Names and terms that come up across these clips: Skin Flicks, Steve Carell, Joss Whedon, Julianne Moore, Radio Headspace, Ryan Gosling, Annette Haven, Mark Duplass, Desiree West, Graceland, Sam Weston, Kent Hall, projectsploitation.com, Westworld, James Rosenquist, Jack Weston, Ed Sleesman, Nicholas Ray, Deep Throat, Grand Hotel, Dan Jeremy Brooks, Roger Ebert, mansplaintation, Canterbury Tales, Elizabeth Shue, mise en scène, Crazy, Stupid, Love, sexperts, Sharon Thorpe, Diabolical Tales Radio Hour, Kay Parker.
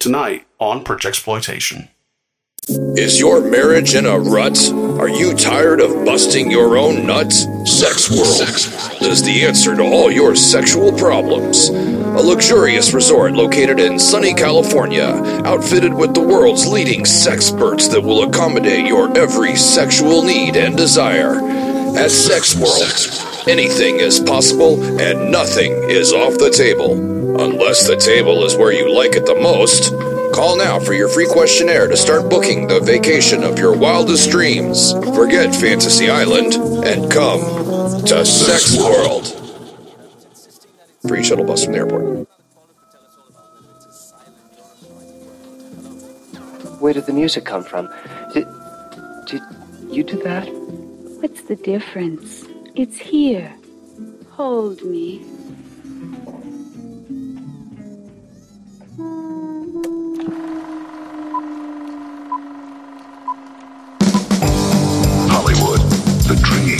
tonight on Project Exploitation. Is your marriage in a rut? Are you tired of busting your own nuts? Sex World is the answer to all your sexual problems. A luxurious resort located in sunny California, outfitted with the world's leading sexperts that will accommodate your every sexual need and desire. At Sex World, anything is possible and nothing is off the table. Unless the table is where you like it the most. Call now for your free questionnaire to start booking the vacation of your wildest dreams. Forget Fantasy Island and come to Sex World. Free shuttle bus from the airport. Where did the music come from? Did you do that? What's the difference? It's here. Hold me. The dream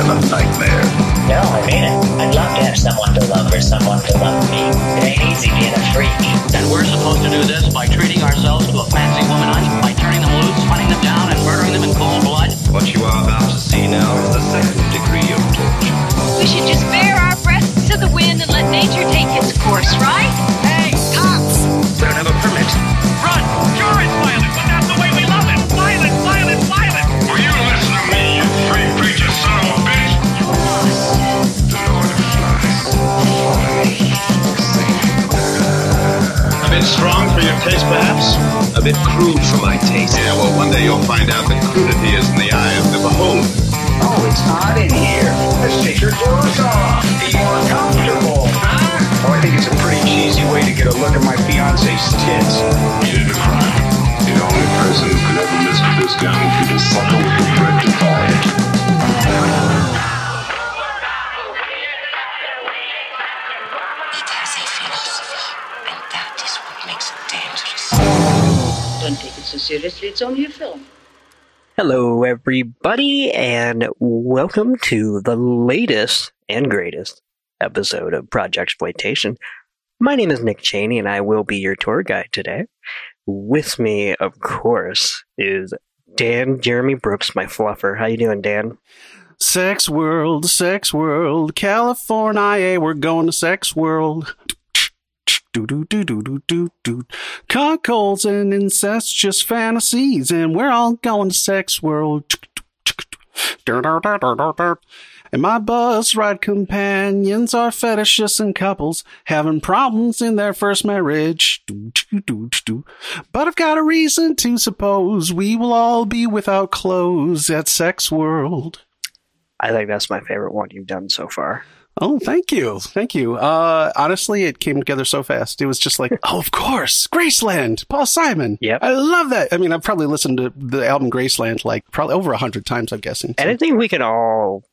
and the nightmare. No, I mean it. I'd love to have someone to love or someone to love me. It ain't easy being a freak. And we're supposed to do this by treating ourselves to a fancy woman hunt, by turning them loose, hunting them down, and murdering them in cold blood. What you are about to see now is the second degree of torture. We should just bare our breasts to the wind and let nature take its course, right? Hey, cops! We don't have a permit. Run! Sure, it's violent, but that's the way we love it. Violent, violent, violent! Will you listen to me? A bit strong for your taste, perhaps? A bit crude for my taste. Yeah, well, one day you'll find out that crudity is in the eye of the beholder. Oh, it's hot in here. Let's take your clothes off. Be more comfortable. Huh? Oh, I think it's a pretty cheesy way to get a look at my fiancé's tits. You did a crime. The only person who could ever miss this gun could be suckled and rectified. It has a philosophy, and that is what makes it dangerous. Don't take it so seriously, it's only a film. Hello, everybody, and welcome to the latest and greatest episode of Projectsploitation. My name is Nick Cheney, and I will be your tour guide today. With me, of course, is Dan Jeremy Brooks, my fluffer. How you doing, Dan? Sex world, California, we're going to sex world. Cuckolds and incestuous fantasies, and we're all going to sex world. And my bus ride companions are fetishists and couples having problems in their first marriage. But I've got a reason to suppose we will all be without clothes at Sex World. I think that's my favorite one you've done so far. Oh, thank you. Thank you. Honestly, it came together so fast. It was just like, oh, of course, Graceland, Paul Simon. Yep. I love that. I mean, I've probably listened to the album Graceland like probably over 100 times, I'm guessing. So. And I think we can all...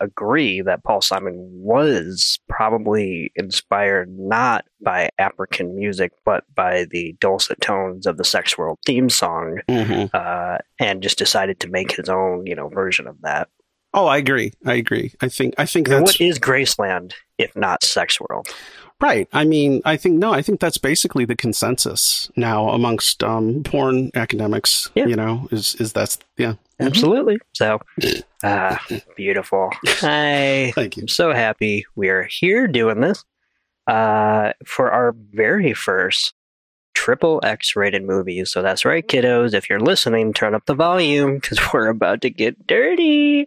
agree that Paul Simon was probably inspired not by African music, but by the dulcet tones of the Sex World theme song, and just decided to make his own, version of that. Oh, I agree. I think that's... What is Graceland if not Sex World? Right. I mean, I think that's basically the consensus now amongst porn academics, yeah. Absolutely. So, beautiful. Thank you. I'm so happy we're here doing this for our very first XXX rated movie. So that's right, kiddos. If you're listening, turn up the volume because we're about to get dirty.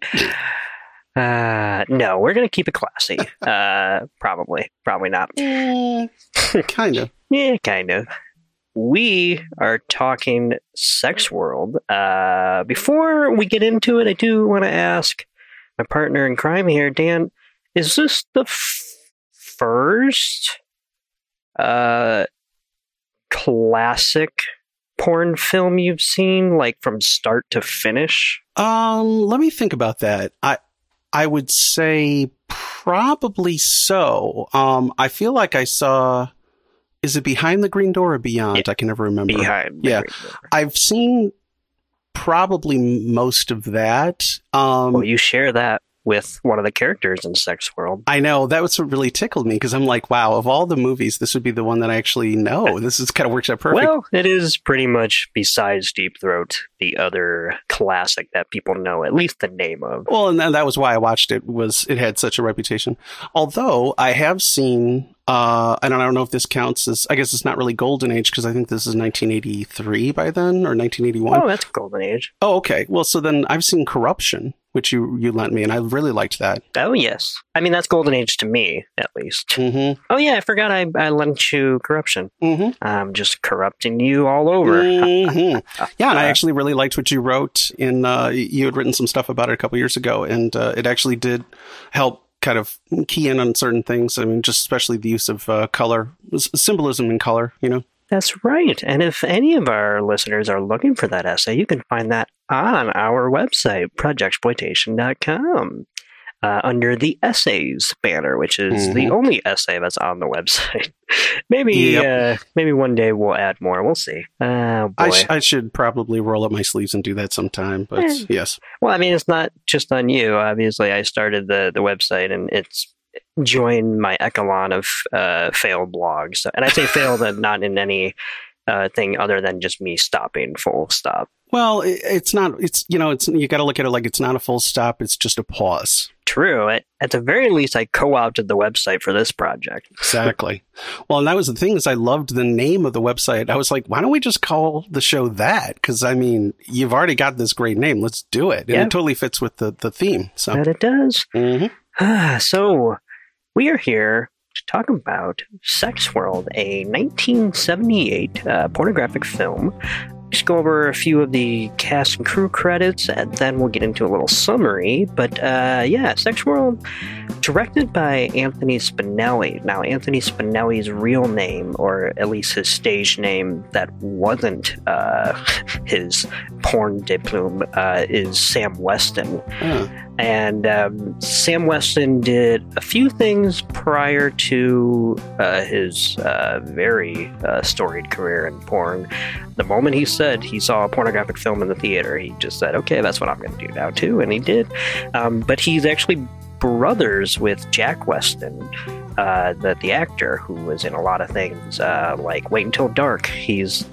No, we're going to keep it classy. Probably not. Kind of. Yeah, kind of. We are talking Sex World. Before we get into it, I do want to ask my partner in crime here, Dan, is this the first classic porn film you've seen, like from start to finish? Let me think about that. I would say probably so. I feel like I saw... Is it Behind the Green Door or Beyond? Yeah. I can never remember. Behind the Green Door. I've seen probably most of that. Well, you share that with one of the characters in Sex World. I know. That was what really tickled me, because I'm like, wow, of all the movies, this would be the one that I actually know. This is kind of works out perfect. Well, it is pretty much, besides Deep Throat, the other classic that people know at least the name of. Well, and that was why I watched it, was it had such a reputation. Although I have seen... and I don't know if this counts as, I guess it's not really golden age, because I think this is 1983 by then, or 1981. Oh, that's golden age. Oh, okay. Well, so then I've seen Corruption, which you lent me, and I really liked that. Oh, yes. I mean, that's golden age to me, at least. Mm-hmm. Oh, yeah. I forgot I lent you Corruption. Mm-hmm. I'm just corrupting you all over. Mm-hmm. Yeah, and I actually really liked what you wrote. You had written some stuff about it a couple years ago, and it actually did help kind of key in on certain things. I mean, just especially the use of color, symbolism in color, you know? That's right. And if any of our listeners are looking for that essay, you can find that on our website, projectsploitation.com, under the essays banner, which is the only essay that's on the website. Maybe one day we'll add more. We'll see. I should probably roll up my sleeves and do that sometime, but yes. Well, I mean, it's not just on you. Obviously, I started the website, and it's joined my echelon of failed blogs. So, and I say failed not in any thing other than just me stopping full stop. Well, it's you got to look at it like it's not a full stop. It's just a pause. True. At the very least, I co-opted the website for this project. Exactly. Well, and that was the thing, is I loved the name of the website. I was like, why don't we just call the show that? Because, I mean, you've already got this great name. Let's do it. And it totally fits with the theme. So. That it does. Mm-hmm. So we are here to talk about Sex World, a 1978 pornographic film. Just go over a few of the cast and crew credits, and then we'll get into a little summary. But Sex World, directed by Anthony Spinelli. Now, Anthony Spinelli's real name, or at least his stage name that wasn't his porn de plume, is Sam Weston. Mm. And Sam Weston did a few things prior to his very storied career in porn. The moment he said he saw a pornographic film in the theater, he just said, okay, that's what I'm going to do now, too. And he did. But he's actually brothers with Jack Weston, the actor who was in a lot of things, like Wait Until Dark. He's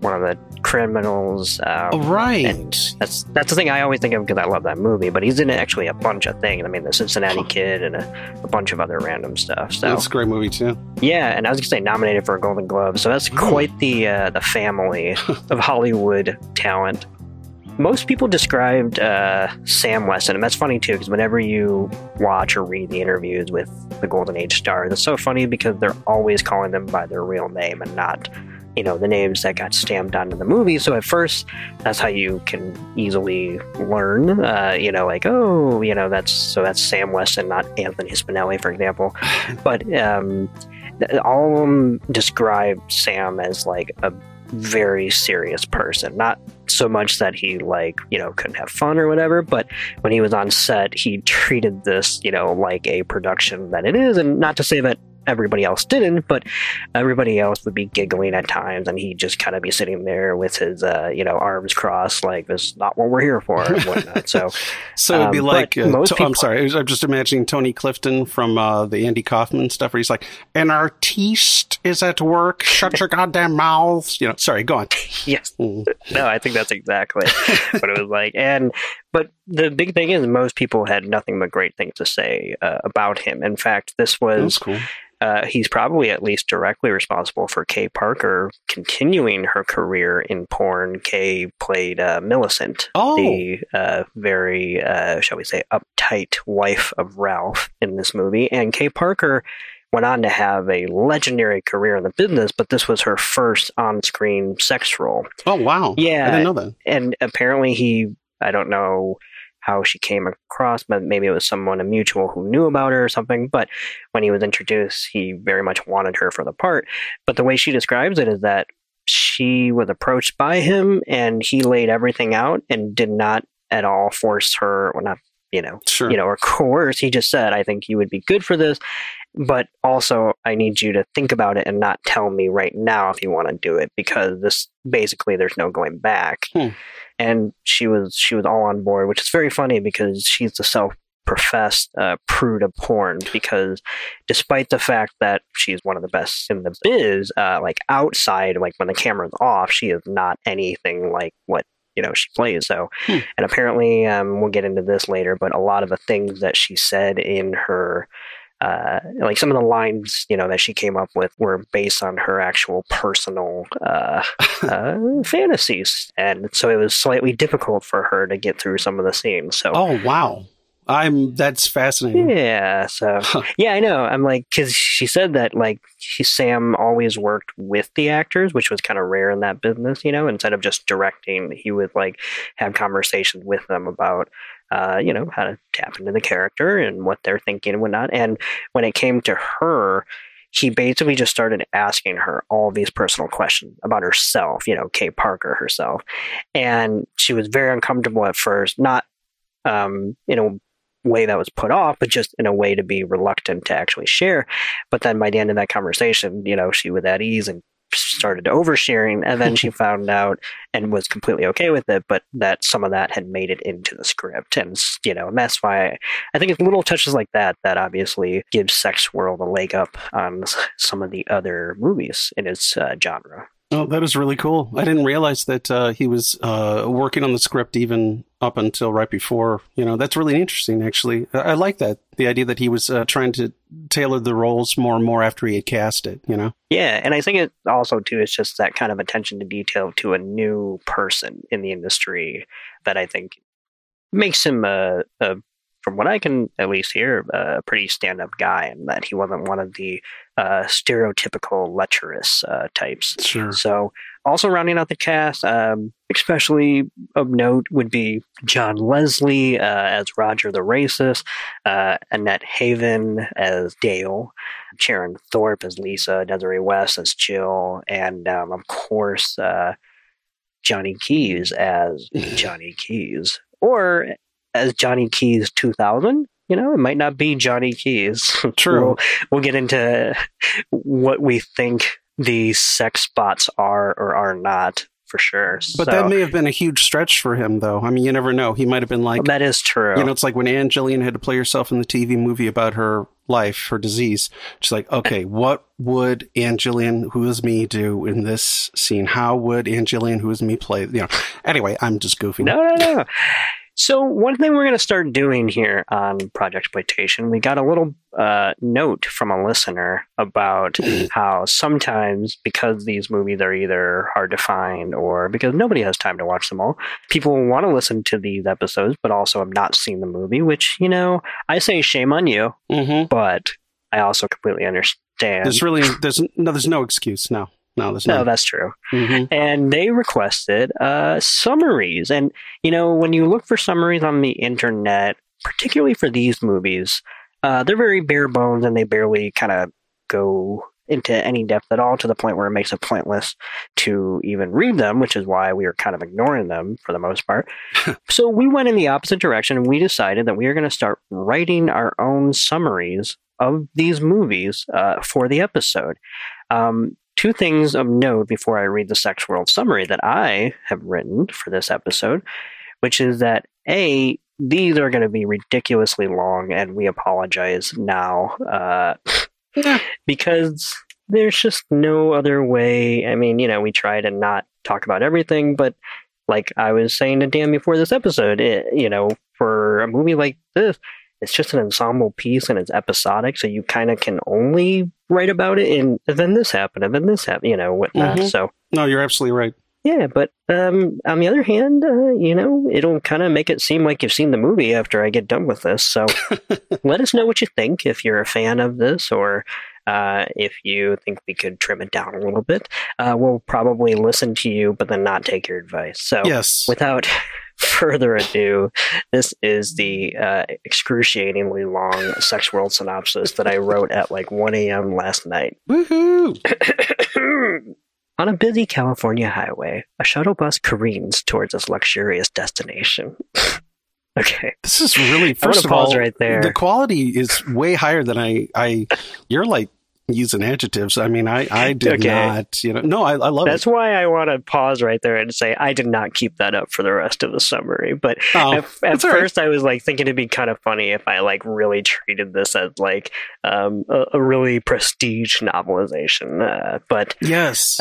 one of the criminals. Right. And that's the thing I always think of because I love that movie, but he's in actually a bunch of things. I mean, The Cincinnati Kid and a bunch of other random stuff. So that's a great movie, too. Yeah, and I was going to say nominated for a Golden Globe, so that's quite the family of Hollywood talent. Most people described Sam Weston, and that's funny, too, because whenever you watch or read the interviews with the Golden Age stars, it's so funny because they're always calling them by their real name and not... you know, the names that got stamped onto the movie. So at first, that's how you can easily learn, that's Sam Weston, not Anthony Spinelli, for example. But all of them describe Sam as like a very serious person, not so much that he couldn't have fun or whatever, but when he was on set, he treated this, like a production that it is. And not to say that everybody else didn't, but everybody else would be giggling at times, and he'd just kind of be sitting there with his, arms crossed, like, this is not what we're here for, and whatnot. So it'd be like, I'm sorry, I'm just imagining Tony Clifton from the Andy Kaufman stuff, where he's like, an artiste is at work, shut your goddamn mouth. Sorry, go on. Yes. No, I think that's exactly what it was like. But the big thing is most people had nothing but great things to say about him. In fact, this was... That's cool. He's probably at least directly responsible for Kay Parker continuing her career in porn. Kay played Millicent, the very, shall we say, uptight wife of Ralph in this movie. And Kay Parker went on to have a legendary career in the business, but this was her first on-screen sex role. Oh, wow. Yeah. I didn't know that. And apparently I don't know how she came across, but maybe it was someone, a mutual, who knew about her or something. But when he was introduced, he very much wanted her for the part. But the way she describes it is that she was approached by him, and he laid everything out and did not at all force her, or not, sure, or coerce. He just said, I think you would be good for this, but also I need you to think about it and not tell me right now if you want to do it, because this basically there's no going back. And she was all on board, which is very funny because she's the self professed prude of porn, because despite the fact that she is one of the best in the biz, like outside, like when the camera's off, she is not anything like what, you know, she plays. So, and apparently, we'll get into this later, but a lot of the things that she said in her, like some of the lines, you know, that she came up with were based on her actual personal fantasies. And so it was slightly difficult for her to get through some of the scenes. So, oh, wow. That's fascinating. Yeah. So, yeah, I know. I'm like, because she said that, like, Sam always worked with the actors, which was kind of rare in that business, you know, instead of just directing, he would, like, have conversations with them about, you know, how to tap into the character and what they're thinking and whatnot. And when it came to her, he basically just started asking her all these personal questions about herself, you know, Kay Parker herself. And she was very uncomfortable at first, not, you know, way that was put off, but just in a way to be reluctant to actually share. But then by the end of that conversation, you know, she was at ease and started oversharing, and then she found out and was completely okay with it, but that some of that had made it into the script. And, you know, and that's why I think it's little touches like that that obviously gives Sex World a leg up on some of the other movies in its genre. Oh, that is really cool. I didn't realize that he was working on the script even up until right before. You know, that's really interesting, actually. I like that. The idea that he was trying to tailor the roles more and more after he had cast it, you know? Yeah. And I think it also, too, it's just that kind of attention to detail to a new person in the industry that I think makes him a from what I can at least hear, a pretty stand-up guy, and that he wasn't one of the stereotypical lecherous types. Sure. So also rounding out the cast, especially of note would be John Leslie as Roger the Racist, Annette Haven as Dale, Sharon Thorpe as Lisa, Desiree West as Jill, and of course Johnny Keys as Johnny Keys, or as Johnny Keys 2000, you know, it might not be Johnny Keys. True. We'll get into what we think the sex spots are or are not for sure. But so, that may have been a huge stretch for him, though. I mean, you never know. He might have been like... That is true. You know, it's like when Ann Jillian had to play herself in the TV movie about her life, her disease. She's like, okay, what would Ann Jillian, who is me, do in this scene? How would Ann Jillian, who is me, play? You know, anyway, I'm just goofing. No. So one thing we're going to start doing here on Project Exploitation, we got a little note from a listener about how sometimes, because these movies are either hard to find or because nobody has time to watch them all, people want to listen to these episodes, but also have not seen the movie, which, you know, I say shame on you, but I also completely understand. There's no excuse, no. No, that's true. And they requested summaries. And, you know, when you look for summaries on the internet, particularly for these movies, they're very bare bones and they barely kind of go into any depth at all, to the point where it makes it pointless to even read them, which is why we are kind of ignoring them for the most part. So we went in the opposite direction, and we decided that we are going to start writing our own summaries of these movies for the episode. Two things of note before I read the Sex World summary that I have written for this episode, which is that, A, these are going to be ridiculously long, and we apologize now because there's just no other way. I mean, you know, we try to not talk about everything, but like I was saying to Dan before this episode, it, you know, for a movie like this, it's just an ensemble piece and it's episodic, so you kind of can only write about it and then this happened and then this happened, you know, whatnot. So no, you're absolutely right. Yeah, but on the other hand, you know, it'll kind of make it seem like you've seen the movie after I get done with this. So let us know what you think, if you're a fan of this, or if you think we could trim it down a little bit. We'll probably listen to you, but then not take your advice. So yes. Without further ado, this is the excruciatingly long Sex World synopsis that I wrote at like 1 a.m. last night. Woohoo! On a busy California highway, a shuttle bus careens towards its luxurious destination. Okay. This is really, first of all, right there. The quality is way higher than you're like using adjectives. I mean, I did not, you know, I love That's it. That's why I want to pause right there and say, I did not keep that up for the rest of the summary. But at first I was like thinking it'd be kind of funny if I like really treated this as like a really prestige novelization. Yes.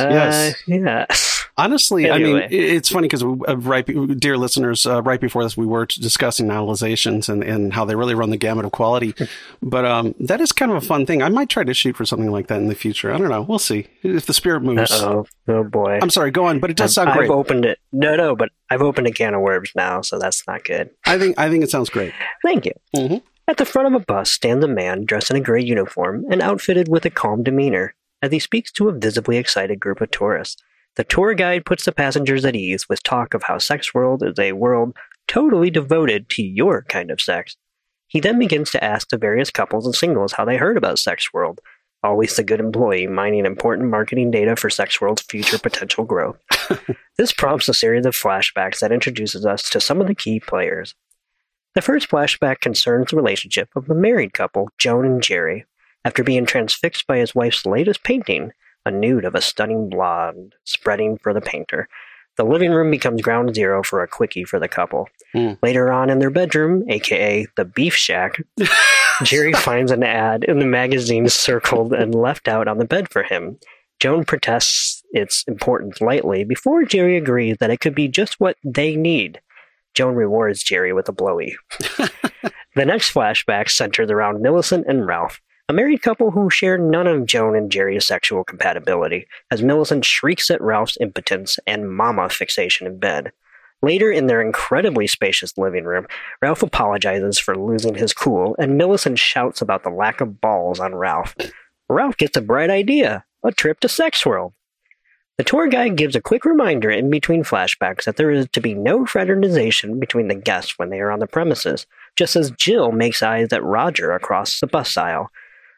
Honestly, anyway. I mean, it's funny because dear listeners, right before this, we were discussing novelizations and how they really run the gamut of quality. But that is kind of a fun thing. I might try to shoot for something like that in the future. I don't know. We'll see if the spirit moves. Oh boy. I'm sorry. Go on. But it does sound great. I've opened it. No. But I've opened a can of worms now, so that's not good. I think it sounds great. Thank you. Mm-hmm. At the front of a bus stands a man dressed in a gray uniform and outfitted with a calm demeanor as he speaks to a visibly excited group of tourists. The tour guide puts the passengers at ease with talk of how sex world is a world totally devoted to your kind of sex. He then begins to ask the various couples and singles how they heard about sex world. Always the good employee mining important marketing data for sex world's future potential growth. This prompts a series of flashbacks that introduces us to some of the key players. The first flashback concerns the relationship of a married couple, Joan and Jerry, after being transfixed by his wife's latest painting, a nude of a stunning blonde spreading for the painter. The living room becomes ground zero for a quickie for the couple. Mm. Later on in their bedroom, a.k.a. the Beef Shack, Jerry finds an ad in the magazine circled and left out on the bed for him. Joan protests its importance lightly before Jerry agrees that it could be just what they need. Joan rewards Jerry with a blowy. The next flashback centers around Millicent and Ralph, a married couple who share none of Joan and Jerry's sexual compatibility, as Millicent shrieks at Ralph's impotence and mama fixation in bed. Later in their incredibly spacious living room, Ralph apologizes for losing his cool, and Millicent shouts about the lack of balls on Ralph. Ralph gets a bright idea, a trip to Sex World. The tour guide gives a quick reminder in between flashbacks that there is to be no fraternization between the guests when they are on the premises, just as Jill makes eyes at Roger across the bus aisle.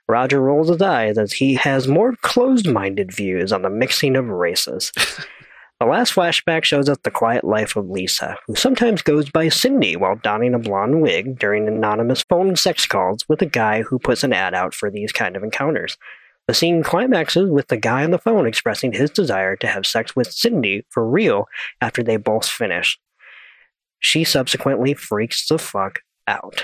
Roger rolls his eyes as he has more closed-minded views on the mixing of races. The last flashback shows us the quiet life of Lisa, who sometimes goes by Cindy while donning a blonde wig during anonymous phone sex calls with a guy who puts an ad out for these kind of encounters. The scene climaxes with the guy on the phone expressing his desire to have sex with Cindy for real after they both finish. She subsequently freaks the fuck out.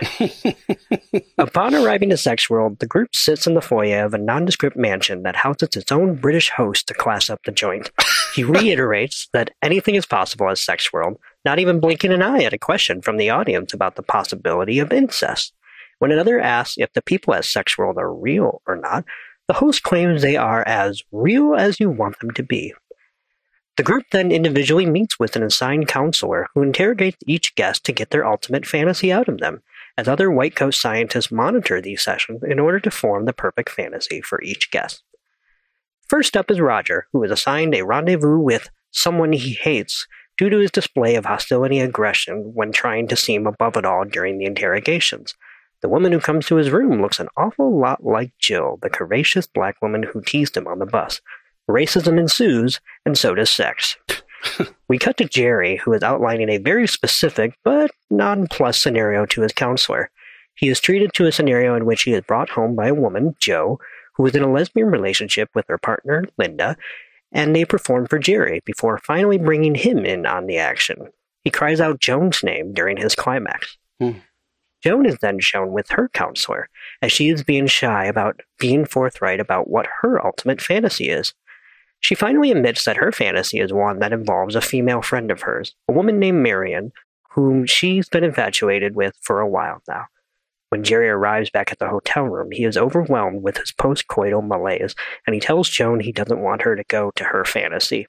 Upon arriving at Sex World, the group sits in the foyer of a nondescript mansion that houses its own British host to class up the joint. He reiterates that anything is possible at Sex World, not even blinking an eye at a question from the audience about the possibility of incest. When another asks if the people at Sex World are real or not, the host claims they are as real as you want them to be. The group then individually meets with an assigned counselor who interrogates each guest to get their ultimate fantasy out of them, as other white coat scientists monitor these sessions in order to form the perfect fantasy for each guest. First up is Roger, who is assigned a rendezvous with someone he hates due to his display of hostility and aggression when trying to seem above it all during the interrogations. The woman who comes to his room looks an awful lot like Jill, the courageous black woman who teased him on the bus. Racism ensues, and so does sex. We cut to Jerry, who is outlining a very specific but nonplussed scenario to his counselor. He is treated to a scenario in which he is brought home by a woman, Jo, who is in a lesbian relationship with her partner, Linda, and they perform for Jerry before finally bringing him in on the action. He cries out Joan's name during his climax. Joan is then shown with her counselor, as she is being shy about being forthright about what her ultimate fantasy is. She finally admits that her fantasy is one that involves a female friend of hers, a woman named Marion, whom she's been infatuated with for a while now. When Jerry arrives back at the hotel room, he is overwhelmed with his post-coital malaise, and he tells Joan he doesn't want her to go to her fantasy.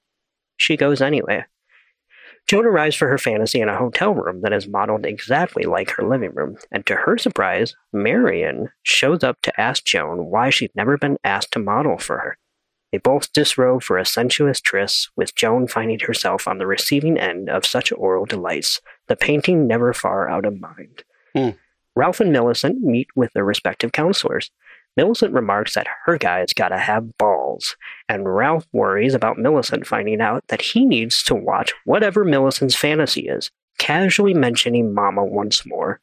She goes anyway. Joan arrives for her fantasy in a hotel room that is modeled exactly like her living room, and to her surprise, Marion shows up to ask Joan why she'd never been asked to model for her. They both disrobe for a sensuous tryst, with Joan finding herself on the receiving end of such oral delights, the painting never far out of mind. Ralph and Millicent meet with their respective counselors. Millicent remarks that her guy's gotta have balls, and Ralph worries about Millicent finding out that he needs to watch whatever Millicent's fantasy is, casually mentioning mama once more.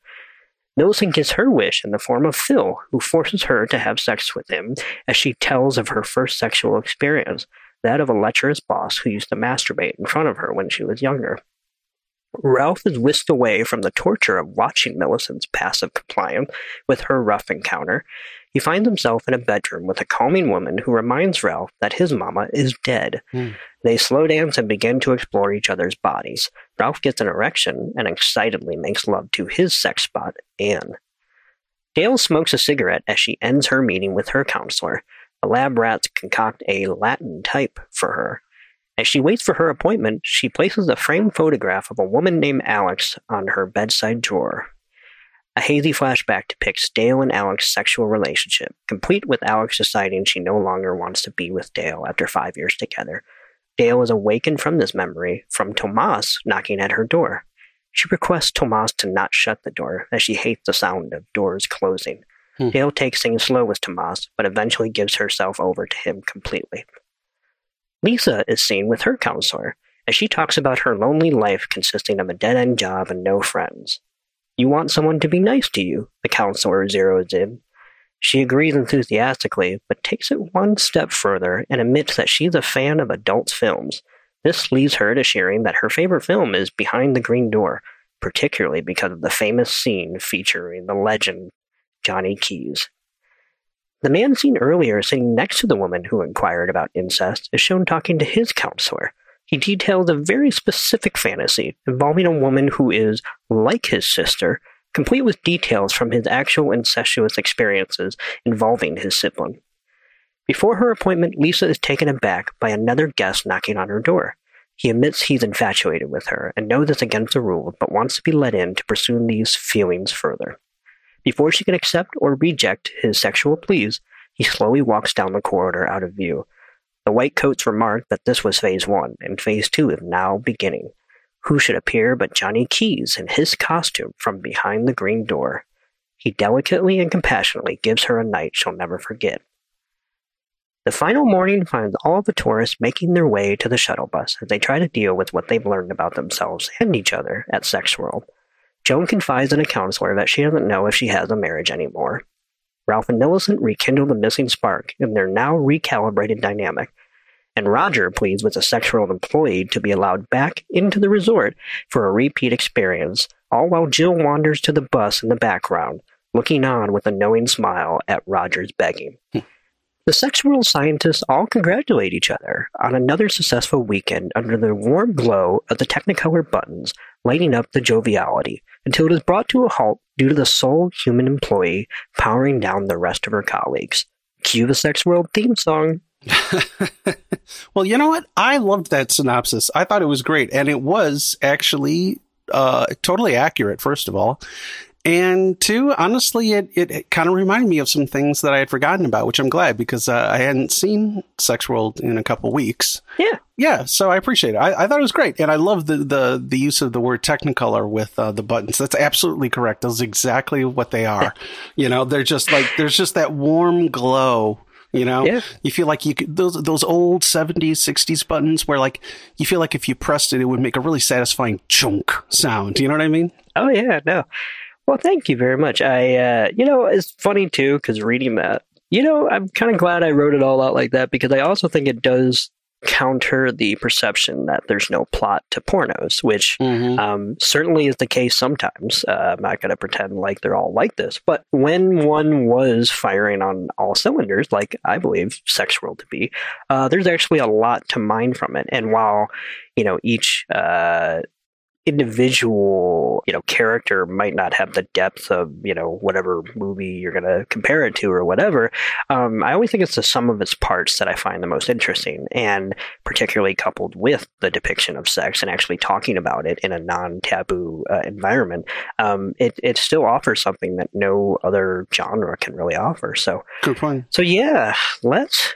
Millicent gets her wish in the form of Phil, who forces her to have sex with him, as she tells of her first sexual experience, that of a lecherous boss who used to masturbate in front of her when she was younger. Ralph is whisked away from the torture of watching Millicent's passive compliance with her rough encounter. He finds himself in a bedroom with a calming woman who reminds Ralph that his mama is dead. They slow dance and begin to explore each other's bodies. Ralph gets an erection and excitedly makes love to his sex spot, Anne. Dale smokes a cigarette as she ends her meeting with her counselor. The lab rats concoct a Latin type for her. As she waits for her appointment, she places a framed photograph of a woman named Alex on her bedside drawer. A hazy flashback depicts Dale and Alex's sexual relationship, complete with Alex deciding she no longer wants to be with Dale after 5 years together. Dale is awakened from this memory from Tomas knocking at her door. She requests Tomas to not shut the door, as she hates the sound of doors closing. Dale takes things slow with Tomas, but eventually gives herself over to him completely. Lisa is seen with her counselor, as she talks about her lonely life consisting of a dead-end job and no friends. You want someone to be nice to you, the counselor zeroes in. She agrees enthusiastically, but takes it one step further and admits that she's a fan of adult films. This leads her to sharing that her favorite film is Behind the Green Door, particularly because of the famous scene featuring the legend Johnny Keys. The man seen earlier sitting next to the woman who inquired about incest is shown talking to his counselor. He details a very specific fantasy involving a woman who is, like his sister, complete with details from his actual incestuous experiences involving his sibling. Before her appointment, Lisa is taken aback by another guest knocking on her door. He admits he's infatuated with her and knows it's against the rules, but wants to be let in to pursue these feelings further. Before she can accept or reject his sexual pleas, he slowly walks down the corridor out of view. The white coats remarked that this was phase one, and phase two is now beginning. Who should appear but Johnny Keys in his costume from behind the green door? He delicately and compassionately gives her a night she'll never forget. The final morning finds all the tourists making their way to the shuttle bus as they try to deal with what they've learned about themselves and each other at Sex World. Joan confides in a counselor that she doesn't know if she has a marriage anymore. Ralph and Millicent rekindle the missing spark in their now recalibrated dynamic, and Roger pleads with a sexual employee to be allowed back into the resort for a repeat experience, all while Jill wanders to the bus in the background, looking on with a knowing smile at Roger's begging. The Sex World scientists all congratulate each other on another successful weekend under the warm glow of the Technicolor buttons, lighting up the joviality, until it is brought to a halt due to the sole human employee powering down the rest of her colleagues. Cue the Sex World theme song. Well, you know what? I loved that synopsis. I thought it was great. And it was actually totally accurate, first of all. And two, honestly, it kind of reminded me of some things that I had forgotten about, which I'm glad, because I hadn't seen Sex World in a couple weeks. Yeah. So I appreciate it. I thought it was great. And I love the use of the word Technicolor with the buttons. That's absolutely correct. That's exactly what they are. They're just like, there's just that warm glow. You feel like you could, those old 70s, 60s buttons where like you feel like if you pressed it, it would make a really satisfying chunk sound. You know what I mean? Oh, yeah. No. Well, thank you very much. I it's funny, too, because reading that, I'm kind of glad I wrote it all out like that, because I also think it does counter the perception that there's no plot to pornos, which certainly is the case sometimes. I'm not going to pretend like they're all like this. But when one was firing on all cylinders, like I believe Sex World to be, there's actually a lot to mine from it. And while, each individual, character might not have the depth of, whatever movie you're going to compare it to or whatever. I always think it's the sum of its parts that I find the most interesting, and particularly coupled with the depiction of sex and actually talking about it in a non-taboo environment. It still offers something that no other genre can really offer. So, good point. So yeah, let's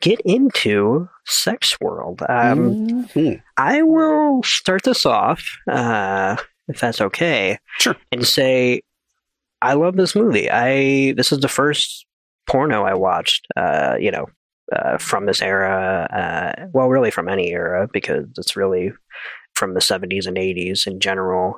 get into Sex World. I will start this off, if that's okay. Sure. And say, I love this movie. This is the first porno I watched, from this era. Really from any era, because it's really from the 70s and 80s in general.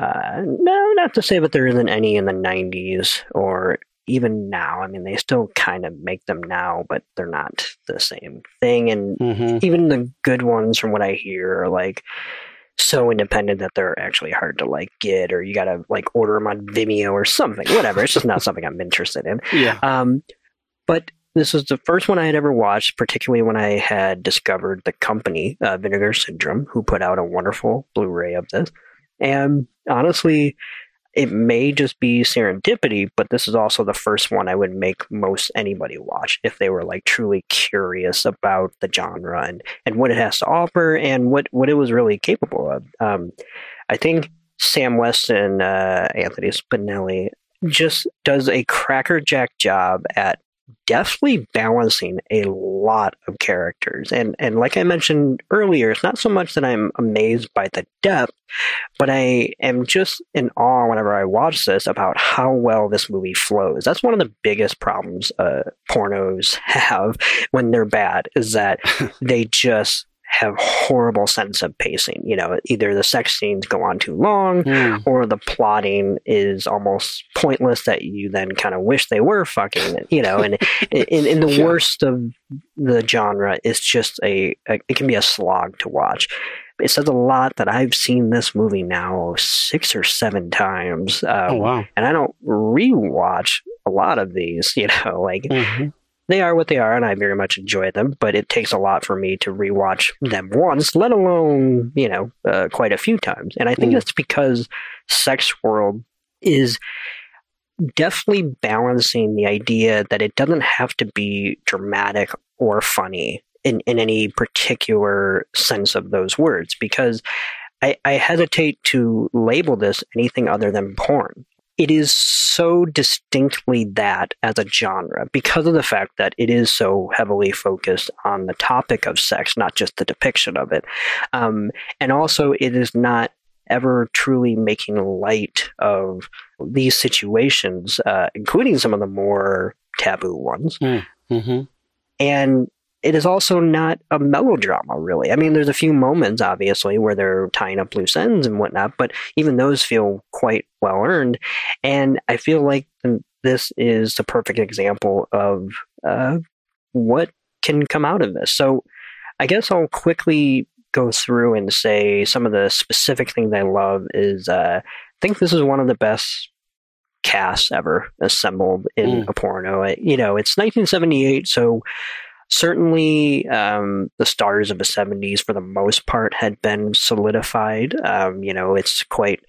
No, not to say that there isn't any in the 90s or even now. I mean, they still kind of make them now, but they're not the same thing. And even the good ones, from what I hear, are like so independent that they're actually hard to like get, or you got to like order them on Vimeo or something, whatever. It's just not something I'm interested in. Yeah. But this was the first one I had ever watched, particularly when I had discovered the company, Vinegar Syndrome, who put out a wonderful Blu-ray of this. And honestly, it may just be serendipity, but this is also the first one I would make most anybody watch if they were like truly curious about the genre and what it has to offer and what it was really capable of. I think Sam Weston, Anthony Spinelli, just does a crackerjack job at deftly balancing a lot of characters. And like I mentioned earlier, it's not so much that I'm amazed by the depth, but I am just in awe whenever I watch this about how well this movie flows. That's one of the biggest problems pornos have when they're bad, is that they just have horrible sense of pacing. You know, either the sex scenes go on too long or the plotting is almost pointless that you then kind of wish they were fucking, you know, and in the worst of the genre, it's just it can be a slog to watch. It says a lot that I've seen this movie now 6 or 7 times. And I don't rewatch a lot of these, you know, like, they are what they are, and I very much enjoy them, but it takes a lot for me to rewatch them once, let alone, you know, quite a few times. And I think that's because Sex World is definitely balancing the idea that it doesn't have to be dramatic or funny in any particular sense of those words, because I hesitate to label this anything other than porn. It is so distinctly that as a genre because of the fact that it is so heavily focused on the topic of sex, not just the depiction of it. And also it is not ever truly making light of these situations, including some of the more taboo ones. And it is also not a melodrama, really. I mean, there's a few moments, obviously, where they're tying up loose ends and whatnot, but even those feel quite well-earned. And I feel like this is the perfect example of what can come out of this. So I guess I'll quickly go through and say some of the specific things I love is I think this is one of the best casts ever assembled in a porno. You know, it's 1978, so... Certainly, the stars of the 70s, for the most part, had been solidified. You know, it's quite,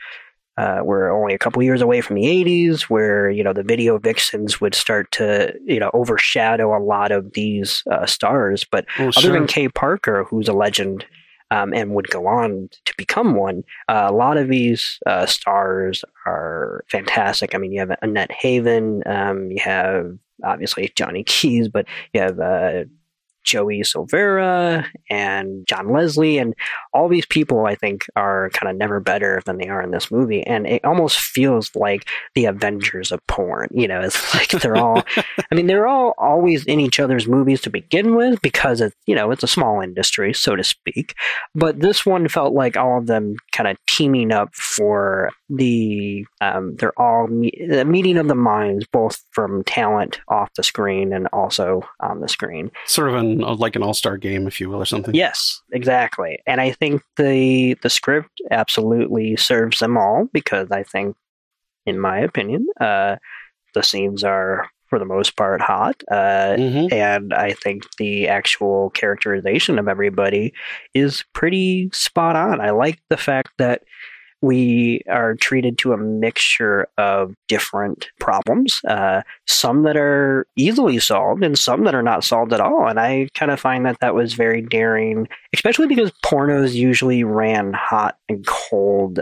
we're only a couple years away from the 80s where, you know, the video vixens would start to, you know, overshadow a lot of these stars. But other than Kay Parker, who's a legend and would go on to become one, a lot of these stars are fantastic. I mean, you have Annette Haven, you have obviously Johnny Keys, but you have Joey Silvera and John Leslie, and all these people I think are kind of never better than they are in this movie, and it almost feels like the Avengers of porn. You know, it's like they're all I mean, they're all always in each other's movies to begin with because it's, you know, it's a small industry, so to speak, but this one felt like all of them kind of teaming up for the they're all the meeting of the minds, both from talent off the screen and also on the screen, sort of like an all-star game, if you will, or something. Yes, exactly. And I think the script absolutely serves them all because I think, in my opinion, the scenes are, for the most part, hot. And I think the actual characterization of everybody is pretty spot on. I like the fact that we are treated to a mixture of different problems, some that are easily solved and some that are not solved at all. And I kind of find that was very daring, especially because pornos usually ran hot and cold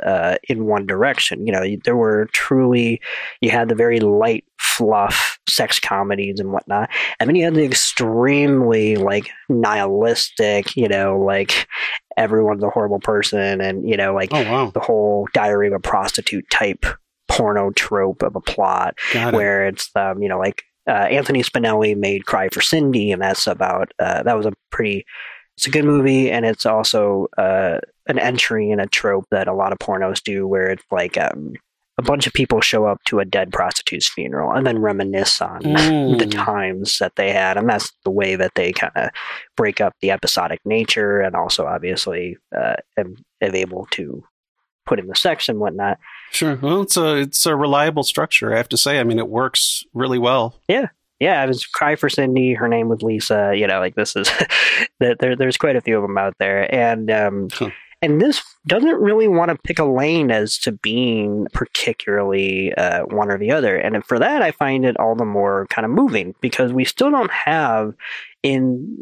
in one direction. You know, there were truly, you had the very light fluff sex comedies and whatnot, and then you had the extremely like nihilistic, you know, like everyone's a horrible person, and you know, like the whole Diary of a Prostitute type porno trope of a plot where it's you know, like Anthony Spinelli made Cry for Cindy, and that's about that was a pretty, it's a good movie, and it's also an entry in a trope that a lot of pornos do, where it's like a bunch of people show up to a dead prostitute's funeral and then reminisce on the times that they had. And that's the way that they kind of break up the episodic nature, and also obviously am able to put in the sex and whatnot. Sure. Well, it's a reliable structure, I have to say. I mean, it works really well. Yeah. Yeah, it was Cry for Cindy, Her Name was Lisa, you know, like this is, there's quite a few of them out there. And and this doesn't really want to pick a lane as to being particularly one or the other. And for that, I find it all the more kind of moving, because we still don't have in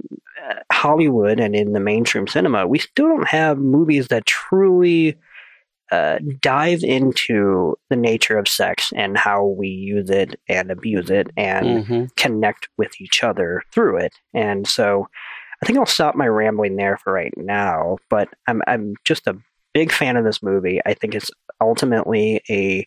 Hollywood and in the mainstream cinema, we still don't have movies that truly dive into the nature of sex and how we use it and abuse it and connect with each other through it. And so I think I'll stop my rambling there for right now, but I'm just a big fan of this movie. I think it's ultimately a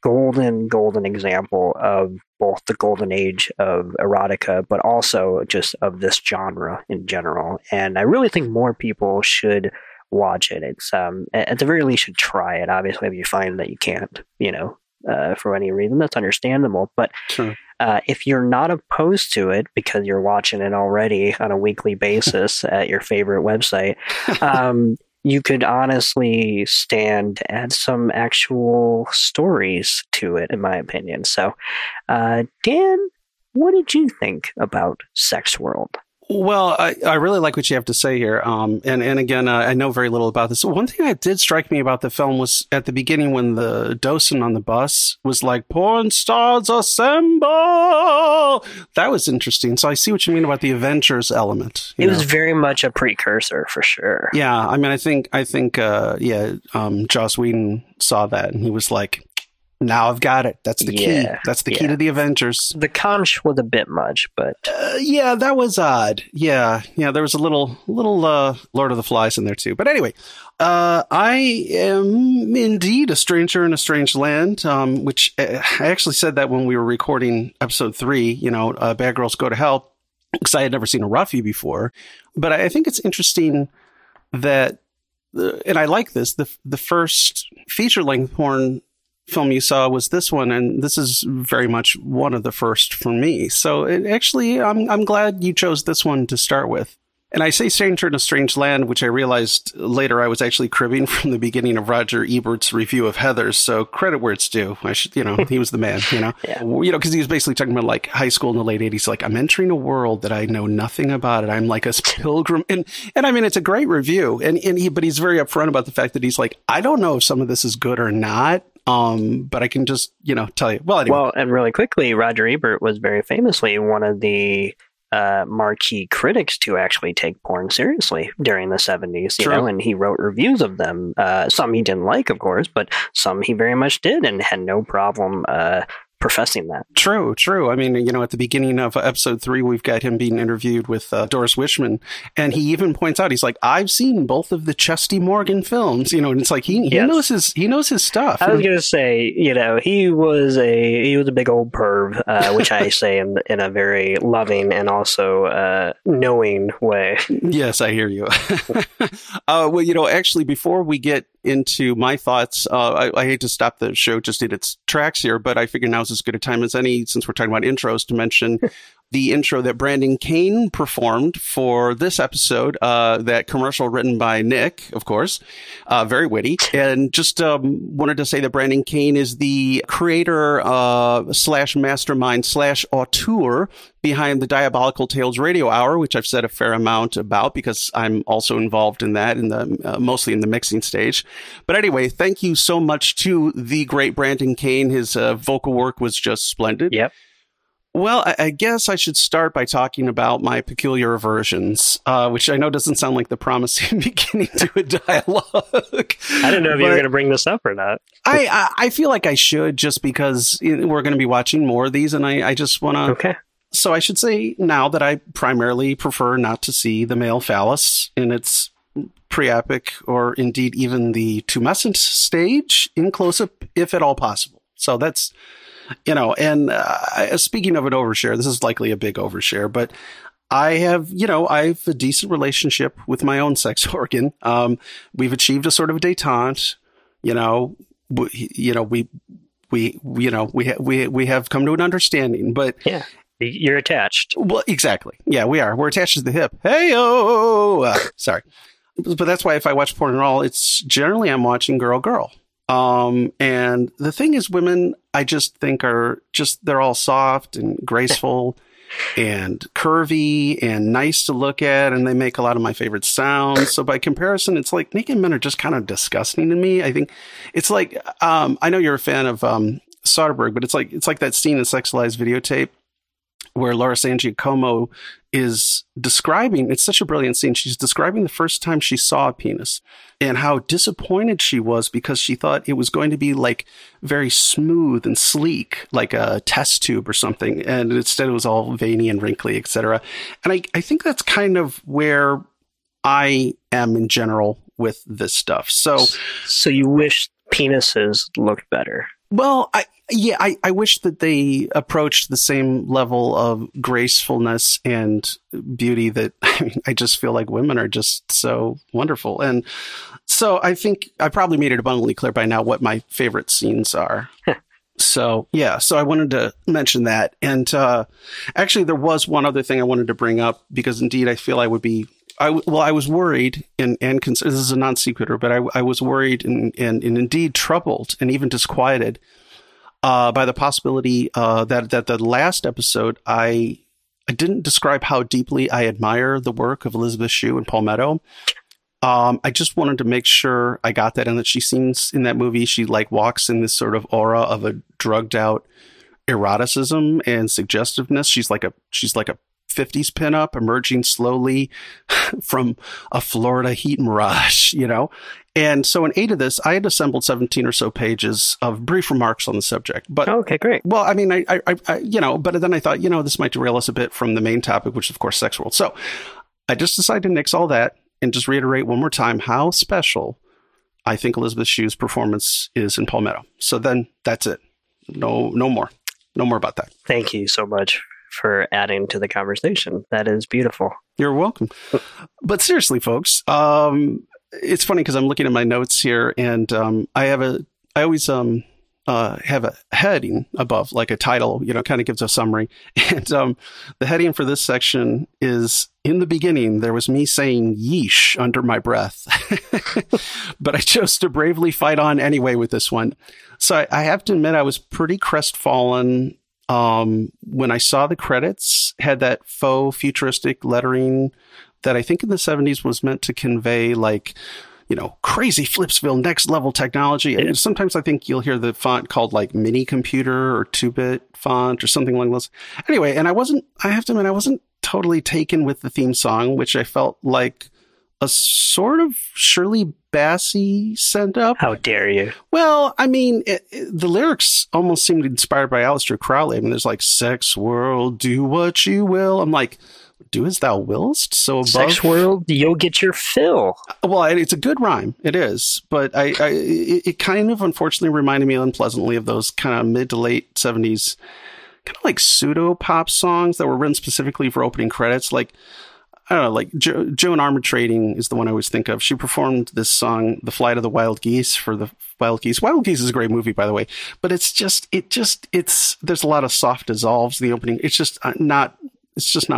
golden example of both the golden age of erotica, but also just of this genre in general. And I really think more people should watch it. It's at the very least should try it. Obviously, if you find that you can't, you know, for any reason, that's understandable. But if you're not opposed to it because you're watching it already on a weekly basis at your favorite website, you could honestly stand to add some actual stories to it, in my opinion. So, Dan, what did you think about Sex World? Well, I really like what you have to say here. And again, I know very little about this. One thing that did strike me about the film was at the beginning when the docent on the bus was like, "Porn stars assemble." That was interesting. So I see what you mean about the Avengers element. It was very much a precursor for sure. Yeah. I mean, I think Joss Whedon saw that and he was like, "Now I've got it. That's the key. That's the key to the Avengers." The conch was a bit much, but yeah, that was odd. Yeah, there was a little Lord of the Flies in there too. But anyway, I am indeed a stranger in a strange land. Which I actually said that when we were recording episode 3. You know, Bad Girls Go to Hell, because I had never seen a roughie before. But I think it's interesting that, and I like this. The first feature length porn film you saw was this one, and this is very much one of the first for me. So it actually, I'm glad you chose this one to start with. And I say stranger in a strange land, which I realized later I was actually cribbing from the beginning of Roger Ebert's review of Heathers. So credit where it's due. I should, he was the man, you know, because he was basically talking about like high school in the late 80s. Like, "I'm entering a world that I know nothing about it. I'm like a pilgrim." And I mean, it's a great review. But he's very upfront about the fact that he's like, "I don't know if some of this is good or not. But I can just, tell you." Well, anyway. Well, and really quickly, Roger Ebert was very famously one of the marquee critics to actually take porn seriously during the 70s, and he wrote reviews of them. Some he didn't like, of course, but some he very much did and had no problem professing that. True. I mean, at the beginning of episode 3, we've got him being interviewed with Doris Wishman, and he even points out, he's like, "I've seen both of the Chesty Morgan films," and it's like he knows his stuff. I was gonna say, he was a big old perv, which I say in a very loving and also knowing way. Yes, I hear you. Well, actually, before we get into my thoughts, I hate to stop the show just in its tracks here, but I figure now's as good a time as any, since we're talking about intros, to mention the intro that Brandon Kane performed for this episode, that commercial written by Nick, of course, very witty. And just wanted to say that Brandon Kane is the creator / mastermind / auteur behind the Diabolical Tales Radio Hour, which I've said a fair amount about because I'm also involved in that, mostly in the mixing stage. But anyway, thank you so much to the great Brandon Kane. His vocal work was just splendid. Yep. Well, I guess I should start by talking about my peculiar aversions, which I know doesn't sound like the promising beginning to a dialogue. I don't know if you were going to bring this up or not. I feel like I should, just because we're going to be watching more of these, and I just want to... Okay. So I should say now that I primarily prefer not to see the male phallus in its preapic, or indeed even the tumescent stage, in close-up, if at all possible. So that's... speaking of an overshare, this is likely a big overshare, but I have, you know, I have a decent relationship with my own sex organ. We've achieved a sort of detente, we have come to an understanding, but yeah, you're attached. Well, exactly. Yeah, we are. We're attached to the hip. Hey-oh! Sorry. But that's why if I watch porn at all, it's generally I'm watching girl. And the thing is, women, I just think are just, they're all soft and graceful and curvy and nice to look at. And they make a lot of my favorite sounds. So by comparison, it's like naked men are just kind of disgusting to me. I think it's like, I know you're a fan of, Soderbergh, but it's like that scene in Sex Lies Videotape where Laura Sangiacomo is describing, it's such a brilliant scene. She's describing the first time she saw a penis and how disappointed she was because she thought it was going to be like very smooth and sleek, like a test tube or something. And instead it was all veiny and wrinkly, etc. And I think that's kind of where I am in general with this stuff. So you wish penises looked better. Well, I wish that they approached the same level of gracefulness and beauty that I just feel like women are just so wonderful. And so I think I probably made it abundantly clear by now what my favorite scenes are. So, yeah. So I wanted to mention that. And actually, there was one other thing I wanted to bring up because, indeed, I feel I would be. I was worried and this is a non sequitur, but I was worried and indeed troubled and even disquieted by the possibility that the last episode I didn't describe how deeply I admire the work of Elizabeth Shue and Palmetto. I just wanted to make sure I got that, and that she seems in that movie she like walks in this sort of aura of a drugged out eroticism and suggestiveness. She's like a 50s pinup emerging slowly from a Florida heat mirage, And so in aid of this, I had assembled 17 or so pages of brief remarks on the subject. But okay, great. Well, I mean, I but then I thought, this might derail us a bit from the main topic, which is, of course, Sex World. So I just decided to nix all that and just reiterate one more time how special I think Elizabeth Shue's performance is in Palmetto. So then that's it. No more about that. Thank you so much for adding to the conversation. That is beautiful. You're welcome. But seriously, folks, it's funny because I'm looking at my notes here, and I always have a heading above, like a title, kind of gives a summary. And the heading for this section is, in the beginning, there was me saying yeesh under my breath. But I chose to bravely fight on anyway with this one. So I have to admit, I was pretty crestfallen when I saw the credits had that faux futuristic lettering that I think in the 70s was meant to convey like, crazy Flipsville next level technology. And sometimes I think you'll hear the font called like mini computer or 2-bit font or something along those. Anyway, and I have to admit, I wasn't totally taken with the theme song, which I felt like a sort of Shirley Bassey send up. How dare you? Well, I mean, the lyrics almost seemed inspired by Aleister Crowley. I mean, there's like, sex world, do what you will. I'm like, do as thou willst. So above, sex world, you'll get your fill. Well, it's a good rhyme. It is. But it kind of unfortunately reminded me unpleasantly of those kind of mid to late 70s kind of like pseudo pop songs that were written specifically for opening credits. Like, I don't know, like Joan Armatrading is the one I always think of. She performed this song, The Flight of the Wild Geese, for the Wild Geese. Wild Geese is a great movie, by the way, but there's a lot of soft dissolves in the opening. It's just not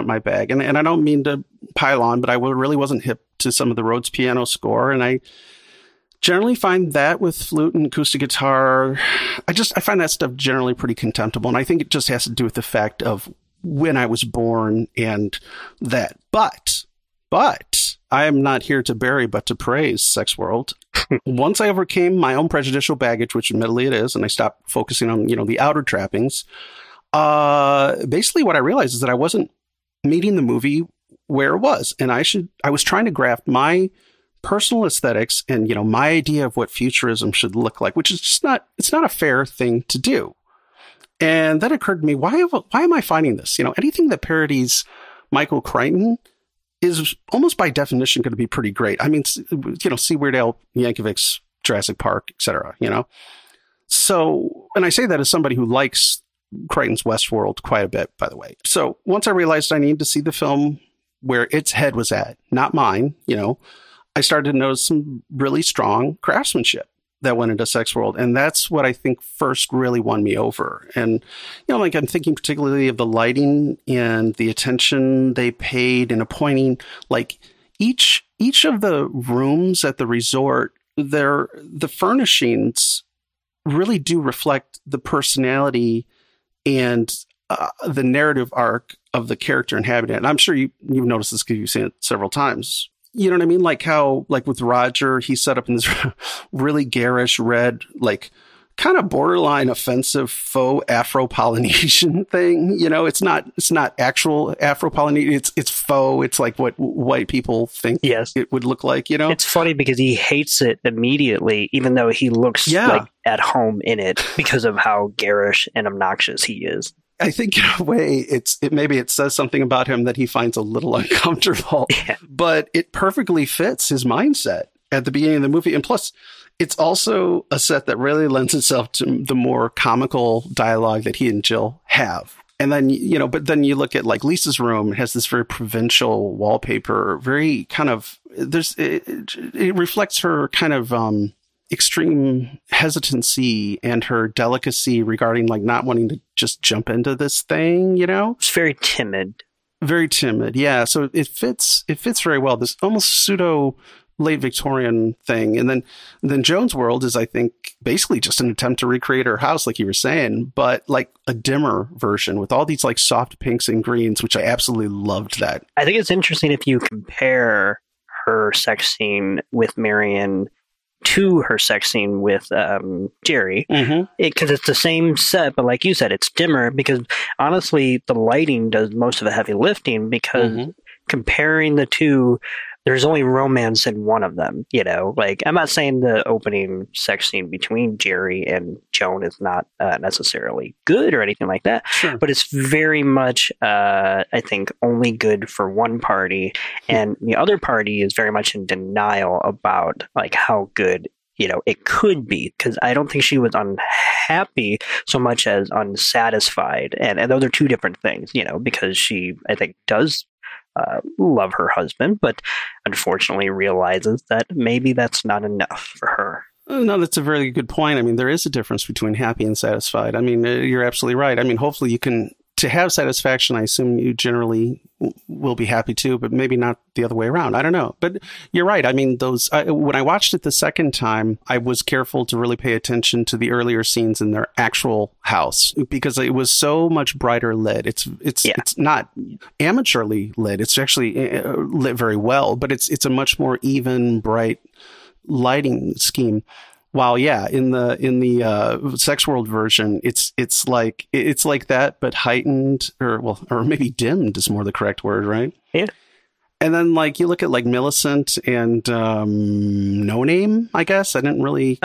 my bag. And I don't mean to pile on, but I really wasn't hip to some of the Rhodes piano score. And I generally find that with flute and acoustic guitar, I find that stuff generally pretty contemptible. And I think it just has to do with the fact of when I was born and that. But I am not here to bury, but to praise Sex World. Once I overcame my own prejudicial baggage, which admittedly it is, and I stopped focusing on, the outer trappings, basically what I realized is that I wasn't meeting the movie where it was. And I was trying to graft my personal aesthetics and, my idea of what futurism should look like, which is just it's not a fair thing to do. And that occurred to me, why am I finding this? Anything that parodies Michael Crichton is almost by definition going to be pretty great. I mean, see Weird Al Yankovic's Jurassic Park, etc. So, and I say that as somebody who likes Crichton's Westworld quite a bit, by the way. So once I realized I needed to see the film where its head was at, not mine, you know, I started to notice some really strong craftsmanship that went into Sex World. And that's what I think first really won me over. And, you know, like I'm thinking particularly of the lighting and the attention they paid in appointing, like each of the rooms at the resort, the furnishings really do reflect the personality and the narrative arc of the character inhabiting it. And I'm sure you've noticed this because you've seen it several times. You know what I mean? Like how, like with Roger, he's set up in this really garish red, like kind of borderline offensive faux Afro-Polynesian thing. You know, it's not actual Afro-Polynesian. It's faux. It's like what white people think it would look like, you know? It's funny because he hates it immediately, even though he looks like at home in it because of how garish and obnoxious he is. I think in a way it says something about him that he finds a little uncomfortable, but it perfectly fits his mindset at the beginning of the movie. And plus, it's also a set that really lends itself to the more comical dialogue that he and Jill have. And then, you know, but then you look at like Lisa's room, it has this very provincial wallpaper, very kind of, it reflects her kind of, extreme hesitancy and her delicacy regarding like not wanting to just jump into this thing, you know? It's very timid. Yeah. So it fits very well. This almost pseudo late Victorian thing. And then Joan's world is, I think, basically just an attempt to recreate her house, like you were saying, but like a dimmer version with all these like soft pinks and greens, which I absolutely loved that. I think it's interesting if you compare her sex scene with Marion to her sex scene with Jerry, because it's the same set, but like you said, it's dimmer because honestly, the lighting does most of the heavy lifting because comparing the two, there's only romance in one of them, you know? Like, I'm not saying the opening sex scene between Jerry and Joan is not necessarily good or anything like that, but it's very much, I think, only good for one party. And the other party is very much in denial about, like, how good, you know, it could be. Because I don't think she was unhappy so much as unsatisfied. And those are two different things, you know, because she, I think, does love her husband, but unfortunately realizes that maybe that's not enough for her. No, that's a very good point. I mean, there is a difference between happy and satisfied. I mean, you're absolutely right. I mean, hopefully you can, to have satisfaction, I assume you generally will be happy too, but maybe not the other way around. I don't know. But you're right. I mean, when I watched it the second time, I was careful to really pay attention to the earlier scenes in their actual house because it was so much brighter lit. It's not amateurly lit. It's actually lit very well, but it's a much more even, bright lighting scheme. While in the Sex World version, it's like that, but heightened or maybe dimmed is more the correct word, right? Yeah. And then like you look at like Millicent and No Name, I guess I didn't really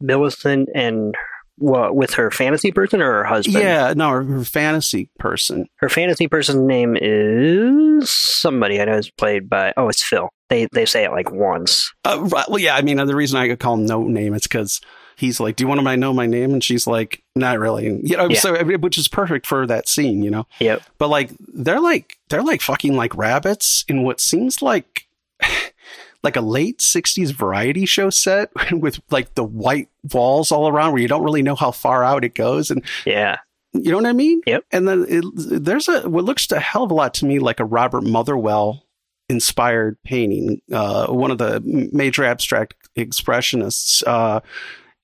Millicent and with her fantasy person or her husband? Yeah, no, her fantasy person. Her fantasy person's name is somebody I know is played by. Oh, it's Phil. They say it like once. Right, well, yeah. I mean, the reason I could call him No Name is because he's like, "Do you want to know my name?" And she's like, "Not really." And, you know, so which is perfect for that scene, you know. Yep. But like, they're like fucking like rabbits in what seems like like a late 60s variety show set with like the white walls all around where you don't really know how far out it goes, and you know what I mean? Yep. And then there's what looks a hell of a lot to me like a Robert Motherwell inspired painting, one of the major abstract expressionists,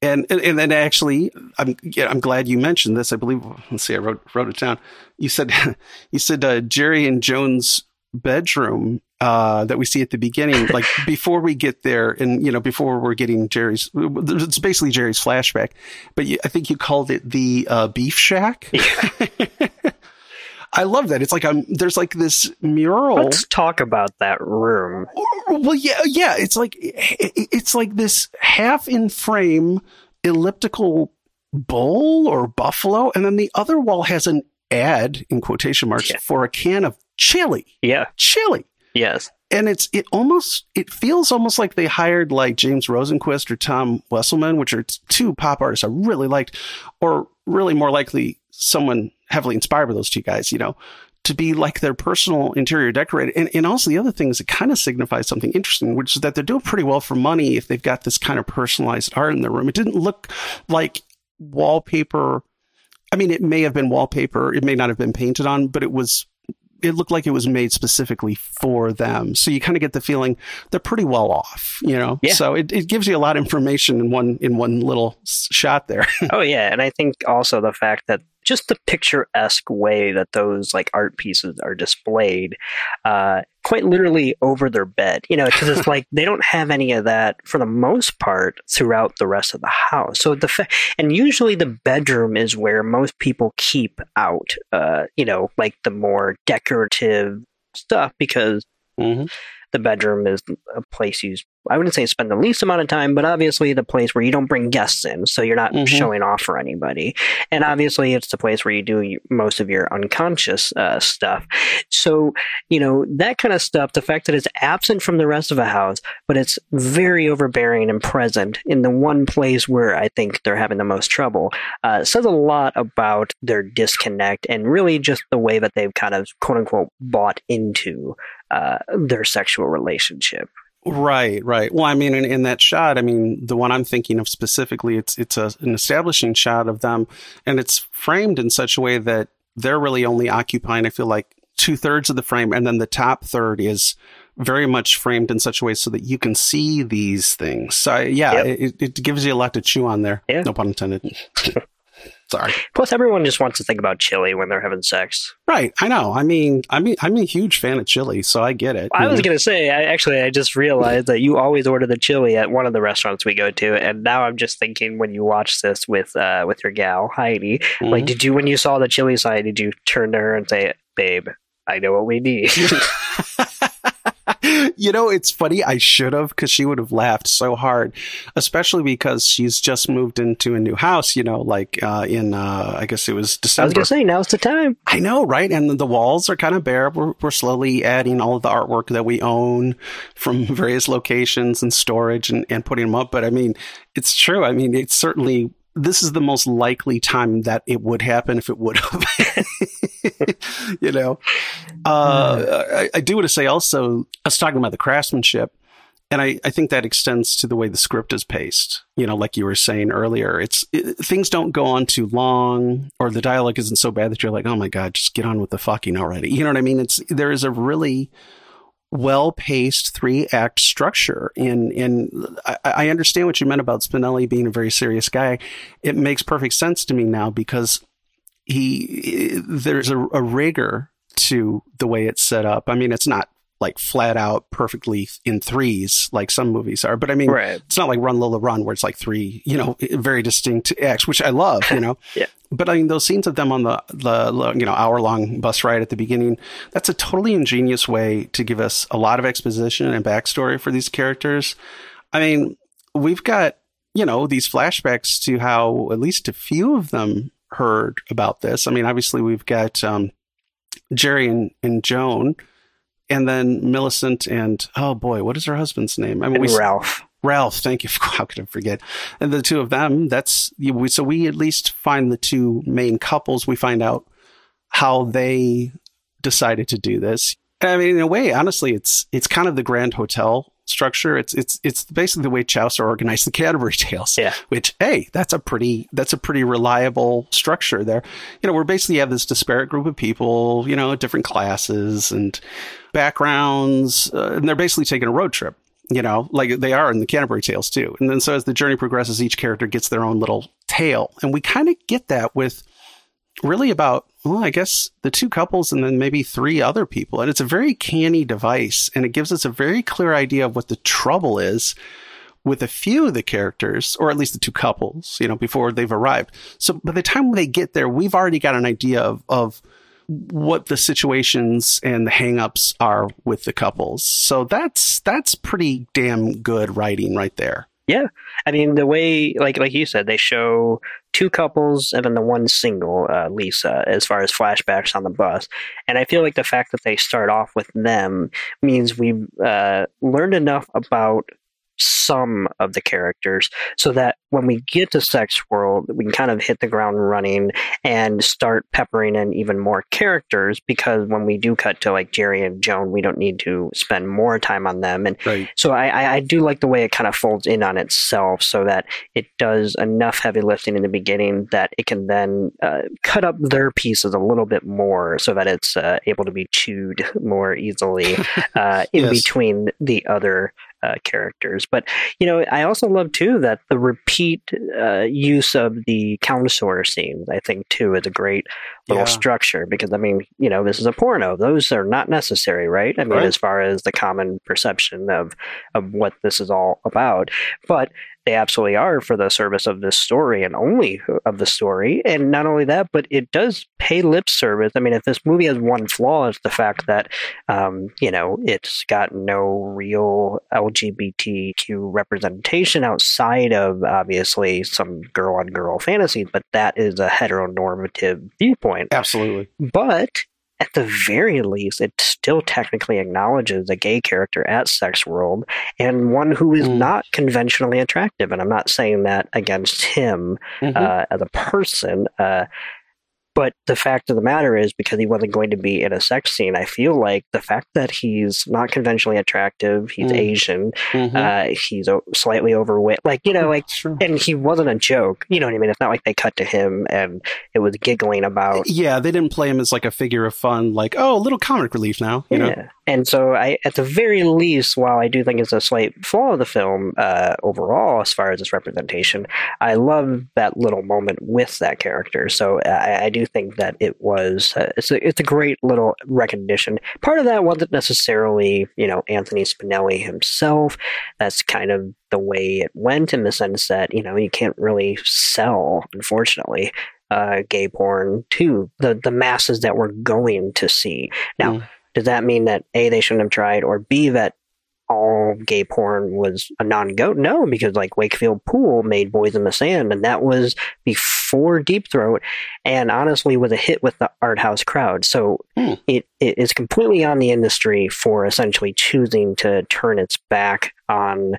and then actually I'm glad you mentioned this. I believe, let's see, I wrote it down. You said Jerry and Joan's bedroom that we see at the beginning, like before we get there, and you know, before we're getting Jerry's, it's basically Jerry's flashback, but I think you called it the beef shack. I love that. It's like there's like this mural. Let's talk about that room. Well, yeah. It's like this half in frame elliptical bull or buffalo, and then the other wall has an ad in quotation marks for a can of chili. Yeah, chili. Yes. And it feels almost like they hired like James Rosenquist or Tom Wesselman, which are two pop artists I really liked, or really more likely someone heavily inspired by those two guys, you know, to be like their personal interior decorator. And also the other thing is it kind of signifies something interesting, which is that they're doing pretty well for money if they've got this kind of personalized art in their room. It didn't look like wallpaper. I mean, it may have been wallpaper. It may not have been painted on, but it looked like it was made specifically for them. So you kind of get the feeling they're pretty well off, you know? Yeah. So it gives you a lot of information in one little shot there. Oh yeah. And I think also the fact that just the picturesque way that those like art pieces are displayed, quite literally over their bed, you know, because it's like they don't have any of that for the most part throughout the rest of the house. So and usually the bedroom is where most people keep out, you know, like the more decorative stuff, because the bedroom is a place I wouldn't say spend the least amount of time, but obviously the place where you don't bring guests in, so you're not showing off for anybody. And obviously it's the place where you do most of your unconscious stuff. So, you know, that kind of stuff, the fact that it's absent from the rest of a house, but it's very overbearing and present in the one place where I think they're having the most trouble, says a lot about their disconnect and really just the way that they've kind of, quote unquote, bought into their sexual relationship. Right. Well, I mean, in that shot, I mean, the one I'm thinking of specifically, it's an establishing shot of them, and it's framed in such a way that they're really only occupying, I feel like, 2/3 of the frame, and then the top third is very much framed in such a way so that you can see these things. So, It gives you a lot to chew on there. Yeah. No pun intended. Sorry. Plus, everyone just wants to think about chili when they're having sex. Right. I know. I mean, I'm a huge fan of chili, so I get it. I was going to say, I just realized that you always order the chili at one of the restaurants we go to. And now I'm just thinking when you watch this with your gal, Heidi, like, did you, when you saw the chili sign, did you turn to her and say, babe, I know what we need? You know, it's funny. I should have, because she would have laughed so hard, especially because she's just moved into a new house, you know, like in I guess it was December. I was going to say, now's the time. I know, right? And the walls are kind of bare. We're slowly adding all of the artwork that we own from various locations and storage and putting them up. But I mean, it's true. I mean, it's certainly... This is the most likely time that it would happen if it would have, you know. I do want to say also, I was talking about the craftsmanship, and I think that extends to the way the script is paced. You know, like you were saying earlier, things don't go on too long, or the dialogue isn't so bad that you're like, oh my God, just get on with the fucking already. You know what I mean? There is a really well-paced 3-act structure. And I understand what you meant about Spinelli being a very serious guy. It makes perfect sense to me now, because there's a rigor to the way it's set up. I mean, it's not like flat out perfectly in threes like some movies are, but I mean, It's not like Run Lola Run where it's like three, you know, very distinct acts, which I love, you know. Yeah. But I mean, those scenes of them on the you know, hour-long bus ride at the beginning, that's a totally ingenious way to give us a lot of exposition and backstory for these characters. I mean, we've got, you know, these flashbacks to how at least a few of them heard about this. I mean, obviously, we've got Jerry and Joan, and then Millicent and, oh boy, what is her husband's name? I mean, Ralph. Ralph, thank you. How could I forget? And the two of them, so we at least find the two main couples. We find out how they decided to do this. I mean, in a way, honestly, it's kind of the Grand Hotel structure. It's basically the way Chaucer organized the Canterbury Tales. Yeah. Which, hey, that's a pretty reliable structure there. You know, we're basically have this disparate group of people, you know, different classes and backgrounds, and they're basically taking a road trip. You know, like they are in the Canterbury Tales, too. And then so as the journey progresses, each character gets their own little tale. And we kind of get that with really about, well, I guess the two couples and then maybe three other people. And it's a very canny device. And it gives us a very clear idea of what the trouble is with a few of the characters, or at least the two couples, you know, before they've arrived. So by the time they get there, we've already got an idea of what the situations and the hangups are with the couples. So that's pretty damn good writing right there. Yeah. I mean, the way, like you said, they show two couples and then the one single, Lisa, as far as flashbacks on the bus. And I feel like the fact that they start off with them means we've learned enough about some of the characters so that when we get to Sex World, we can kind of hit the ground running and start peppering in even more characters, because when we do cut to like Jerry and Joan, we don't need to spend more time on them. And so I do like the way it kind of folds in on itself so that it does enough heavy lifting in the beginning that it can then cut up their pieces a little bit more so that it's able to be chewed more easily in between the other characters. But, you know, I also love, too, that the repeat use of the counselor scenes, I think, too, is a great little structure, because, I mean, you know, this is a porno. Those are not necessary, right? I mean, as far as the common perception of what this is all about. But they absolutely are for the service of this story and only of the story. And not only that, but it does pay lip service. I mean, if this movie has one flaw, it's the fact that, you know, it's got no real LGBTQ representation outside of, obviously, some girl-on-girl fantasy, but that is a heteronormative viewpoint. Absolutely. But at the very least, it still technically acknowledges a gay character at Sex World, and one who is not conventionally attractive. And I'm not saying that against him as a person, but the fact of the matter is, because he wasn't going to be in a sex scene, I feel like the fact that he's not conventionally attractive, he's Asian, he's slightly overweight, like, you know, like, and he wasn't a joke. You know what I mean? It's not like they cut to him and it was giggling about. Yeah, they didn't play him as like a figure of fun, like, oh, a little comic relief now. You know? And so I, at the very least, while I do think it's a slight flaw of the film overall, as far as its representation, I love that little moment with that character. So I do think that it was, it's a great little recognition. Part of that wasn't necessarily, you know, Anthony Spinelli himself. That's kind of the way it went, in the sense that, you know, you can't really sell, unfortunately, gay porn to the masses that we're going to see. Now, does that mean that A, they shouldn't have tried, or B, that all gay porn was a non-go? No, because like Wakefield Pool made Boys in the Sand, and that was before Deep Throat, and honestly was a hit with the art house crowd. So it is completely on the industry for essentially choosing to turn its back on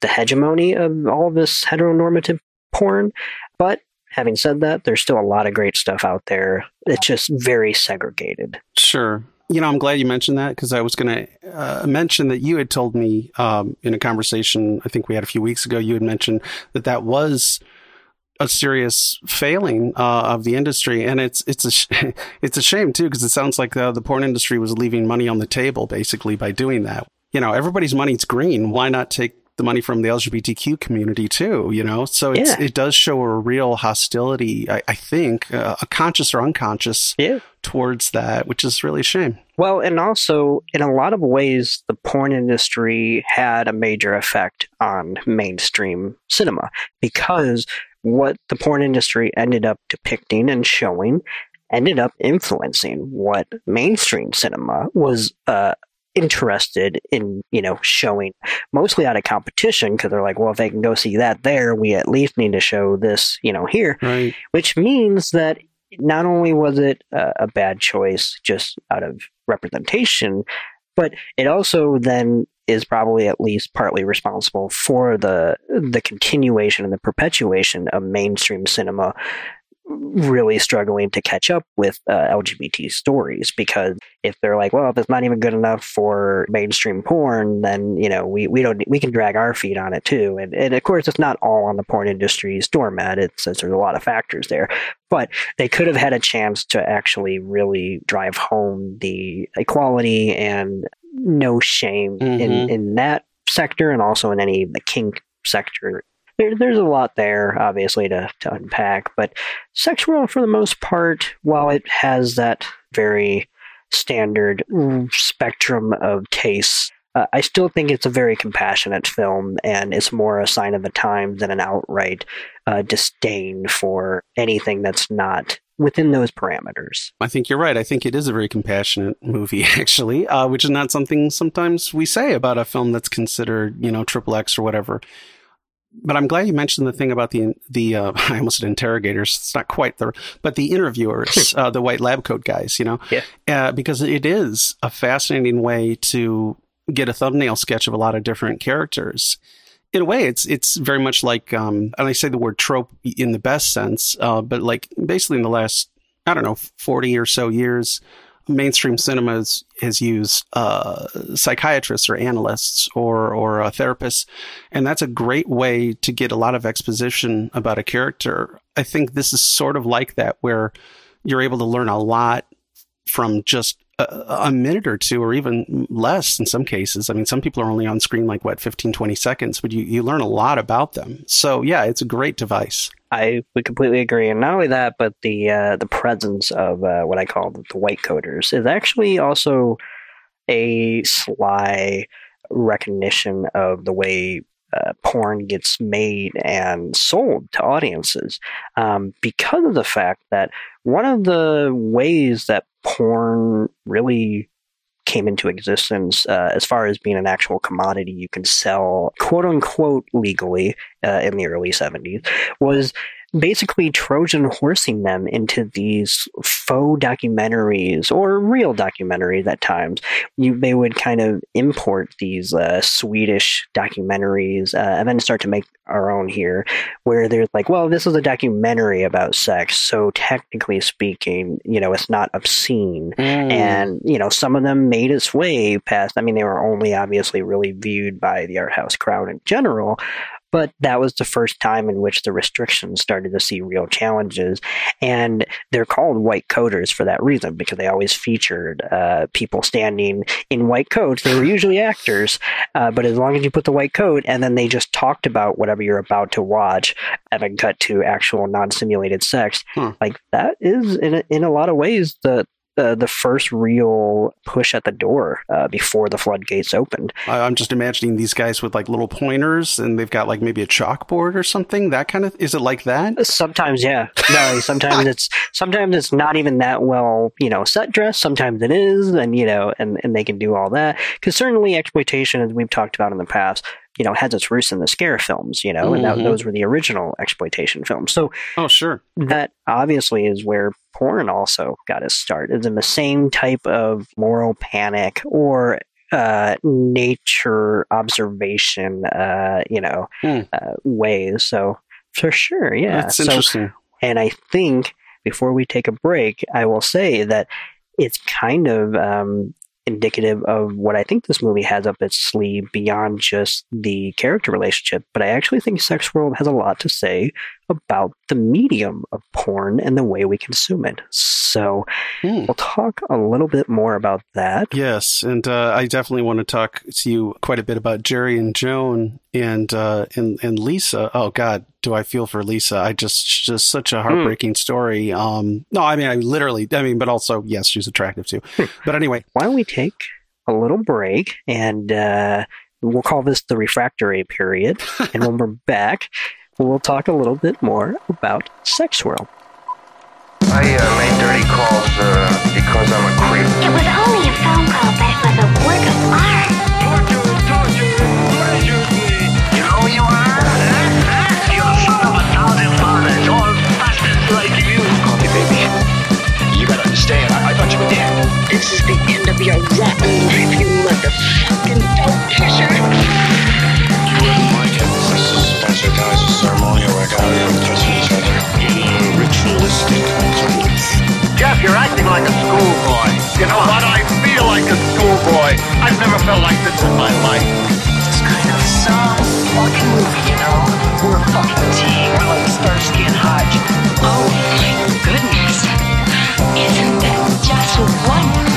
the hegemony of all this heteronormative porn. But having said that, there's still a lot of great stuff out there. It's just very segregated. Sure. You know, I'm glad you mentioned that, because I was going to mention that you had told me in a conversation I think we had a few weeks ago, you had mentioned that that was a serious failing of the industry. And it's a shame, too, because it sounds like the porn industry was leaving money on the table, basically, by doing that. You know, everybody's money's green. Why not take the money from the LGBTQ community too, you know? So it does show a real hostility, I think, a conscious or unconscious towards that, which is really a shame. Well, and also, in a lot of ways, the porn industry had a major effect on mainstream cinema, because what the porn industry ended up depicting and showing ended up influencing what mainstream cinema was interested in, you know, showing, mostly out of competition, because they're like, well, if they can go see that there, we at least need to show this, you know, here, which means that not only was it a bad choice just out of representation, but it also then is probably at least partly responsible for the continuation and the perpetuation of mainstream cinema really struggling to catch up with LGBT stories, because if they're like, well, if it's not even good enough for mainstream porn, then, you know, we can drag our feet on it too. And of course, it's not all on the porn industry's doormat. There's a lot of factors there, but they could have had a chance to actually really drive home the equality and no shame in that sector, and also in any of the kink sector. There's a lot there, obviously, to unpack, but Sex World, for the most part, while it has that very standard spectrum of tastes, I still think it's a very compassionate film, and it's more a sign of the times than an outright disdain for anything that's not within those parameters. I think you're right. I think it is a very compassionate movie, actually, which is not something sometimes we say about a film that's considered, you know, XXX or whatever. But I'm glad you mentioned the thing about the I almost said interrogators. It's not quite but the interviewers, the white lab coat guys, you know, because it is a fascinating way to get a thumbnail sketch of a lot of different characters. in a way, it's very much like, and I say the word trope in the best sense, but like basically in the last, I don't know, 40 or so years, mainstream cinema has used psychiatrists or analysts or therapists. And that's a great way to get a lot of exposition about a character. I think this is sort of like that, where you're able to learn a lot from just a minute or two, or even less in some cases. I mean, some people are only on screen like, what, 15, 20 seconds, but you learn a lot about them. So yeah, it's a great device. I would completely agree. And not only that, but the presence of what I call the white coders is actually also a sly recognition of the way porn gets made and sold to audiences, because of the fact that one of the ways that porn really came into existence, as far as being an actual commodity you can sell, quote unquote, legally in the early 70s, was basically Trojan horsing them into these faux documentaries or real documentaries at times. They would kind of import these Swedish documentaries and then start to make our own here, where they're like, well, this is a documentary about sex, so technically speaking, you know, it's not obscene. And, you know, some of them made its way past, I mean, they were only obviously really viewed by the art house crowd in general, but that was the first time in which the restrictions started to see real challenges. And they're called white coders for that reason, because they always featured people standing in white coats. They were usually actors, but as long as you put the white coat and then they just talked about whatever you're about to watch and then cut to actual non-simulated sex, like that is in a lot of ways the first real push at the door before the floodgates opened. I'm just imagining these guys with like little pointers, and they've got like maybe a chalkboard or something. That kind of, is it like that? Sometimes, yeah. No, sometimes it's not even that well, you know, set dressed. Sometimes it is, and you know, and they can do all that, because certainly exploitation, as we've talked about in the past, you know, has its roots in the scare films, you know, and those were the original exploitation films. So, that obviously is where porn also got its start. It's in the same type of moral panic or nature observation, ways. So, for sure, yeah. That's interesting. And I think before we take a break, I will say that it's kind of indicative of what I think this movie has up its sleeve beyond just the character relationship, but I actually think Sex World has a lot to say about the medium of porn and the way we consume it. So we'll talk a little bit more about that. Yes, and I definitely want to talk to you quite a bit about Jerry and Joan and Lisa. Oh God, do I feel for Lisa? I just such a heartbreaking story. No, I mean, but also yes, she's attractive too. But anyway, why don't we take a little break, and we'll call this the refractory period. And when we're back, we'll talk a little bit more about Sex World. I made dirty calls because I'm a creep. It was only a phone call, but it was a work of art. Torture, torture me. You know who you are? You're the son of a thousand fathers, all bastards like you. Call me baby. You gotta understand, I thought you were dead. This is the end of your rotten life, you motherfucking dope pisser. You wouldn't like it. This is a bunch of guys with ceremonial regalia touching each other. Ritualistic complaints. Jeff, you're acting like a schoolboy. You know what? I feel like a schoolboy. I've never felt like this in my life. This kind of song, fucking movie, you know? We're a fucking team. We're like Starsky and Hutch. Oh my goodness. Isn't that just wonderful?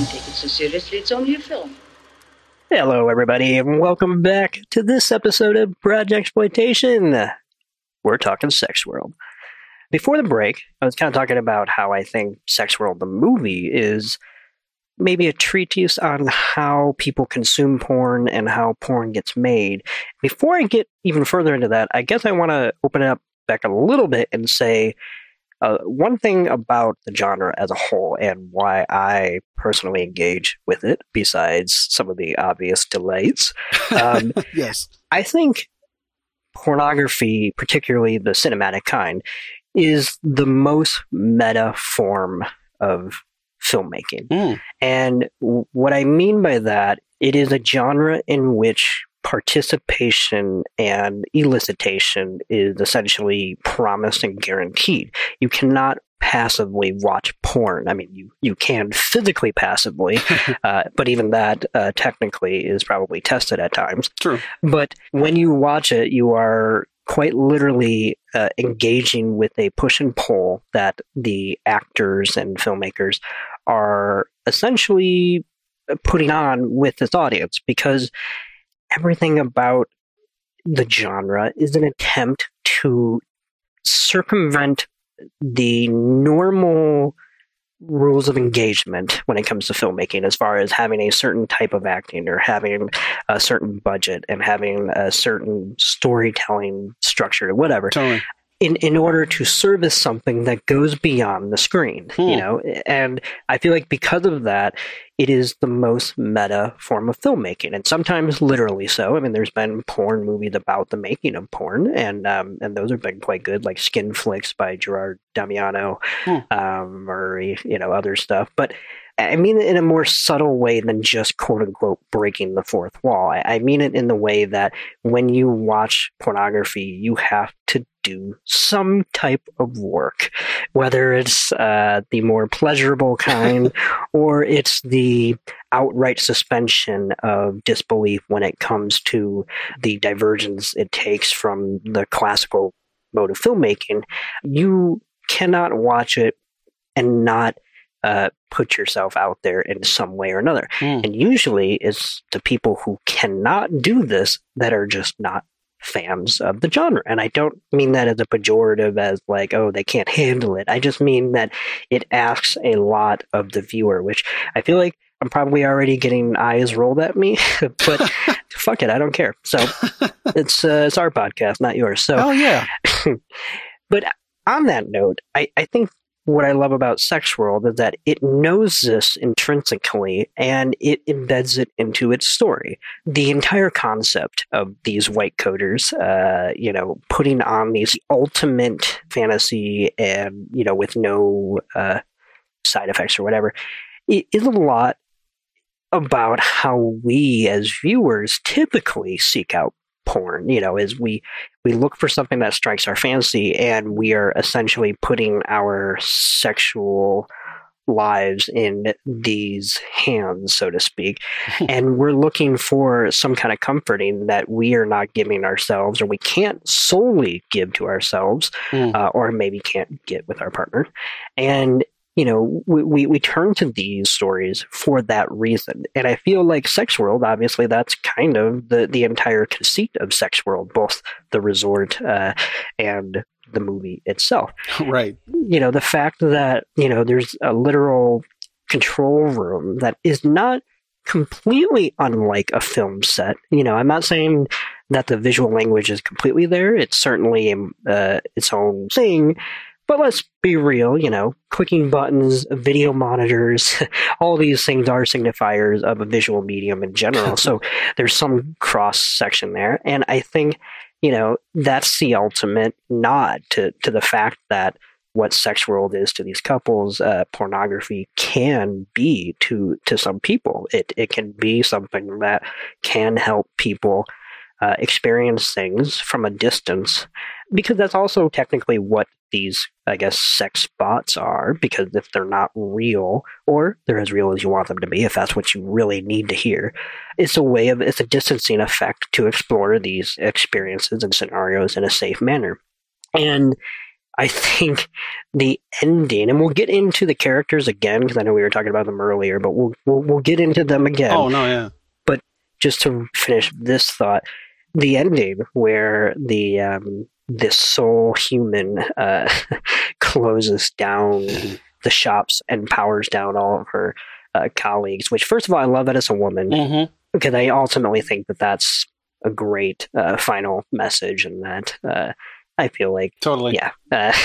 Don't take it so seriously, it's only a film. Hello, everybody, and welcome back to this episode of Project Exploitation. We're talking Sex World. Before the break, I was kind of talking about how I think Sex World, the movie, is maybe a treatise on how people consume porn and how porn gets made. Before I get even further into that, I guess I want to open it up back a little bit and say, one thing about the genre as a whole and why I personally engage with it, besides some of the obvious delights, yes, I think pornography, particularly the cinematic kind, is the most meta form of filmmaking. And what I mean by that, it is a genre in which participation and elicitation is essentially promised and guaranteed. You cannot passively watch porn. I mean, you can physically passively, but even that technically is probably tested at times. True. But when you watch it, you are quite literally engaging with a push and pull that the actors and filmmakers are essentially putting on with this audience, because everything about the genre is an attempt to circumvent the normal rules of engagement when it comes to filmmaking, as far as having a certain type of acting or having a certain budget and having a certain storytelling structure or whatever. Totally. In order to service something that goes beyond the screen, you know, and I feel like because of that, it is the most meta form of filmmaking, and sometimes literally so. I mean, there's been porn movies about the making of porn, and those have been quite good, like Skin Flicks by Gerard Damiano, or, you know, other stuff. But I mean it in a more subtle way than just quote-unquote breaking the fourth wall. I mean it in the way that when you watch pornography, you have to do some type of work, whether it's the more pleasurable kind or it's the outright suspension of disbelief when it comes to the divergence it takes from the classical mode of filmmaking. You cannot watch it and not put yourself out there in some way or another. And usually it's the people who cannot do this that are just not fans of the genre. And I don't mean that as a pejorative, as like, oh, they can't handle it. I just mean that it asks a lot of the viewer, which I feel like I'm probably already getting eyes rolled at me, but fuck it, I don't care. So it's our podcast, not yours. So oh yeah. But on that note, I think what I love about Sex World is that it knows this intrinsically and it embeds it into its story. The entire concept of these white coders, you know, putting on these ultimate fantasy and, you know, with no side effects or whatever, it is a lot about how we as viewers typically seek out porn, you know, is we look for something that strikes our fancy, and we are essentially putting our sexual lives in these hands, so to speak. And we're looking for some kind of comforting that we are not giving ourselves, or we can't solely give to ourselves, or maybe can't get with our partner. And you know, we turn to these stories for that reason. And I feel like Sex World, obviously, that's kind of the entire conceit of Sex World, both the resort and the movie itself. Right. You know, the fact that, you know, there's a literal control room that is not completely unlike a film set. You know, I'm not saying that the visual language is completely there. It's certainly its own thing. But let's be real, you know, clicking buttons, video monitors, all these things are signifiers of a visual medium in general. So there's some cross section there. And I think, you know, that's the ultimate nod to the fact that what Sex World is to these couples, pornography can be to some people. It can be something that can help people experience things from a distance, because that's also technically what these, I guess, sex bots are, because if they're not real, or they're as real as you want them to be, if that's what you really need to hear, it's a distancing effect to explore these experiences and scenarios in a safe manner. And I think the ending, and we'll get into the characters again, because I know we were talking about them earlier, but we'll get into them again. Oh, no, yeah. But just to finish this thought, the ending where the this sole human closes down the shops and powers down all of her colleagues, which, first of all, I love that it's a woman, because I ultimately think that that's a great final message, and that I feel like... Totally. Yeah.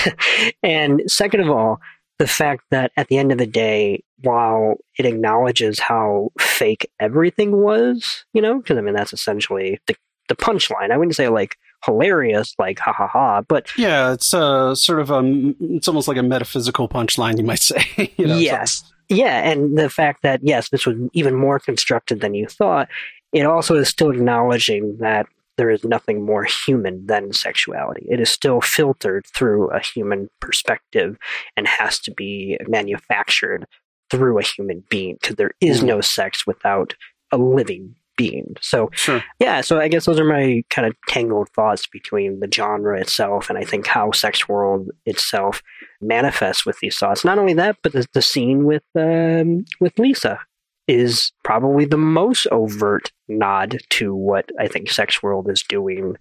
And second of all, the fact that at the end of the day, while it acknowledges how fake everything was, you know, because, I mean, that's essentially the punchline. I wouldn't say, like, hilarious, like ha ha ha. But yeah, it's sort of it's almost like a metaphysical punchline, you might say. You know, yes, so. Yeah, and the fact that yes, this was even more constructed than you thought. It also is still acknowledging that there is nothing more human than sexuality. It is still filtered through a human perspective and has to be manufactured through a human being, because there is no sex without a living being. So, yeah, so I guess those are my kind of tangled thoughts between the genre itself and I think how Sex World itself manifests with these thoughts. Not only that, but the scene with Lisa is probably the most overt nod to what I think Sex World is doing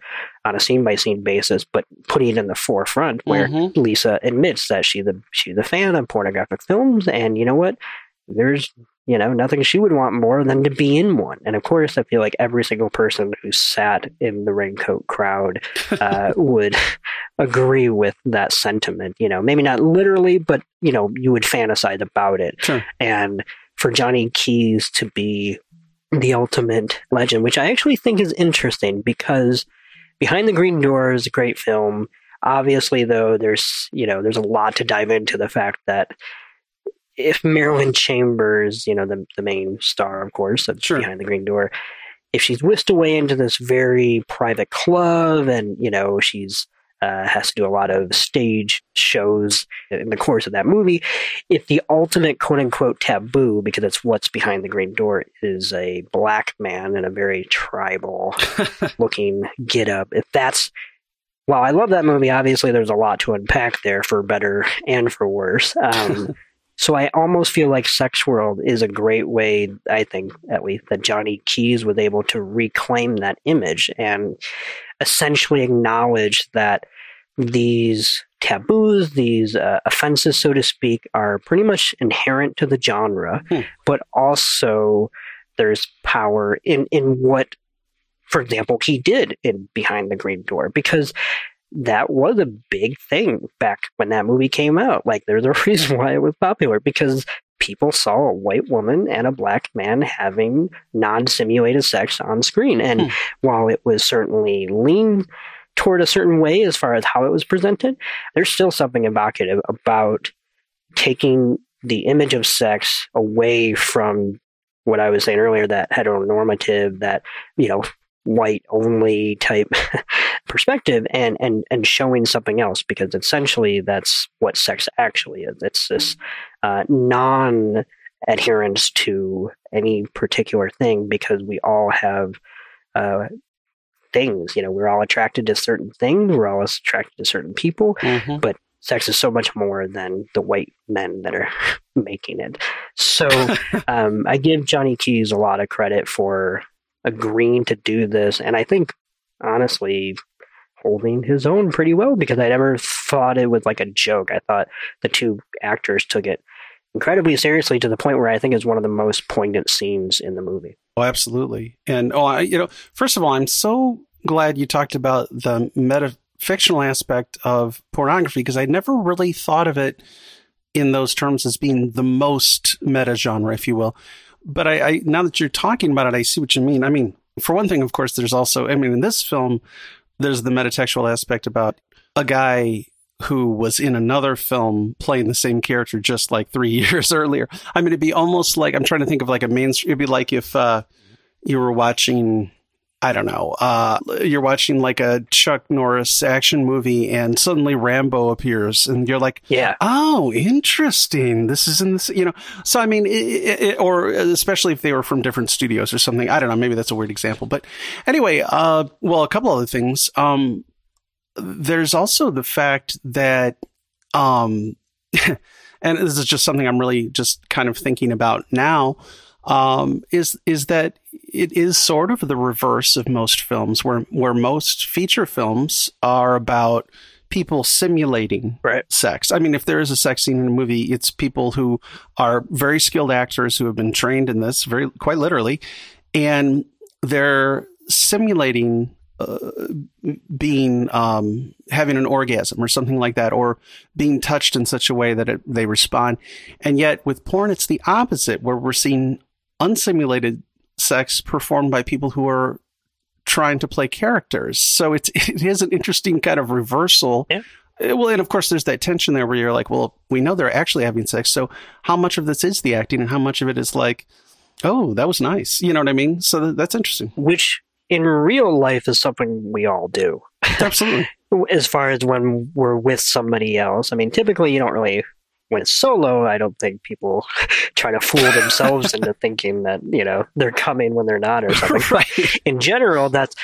on a scene-by-scene basis, but putting it in the forefront where Lisa admits that she's a fan of pornographic films, and you know what? There's, you know, nothing she would want more than to be in one. And of course, I feel like every single person who sat in the raincoat crowd would agree with that sentiment. You know, maybe not literally, but, you know, you would fantasize about it. Sure. And for Johnny Keys to be the ultimate legend, which I actually think is interesting because Behind the Green Door is a great film. Obviously, though, there's a lot to dive into the fact that if Marilyn Chambers, you know, the main star, of course, of Behind the Green Door, if she's whisked away into this very private club and, you know, she's has to do a lot of stage shows in the course of that movie. If the ultimate quote-unquote taboo, because it's what's behind the green door, is a black man in a very tribal-looking getup, if that's... Well, I love that movie. Obviously, there's a lot to unpack there for better and for worse. So I almost feel like Sex World is a great way, I think, at least, that Johnny Keys was able to reclaim that image and essentially acknowledge that these taboos, these offenses, so to speak, are pretty much inherent to the genre, but also there's power in what, for example, he did in Behind the Green Door, because that was a big thing back when that movie came out. Like, there's a reason why it was popular, because people saw a white woman and a black man having non-simulated sex on screen. And while it was certainly lean toward a certain way as far as how it was presented, there's still something evocative about taking the image of sex away from what I was saying earlier, that heteronormative, that, you know, white only type perspective, and showing something else, because essentially that's what sex actually is. It's this non-adherence to any particular thing, because we all have things, you know, we're all attracted to certain things, we're all attracted to certain people, but sex is so much more than the white men that are making it. So I give Johnny Keys a lot of credit for agreeing to do this, and I think honestly holding his own pretty well, because I never thought it was like a joke. I thought the two actors took it incredibly seriously, to the point where I think it's one of the most poignant scenes in the movie. Oh, absolutely. And you know, first of all, I'm so glad you talked about the metafictional aspect of pornography, because I never really thought of it in those terms as being the most meta genre, if you will. But I now that you're talking about it, I see what you mean. I mean, for one thing, of course, there's also, I mean, in this film, there's the metatextual aspect about a guy who was in another film playing the same character just like 3 years earlier. I mean, it'd be almost like, I'm trying to think of like a mainstream, it'd be like if you were watching, I don't know, you're watching like a Chuck Norris action movie and suddenly Rambo appears and you're like, yeah, oh, interesting. This is in this, you know, so I mean, or especially if they were from different studios or something. I don't know. Maybe that's a weird example. But anyway, well, a couple other things. There's also the fact that, and this is just something I'm really just kind of thinking about now, is that it is sort of the reverse of most films, where most feature films are about people simulating sex. I mean, if there is a sex scene in a movie, it's people who are very skilled actors who have been trained in this, very quite literally, and they're simulating being having an orgasm or something like that, or being touched in such a way that they respond. And yet with porn, it's the opposite, where we're seeing unsimulated sex performed by people who are trying to play characters. So it is an interesting kind of reversal. Yeah. Well, and of course, there's that tension there where you're like, well, we know they're actually having sex. So how much of this is the acting and how much of it is like, oh, that was nice. You know what I mean? So that's interesting. Which in real life is something we all do. Absolutely. As far as when we're with somebody else. I mean, typically you don't really, when it's solo, I don't think people try to fool themselves into thinking that, you know, they're coming when they're not or something. Right. In general, that's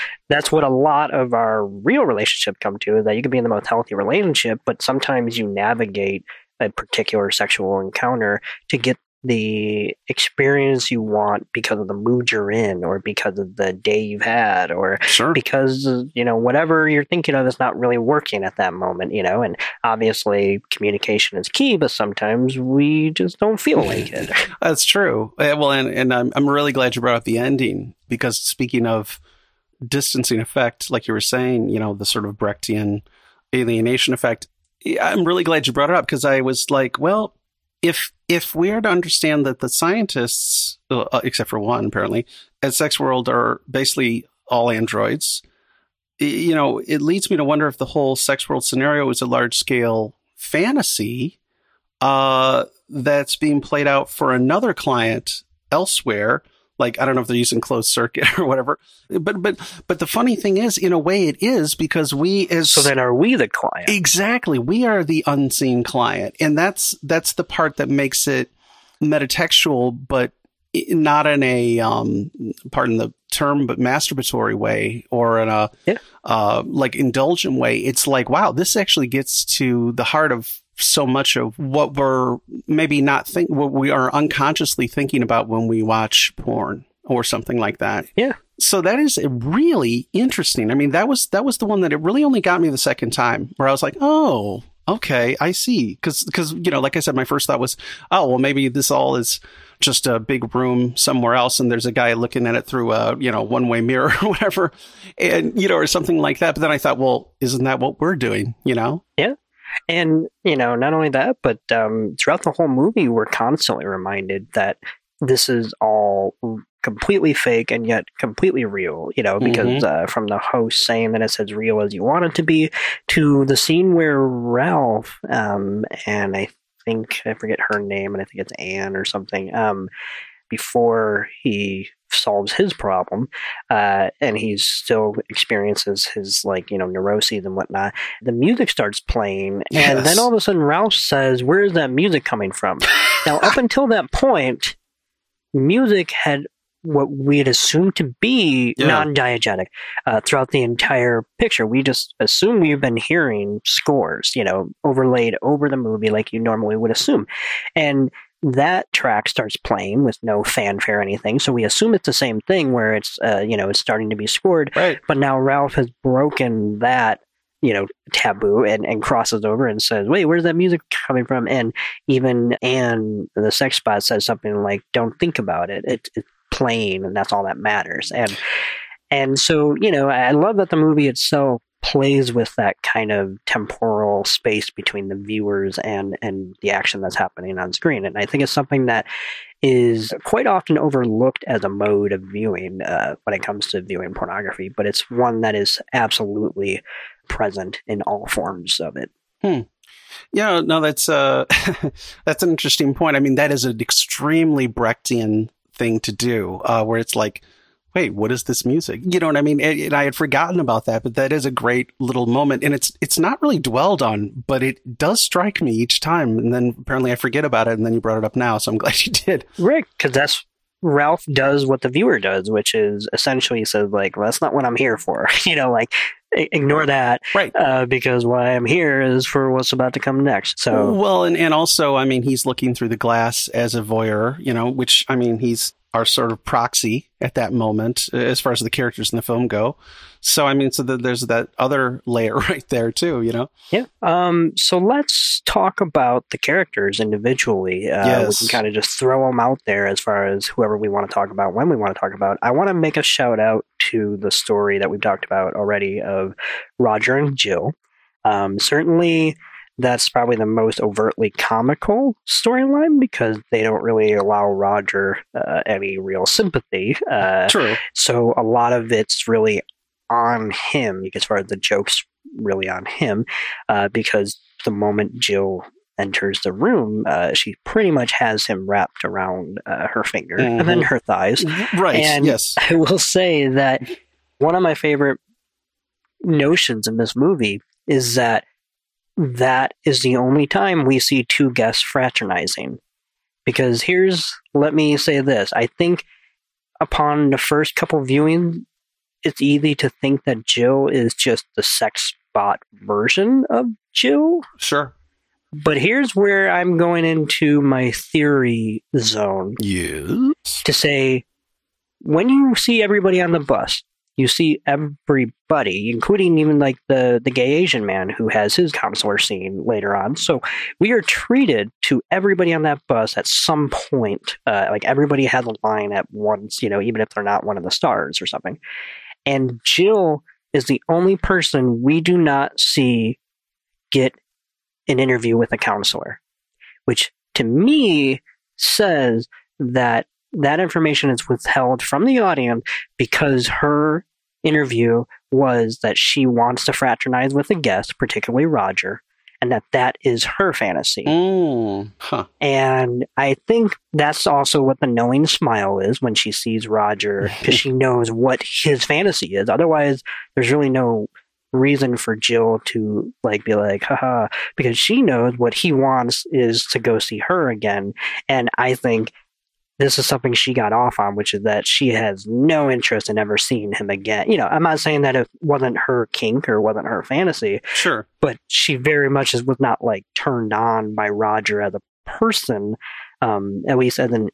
what a lot of our real relationship come to, is that you can be in the most healthy relationship, but sometimes you navigate a particular sexual encounter to get the experience you want because of the mood you're in or because of the day you've had or sure. because, you know, whatever you're thinking of is not really working at that moment, you know, and obviously communication is key, but sometimes we just don't feel like it. That's true. Well, and I'm really glad you brought up the ending, because speaking of distancing effect, like you were saying, you know, the sort of Brechtian alienation effect, I'm really glad you brought it up, because I was like, well, if we are to understand that the scientists, except for one apparently, at Sex World are basically all androids, you know, it leads me to wonder if the whole Sex World scenario is a large-scale fantasy that's being played out for another client elsewhere. Like, I don't know if they're using closed circuit or whatever. But the funny thing is, in a way it is, because we as... So then are we the client? Exactly. We are the unseen client. And that's the part that makes it metatextual, but not in a, pardon the term, but masturbatory way or in a, like, indulgent way. It's like, wow, this actually gets to the heart of so much of what we're maybe not think, what we are unconsciously thinking about when we watch porn or something like that. Yeah. So that is really interesting. I mean, that was the one that it really only got me the second time, where I was like, oh, okay, I see. Because, you know, like I said, my first thought was, oh, well, maybe this all is just a big room somewhere else, and there's a guy looking at it through a, you know, one-way mirror or whatever, and, you know, or something like that. But then I thought, well, isn't that what we're doing? You know? Yeah. And, you know, not only that, but throughout the whole movie, we're constantly reminded that this is all completely fake and yet completely real, you know, because from the host saying that it's as real as you want it to be, to the scene where Ralph and I forget her name, and I think it's Ann or something, before he solves his problem and he still experiences his, like, you know, neuroses and whatnot, the music starts playing. Yes. And then all of a sudden Ralph says, where is that music coming from? Now, up until that point, music had what we had assumed to be non-diegetic throughout the entire picture. We just assume we've been hearing scores, you know, overlaid over the movie like you normally would assume. And that track starts playing with no fanfare or anything. So we assume it's the same thing where it's, you know, it's starting to be scored. Right. But now Ralph has broken that, you know, taboo and crosses over and says, wait, where's that music coming from? And even Anne, the sex spot, says something like, don't think about it. It's playing, and that's all that matters. And so, you know, I love that the movie itself plays with that kind of temporal space between the viewers and the action that's happening on screen. And I think it's something that is quite often overlooked as a mode of viewing when it comes to viewing pornography, but it's one that is absolutely present in all forms of it. Yeah, no, that's that's an interesting point. I mean, that is an extremely Brechtian thing to do, where it's like, wait, what is this music? You know what I mean? And I had forgotten about that, but that is a great little moment. And it's not really dwelled on, but it does strike me each time. And then apparently I forget about it, and then you brought it up now, so I'm glad you did. Right, because that's Ralph does what the viewer does, which is essentially says, like, well, that's not what I'm here for. You know, like, ignore that. Right. Because why I'm here is for what's about to come next. So, well, and also, I mean, he's looking through the glass as a voyeur, you know, which, I mean, he's our sort of proxy at that moment, as far as the characters in the film go. So, I mean, so there's that other layer right there too, you know? Yeah. So let's talk about the characters individually. Yes. We can kind of just throw them out there as far as whoever we want to talk about, when we want to talk about. I want to make a shout out to the story that we've talked about already of Roger and Jill. Certainly, that's probably the most overtly comical storyline, because they don't really allow Roger any real sympathy. True. So a lot of it's really on him, because far as the joke's really on him, because the moment Jill enters the room, she pretty much has him wrapped around her finger and then her thighs. Right. And yes. I will say that one of my favorite notions in this movie is that is the only time we see two guests fraternizing. Because let me say this. I think upon the first couple viewings, it's easy to think that Jill is just the sex bot version of Jill. Sure. But here's where I'm going into my theory zone. Yes. To say, when you see everybody on the bus, you see everybody, including even like the gay Asian man who has his counselor scene later on. So we are treated to everybody on that bus at some point. Like everybody has a line at once, even if they're not one of the stars or something. And Jill is the only person we do not see get an interview with a counselor, which to me says that information is withheld from the audience because her interview was that she wants to fraternize with a guest, particularly Roger, and that is her fantasy. And I think that's also what the knowing smile is when she sees Roger, because she knows what his fantasy is. Otherwise, there's really no reason for Jill to be like, haha, because she knows what he wants is to go see her again. And I think this is something she got off on, which is that she has no interest in ever seeing him again. I'm not saying that it wasn't her kink or wasn't her fantasy. Sure. But she very much was not turned on by Roger as a person, at least as in,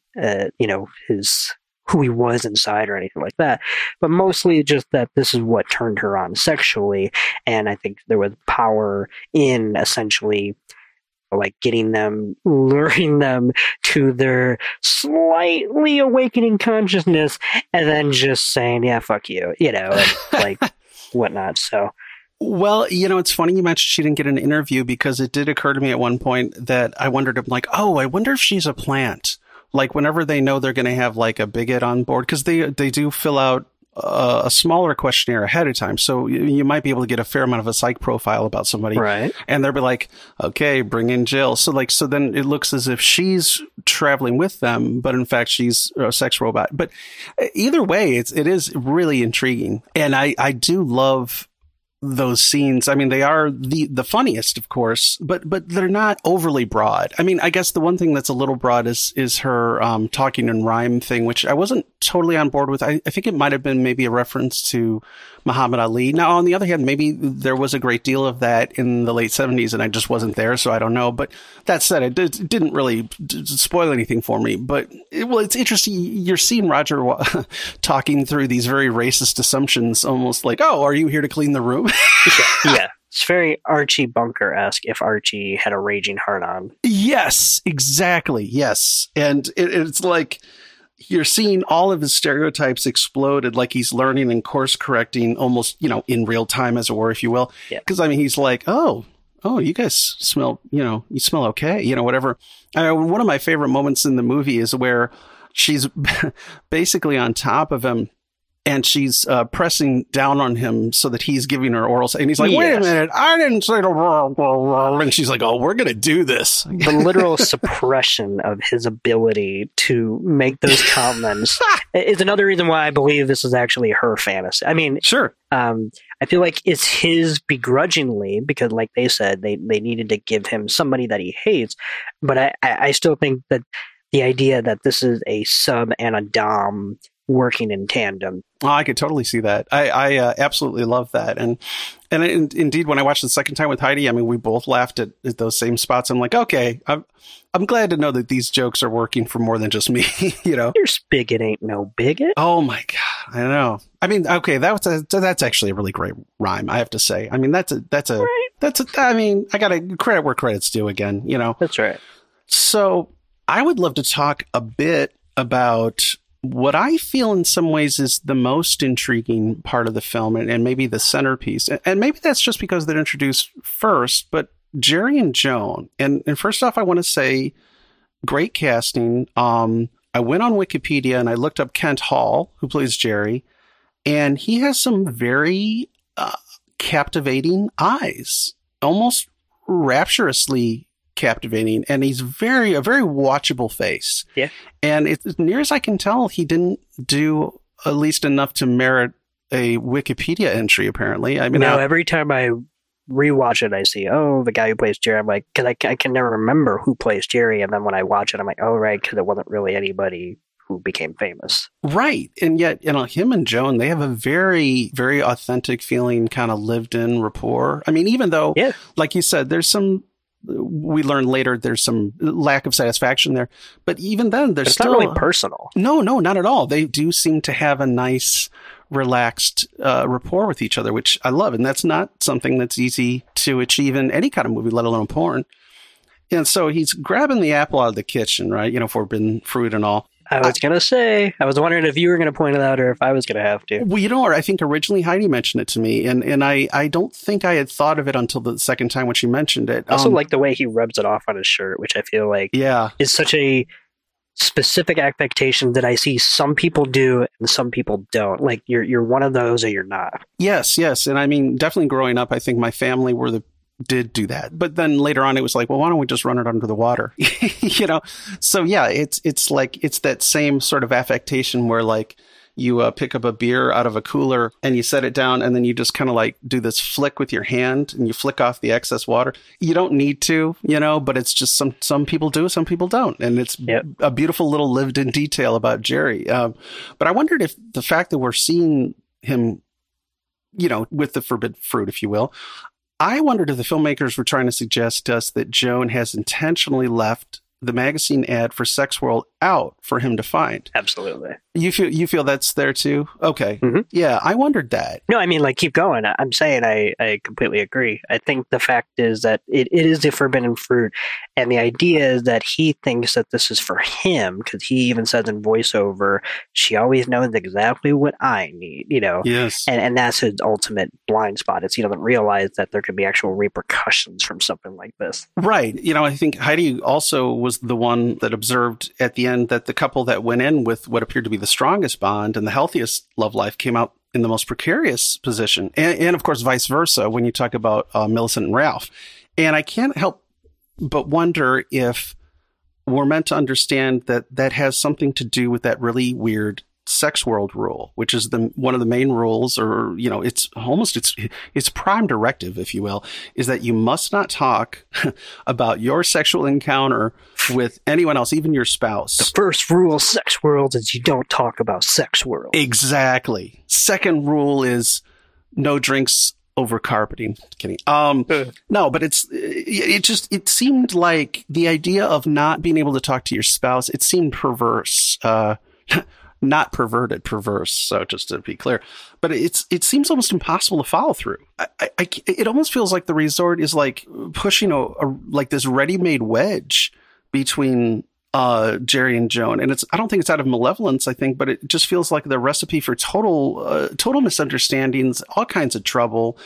who he was inside or anything like that. But mostly just that this is what turned her on sexually. And I think there was power in essentially luring them to their slightly awakening consciousness and then just saying, yeah, fuck you, and whatnot. So, well, it's funny you mentioned she didn't get an interview, because it did occur to me at one point that I wondered, I'm like, oh, I wonder if she's a plant. Whenever they know they're going to have a bigot on board, because they do fill out a smaller questionnaire ahead of time. So you might be able to get a fair amount of a psych profile about somebody. Right. And they'll be like, okay, bring in Jill. So so then it looks as if she's traveling with them, but in fact, she's a sex robot. But either way, it is really intriguing. And I do love those scenes. I mean, they are the funniest, of course, but they're not overly broad. I mean, I guess the one thing that's a little broad is her talking in rhyme thing, which I wasn't totally on board with. I think it might have been maybe a reference to Muhammad Ali. Now, on the other hand, maybe there was a great deal of that in the late 70s, and I just wasn't there, so I don't know. But that said, it didn't really spoil anything for me. But, it's interesting. You're seeing Roger talking through these very racist assumptions, almost like, oh, are you here to clean the room? Yeah. It's very Archie Bunker-esque, if Archie had a raging heart-on. Yes, exactly. Yes. And it's like, you're seeing all of his stereotypes exploded, like he's learning and course correcting almost, in real time, as it were, if you will. Because yeah. I mean, he's like, oh, you guys smell, you smell okay, whatever. I mean, one of my favorite moments in the movie is where she's basically on top of him and she's pressing down on him so that he's giving her oral. And he's like, wait a minute, I didn't say the. And she's like, oh, we're going to do this. The literal suppression of his ability to make those comments is another reason why I believe this is actually her fantasy. I mean, sure. I feel like it's his begrudgingly, because like they said, they needed to give him somebody that he hates. But I still think that the idea that this is a sub and a dom working in tandem. Oh, I could totally see that. I absolutely love that. And indeed, when I watched the second time with Heidi, I mean, we both laughed at those same spots. I'm like, okay, I'm glad to know that these jokes are working for more than just me, Your spigot ain't no bigot. Oh, my God. I know. I mean, okay, that's actually a really great rhyme, I have to say. I mean, right. I mean, I gotta credit where credit's due again, That's right. So I would love to talk a bit about what I feel in some ways is the most intriguing part of the film, and maybe the centerpiece. And maybe that's just because they're introduced first, but Jerry and Joan. And first off, I want to say great casting. I went on Wikipedia and I looked up Kent Hall, who plays Jerry, And he has some very captivating eyes, almost rapturously captivating. And he's a very watchable face. Yeah. And as near as I can tell, he didn't do at least enough to merit a Wikipedia entry, apparently. I mean, now every time I rewatch it, I see, oh, the guy who plays Jerry. I'm like, because I can never remember who plays Jerry. And then when I watch it, I'm like, oh, right, because it wasn't really anybody who became famous. Right. And yet, you know, him and Joan, they have a very, very authentic feeling, kind of lived in rapport. I mean, even though, yeah, like you said, we learn later there's some lack of satisfaction there. But even then, there's still... It's not really personal. No, not at all. They do seem to have a nice, relaxed rapport with each other, which I love. And that's not something that's easy to achieve in any kind of movie, let alone porn. And so he's grabbing the apple out of the kitchen, right? You know, forbidden fruit and all. I was going to say, I was wondering if you were going to point it out or if I was going to have to. Well, you know, I think originally Heidi mentioned it to me, and I don't think I had thought of it until the second time when she mentioned it. I also like the way he rubs it off on his shirt, which I feel like is such a specific affectation that I see some people do and some people don't. Like, you're one of those or you're not. Yes. And I mean, definitely growing up, I think my family did do that. But then later on, it was like, well, why don't we just run it under the water? You know? So yeah, it's like, it's that same sort of affectation where like you pick up a beer out of a cooler and you set it down and then you just kind of like do this flick with your hand and you flick off the excess water. You don't need to, you know, but it's just some people do, some people don't. And it's a beautiful little lived in detail about Jerry. But I wondered if the fact that we're seeing him, you know, with the forbidden fruit, if you will, I wondered if the filmmakers were trying to suggest to us that Joan has intentionally left the magazine ad for Sex World out for him to find. Absolutely. You feel that's there too? Okay. Mm-hmm. Yeah, I wondered that. No, I mean, like, keep going. I'm saying I completely agree. I think the fact is that it is the forbidden fruit. And the idea is that he thinks that this is for him because he even says in voiceover, she always knows exactly what I need, you know? Yes. And that's his ultimate blind spot. It's he doesn't realize that there could be actual repercussions from something like this. Right. You know, I think Heidi also was the one that observed at the end that the couple that went in with what appeared to be the strongest bond and the healthiest love life came out in the most precarious position. And of course, vice versa, when you talk about Millicent and Ralph. And I can't help but wonder if we're meant to understand that has something to do with that really weird Sex World rule, which is one of the main rules, or, you know, it's almost its prime directive, if you will, is that you must not talk about your sexual encounter with anyone else, even your spouse. The first rule of Sex World is you don't talk about Sex World. Exactly. Second rule is no drinks over carpeting. Just kidding. No, but it seemed like the idea of not being able to talk to your spouse, it seemed perverse. Not perverted, perverse. So just to be clear, but it seems almost impossible to follow through. It almost feels like the resort is like pushing like this ready-made wedge between Jerry and Joan, and I don't think it's out of malevolence, I think, but it just feels like the recipe for total misunderstandings, all kinds of trouble.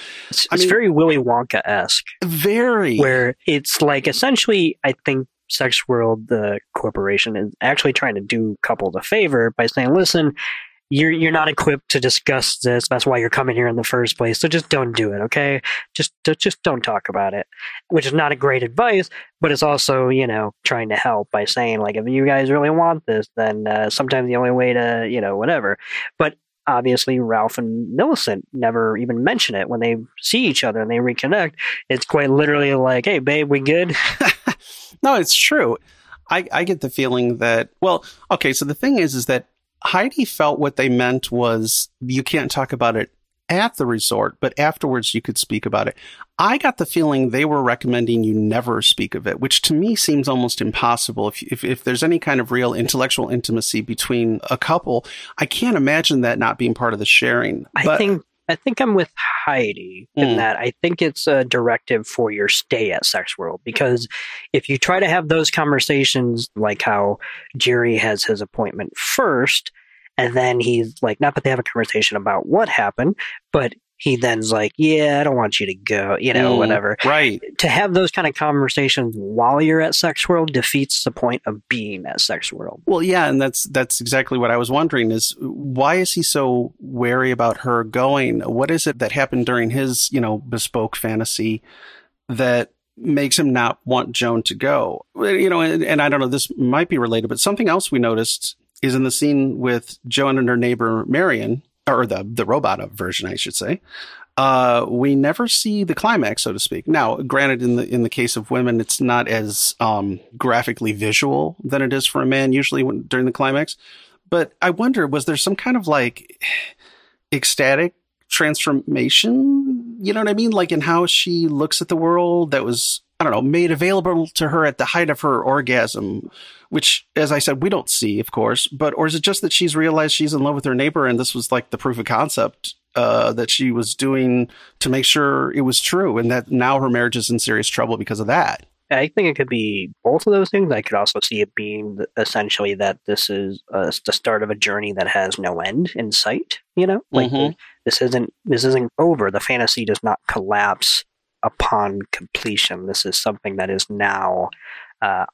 I mean, very Willy Wonka-esque. Very, where it's like essentially, I think, Sex World, the corporation, is actually trying to do couples a favor by saying, listen, you're not equipped to discuss this. That's why you're coming here in the first place. So just don't do it, okay? Just don't talk about it, which is not a great advice, but it's also, you know, trying to help by saying, like, if you guys really want this, then sometimes the only way to, you know, whatever. But obviously, Ralph and Millicent never even mention it when they see each other and they reconnect. It's quite literally like, hey, babe, we good? No, it's true. I get the feeling that, well, okay, so the thing is that Heidi felt what they meant was you can't talk about it at the resort, but afterwards you could speak about it. I got the feeling they were recommending you never speak of it, which to me seems almost impossible. If there's any kind of real intellectual intimacy between a couple, I can't imagine that not being part of the sharing. I think I'm with Heidi in that I think it's a directive for your stay at Sex World, because if you try to have those conversations, like how Jerry has his appointment first, and then he's like, not that they have a conversation about what happened, but he then's like, yeah, I don't want you to go, you know, whatever. Right. To have those kind of conversations while you're at Sex World defeats the point of being at Sex World. Well, yeah, and that's exactly what I was wondering is why is he so wary about her going? What is it that happened during his, you know, bespoke fantasy that makes him not want Joan to go? You know, and I don't know, this might be related, but something else we noticed is in the scene with Joan and her neighbor Marion, or the robot version, I should say. We never see the climax, so to speak. Now, granted, in the case of women, it's not as graphically visual than it is for a man usually during the climax. But I wonder, was there some kind of like ecstatic transformation? You know what I mean? Like in how she looks at the world that was, I don't know, made available to her at the height of her orgasm, which, as I said, we don't see, of course, but, or is it just that she's realized she's in love with her neighbor and this was like the proof of concept that she was doing to make sure it was true and that now her marriage is in serious trouble because of that? I think it could be both of those things. I could also see it being essentially that this is the start of a journey that has no end in sight, you know? Like, mm-hmm. This isn't over. The fantasy does not collapse upon completion. This is something that is now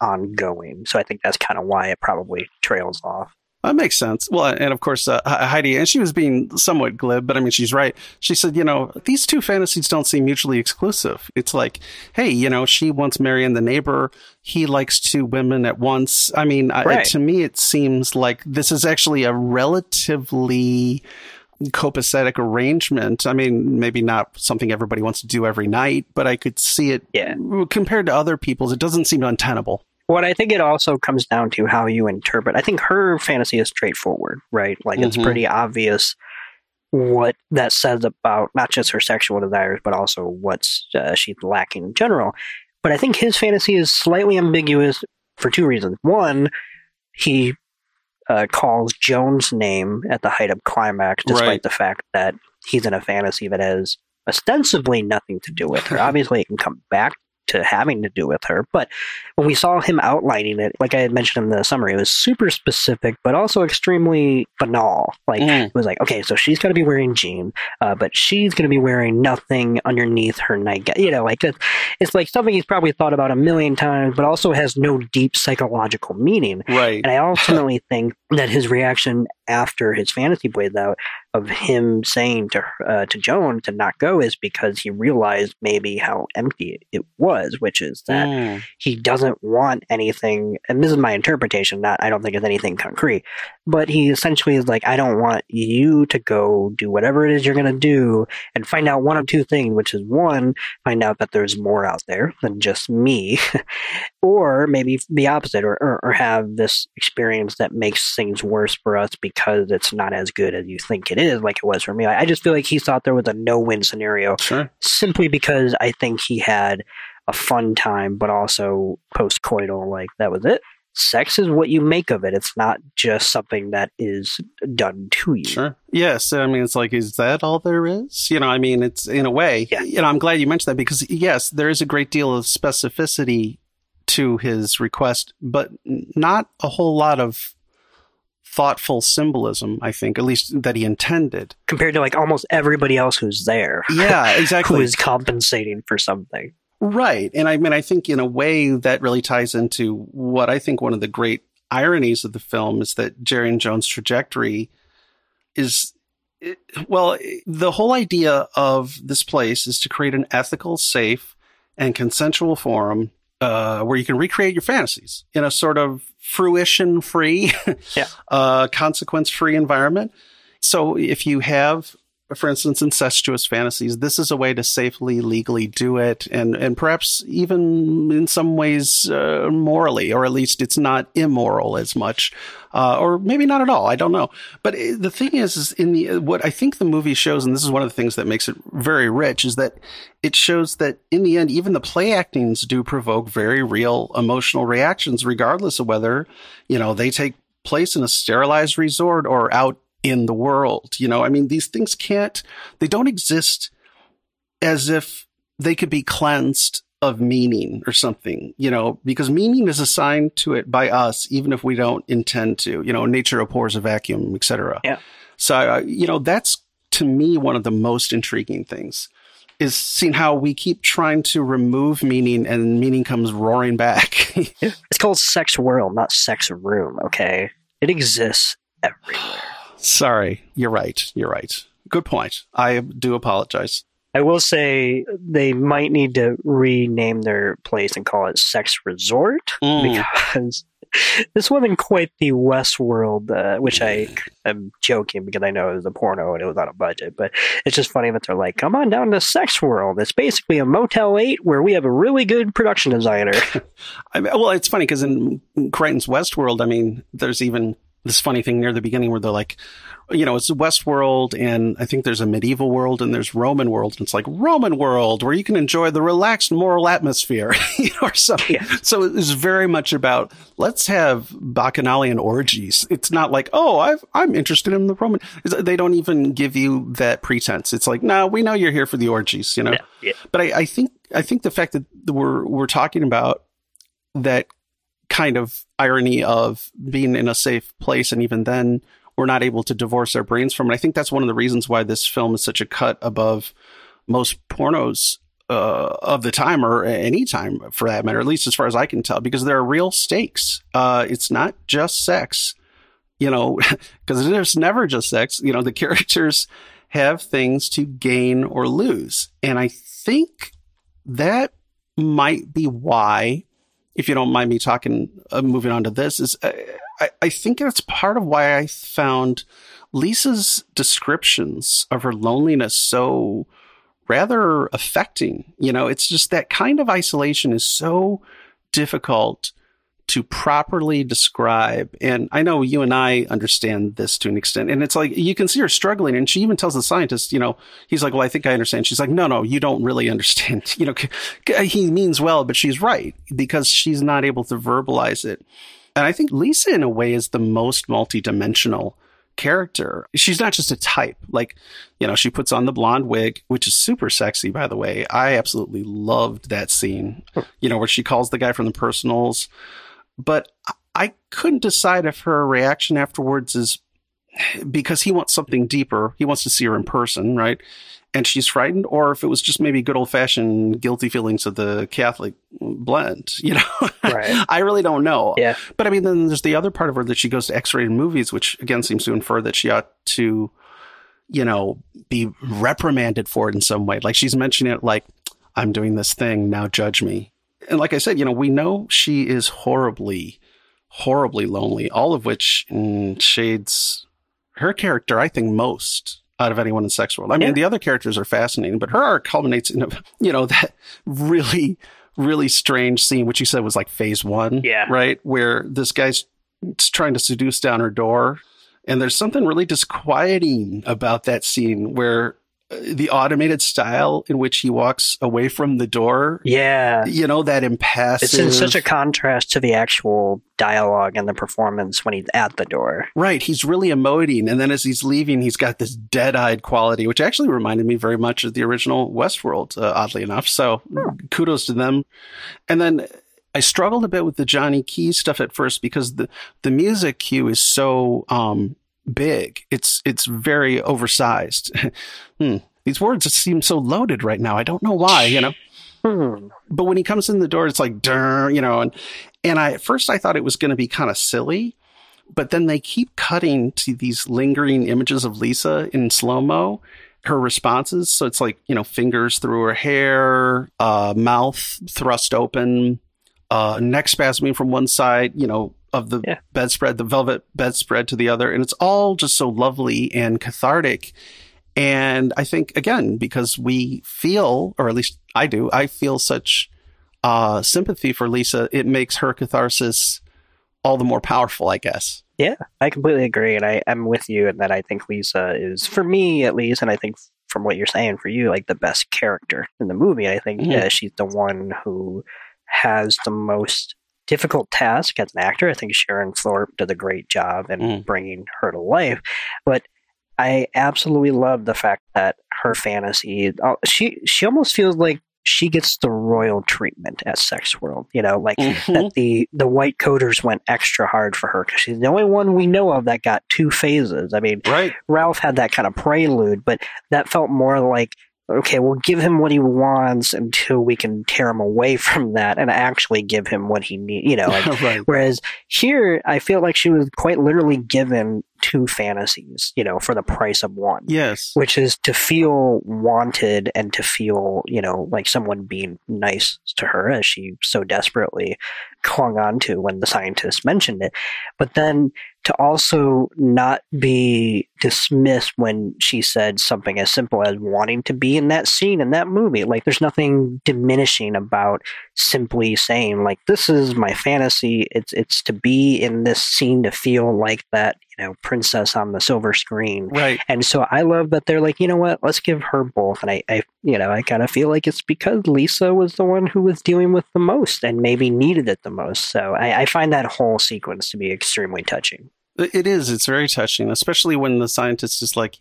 ongoing. So I think that's kind of why it probably trails off. That makes sense. Well, and of course, Heidi, and she was being somewhat glib, but I mean, she's right. She said, you know, these two fantasies don't seem mutually exclusive. It's like, hey, you know, she wants Marion the neighbor. He likes two women at once. I mean, right. To me, it seems like this is actually a relatively copacetic arrangement. I mean, maybe not something everybody wants to do every night, but I could see it compared to other people's. It doesn't seem untenable. What I think it also comes down to how you interpret. I think her fantasy is straightforward, right? Like it's pretty obvious what that says about not just her sexual desires, but also what she's lacking in general. But I think his fantasy is slightly ambiguous for two reasons. One, he calls Joan's name at the height of climax, despite the fact that he's in a fantasy that has ostensibly nothing to do with her. Obviously, it can come back to having to do with her. But when we saw him outlining it, like I had mentioned in the summary, it was super specific, but also extremely banal. Like it was like, okay, so she's going to be wearing jeans, but she's going to be wearing nothing underneath her nightgown. You know, like it's like something he's probably thought about a million times, but also has no deep psychological meaning. Right. And I ultimately think that his reaction after his fantasy played out of him saying to Joan to not go is because he realized maybe how empty it was, which is that he doesn't want anything. And this is my interpretation, I don't think it's anything concrete, but he essentially is like, I don't want you to go do whatever it is you're going to do and find out one of two things, which is one, find out that there's more out there than just me, or maybe the opposite, or have this experience that makes things worse for us because it's not as good as you think it is, like it was for me. I just feel like he thought there was a no-win scenario simply because I think he had a fun time, but also post-coital, like that was it. Sex is what you make of it. It's not just something that is done to you. Sure. Yes. I mean, it's like, is that all there is? You know, I mean, it's in a way, you know, I'm glad you mentioned that because yes, there is a great deal of specificity to his request, but not a whole lot of thoughtful symbolism, I think, at least that he intended. Compared to like almost everybody else who's there. Yeah, exactly. Who is compensating for something. Right. And I mean, I think in a way that really ties into what I think one of the great ironies of the film is that Jerry and Joan's trajectory is, well, the whole idea of this place is to create an ethical, safe, and consensual forum where you can recreate your fantasies in a sort of fruition-free, consequence-free environment. So if you have, for instance, incestuous fantasies, this is a way to safely, legally do it, and perhaps even in some ways morally, or at least it's not immoral as much, or maybe not at all. I don't know. But the thing is in the what I think the movie shows, and this is one of the things that makes it very rich, is that it shows that in the end, even the play actings do provoke very real emotional reactions, regardless of whether, you know, they take place in a sterilized resort or out in the world. You know, I mean, these things they don't exist as if they could be cleansed of meaning or something, you know, because meaning is assigned to it by us, even if we don't intend to, you know, nature abhors a vacuum, etc. Yeah. So, you know, that's to me, one of the most intriguing things is seeing how we keep trying to remove meaning and meaning comes roaring back. It's called Sex World, not Sex Room, okay? It exists everywhere. Sorry. You're right. Good point. I do apologize. I will say they might need to rename their place and call it Sex Resort because this wasn't quite the Westworld, which I am joking because I know it was a porno and it was on a budget, but it's just funny that they're like, come on down to Sex World. It's basically a Motel 8 where we have a really good production designer. Well, it's funny because in Crichton's Westworld, I mean, there's even this funny thing near the beginning where they're like, you know, it's Westworld and I think there's a medieval world and there's Roman world. And it's like Roman world where you can enjoy the relaxed moral atmosphere or something. Yeah. So it's very much about let's have bacchanalian orgies. It's not like, oh, I'm interested in the Roman. They don't even give you that pretense. It's like, no, we know you're here for the orgies, you know. Yeah. Yeah. But I think the fact that we're talking about that kind of irony of being in a safe place, and even then we're not able to divorce our brains from it. I think that's one of the reasons why this film is such a cut above most pornos of the time, or any time for that matter, at least as far as I can tell, because there are real stakes. It's not just sex, you know, because there's never just sex. You know, the characters have things to gain or lose. And I think that might be why, if you don't mind me talking, moving on to this, is I think that's part of why I found Lisa's descriptions of her loneliness so rather affecting. You know, it's just that kind of isolation is so difficult to properly describe. And I know you and I understand this to an extent. And it's like, you can see her struggling. And she even tells the scientist, you know, he's like, well, I think I understand. She's like, no, you don't really understand. You know, he means well, but she's right because she's not able to verbalize it. And I think Lisa, in a way, is the most multidimensional character. She's not just a type. Like, you know, she puts on the blonde wig, which is super sexy, by the way. I absolutely loved that scene, you know, where she calls the guy from The Personals. But I couldn't decide if her reaction afterwards is because he wants something deeper. He wants to see her in person, right? And she's frightened, or if it was just maybe good old-fashioned guilty feelings of the Catholic blend, you know? Right. I really don't know. Yeah. But, I mean, then there's the other part of her that she goes to X-rated movies, which, again, seems to infer that she ought to, you know, be reprimanded for it in some way. Like, she's mentioning it like, I'm doing this thing, now judge me. And like I said, you know, we know she is horribly, horribly lonely, all of which shades her character, I think, most out of anyone in Sex World. I mean, the other characters are fascinating, but her arc culminates in, you know, that really, really strange scene, which you said was like phase one, right? Where this guy's trying to seduce down her door. And there's something really disquieting about that scene where the automated style in which he walks away from the door. Yeah. You know, that impassive. It's in such a contrast to the actual dialogue and the performance when he's at the door. Right. He's really emoting. And then as he's leaving, he's got this dead-eyed quality, which actually reminded me very much of the original Westworld, oddly enough. So kudos to them. And then I struggled a bit with the Johnny Keys stuff at first because the music cue is so big. It's very oversized. These words seem so loaded right now. I don't know why, you know. But when he comes in the door, it's like, you know, and I at first I thought it was going to be kind of silly, but then they keep cutting to these lingering images of Lisa in slow-mo, her responses. So it's like, you know, fingers through her hair, mouth thrust open, neck spasming from one side, you know, of the bedspread, the velvet bedspread to the other. And it's all just so lovely and cathartic. And I think, again, because we feel, or at least I do, I feel such sympathy for Lisa, it makes her catharsis all the more powerful, I guess. Yeah, I completely agree. And I'm with you in that I think Lisa is, for me at least, and I think from what you're saying for you, like the best character in the movie. I think she's the one who has the most difficult task as an actor. I think Sharon Thorpe did a great job in bringing her to life. But I absolutely love the fact that her fantasy, she almost feels like she gets the royal treatment at Sex World, you know, like that the white coders went extra hard for her because she's the only one we know of that got two phases. I mean, right. Ralph had that kind of prelude, but that felt more like, okay, we'll give him what he wants until we can tear him away from that and actually give him what he needs, you know. Like, right. Whereas here, I feel like she was quite literally given two fantasies, you know, for the price of one. Yes. Which is to feel wanted and to feel, you know, like someone being nice to her, as she so desperately clung on to when the scientists mentioned it. But then to also not be dismissed when she said something as simple as wanting to be in that scene in that movie. Like, there's nothing diminishing about simply saying, like, this is my fantasy. It's to be in this scene, to feel like that, you know, princess on the silver screen. Right. And so I love that they're like, you know what, let's give her both. And I you know, I kind of feel like it's because Lisa was the one who was dealing with the most and maybe needed it the most. So I find that whole sequence to be extremely touching. It is. It's very touching, especially when the scientist is like,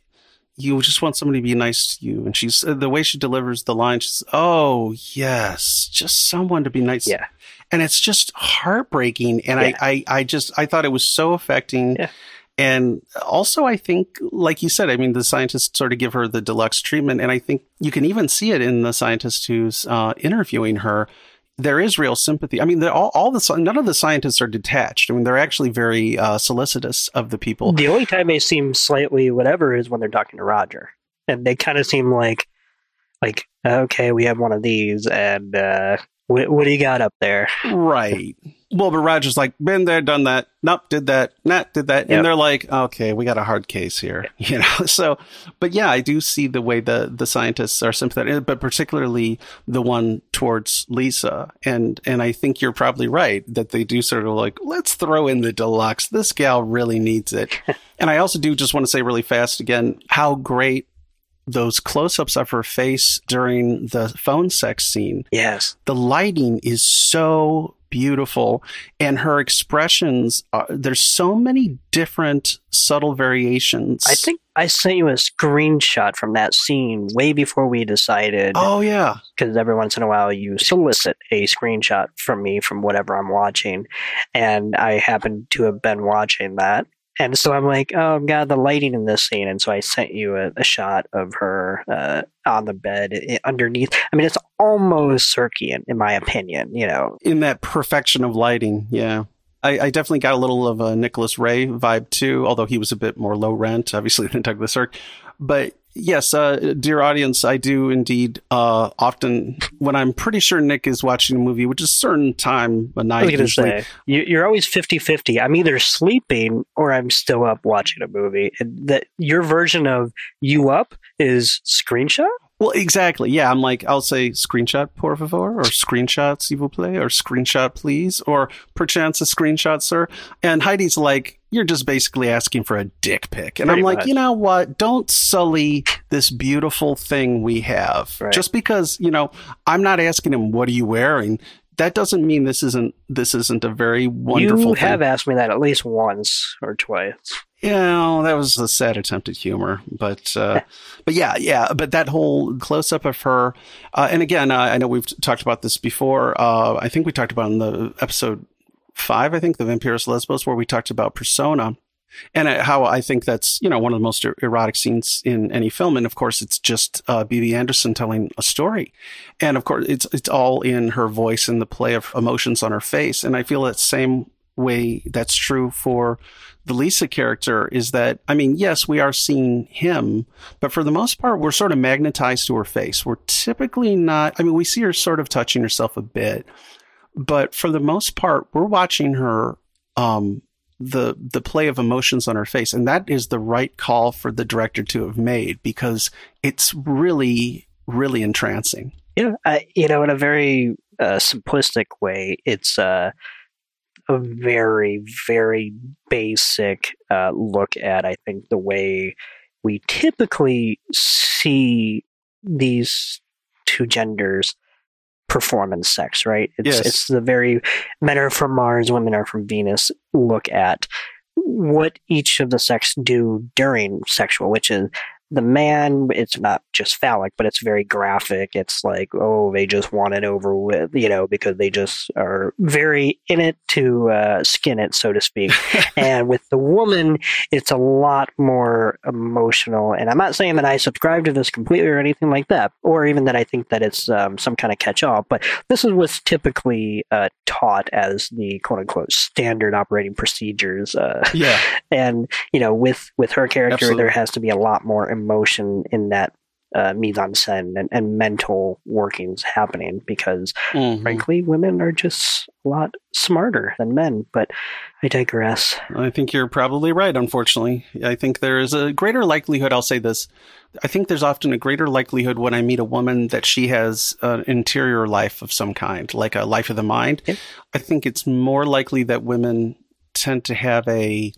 you just want somebody to be nice to you. And she's the way she delivers the line, she's, oh, yes, just someone to be nice. Yeah. And it's just heartbreaking. And yeah. I thought it was so affecting. Yeah. And also, I think, like you said, I mean, the scientists sort of give her the deluxe treatment. And I think you can even see it in the scientist who's interviewing her. There is real sympathy. I mean, none of the scientists are detached. I mean, they're actually very solicitous of the people. The only time they seem slightly whatever is when they're talking to Roger. And they kind of seem like, okay, we have one of these. And what do you got up there? Right. Well, but Roger's like, been there, done that. Nope, did that. Not did that. Yep. And they're like, okay, we got a hard case here. Yep. You know, so, but yeah, I do see the way the scientists are sympathetic, but particularly the one towards Lisa. And I think you're probably right that they do sort of like, let's throw in the deluxe. This gal really needs it. And I also do just want to say really fast again, how great those close-ups of her face during the phone sex scene. Yes. The lighting is so beautiful, and her expressions are, there's so many different subtle variations. I think I sent you a screenshot from that scene way before we decided. Oh yeah, because every once in a while you solicit a screenshot from me from whatever I'm watching, and I happened to have been watching that. And so I'm like, oh, God, the lighting in this scene. And so I sent you a shot of her on the bed underneath. I mean, it's almost Circean, in my opinion, you know. In that perfection of lighting, yeah. I definitely got a little of a Nicholas Ray vibe, too, although he was a bit more low rent, obviously, than Doug the Cirque. But yes, dear audience, I do indeed often, when I'm pretty sure Nick is watching a movie, which is a certain time of night. I was gonna say, you're always 50-50. I'm either sleeping or I'm still up watching a movie. And that your version of you up is screenshot? Well, exactly. Yeah, I'm like, I'll say screenshot, por favor, or screenshot, s'il vous plaît, or screenshot, please, or perchance a screenshot, sir. And Heidi's like, you're just basically asking for a dick pic. And pretty I'm like, much. You know what? Don't sully this beautiful thing we have. Right. Just because, you know, I'm not asking him, what are you wearing? That doesn't mean this isn't a very wonderful thing. You have asked me that at least once or twice. You know, that was a sad attempt at humor, but yeah. But that whole close up of her, and again, I know we've talked about this before. I think we talked about in the episode 5, I think, the Vampirus Lesbos, where we talked about persona and how I think that's, you know, one of the most erotic scenes in any film. And of course, it's just B.B. Anderson telling a story, and of course, it's all in her voice and the play of emotions on her face. And I feel that same way that's true for the Lisa character, is that, I mean, yes, we are seeing him, but for the most part, we're sort of magnetized to her face. We're typically not, I mean, we see her sort of touching herself a bit, but for the most part, we're watching her, the play of emotions on her face. And that is the right call for the director to have made, because it's really, really entrancing. Yeah. You know, in a very simplistic way, it's, a very, very basic look at, I think, the way we typically see these two genders perform in sex, right? It's the very men are from Mars, women are from Venus look at what each of the sex do during sexual, which is the man, it's not just phallic, but it's very graphic. It's like, oh, they just want it over with, you know, because they just are very in it to skin it, so to speak. And with the woman, it's a lot more emotional. And I'm not saying that I subscribe to this completely or anything like that, or even that I think that it's some kind of catch-all, but this is what's typically taught as the quote-unquote standard operating procedures. Yeah. And, you know, with her character, absolutely, there has to be a lot more emotion in that mise en scène and mental workings happening, because frankly, women are just a lot smarter than men. But I digress. I think you're probably right, unfortunately. I think there is a greater likelihood, I'll say this, I think there's often a greater likelihood when I meet a woman that she has an interior life of some kind, like a life of the mind. Yeah. I think it's more likely that women tend to have a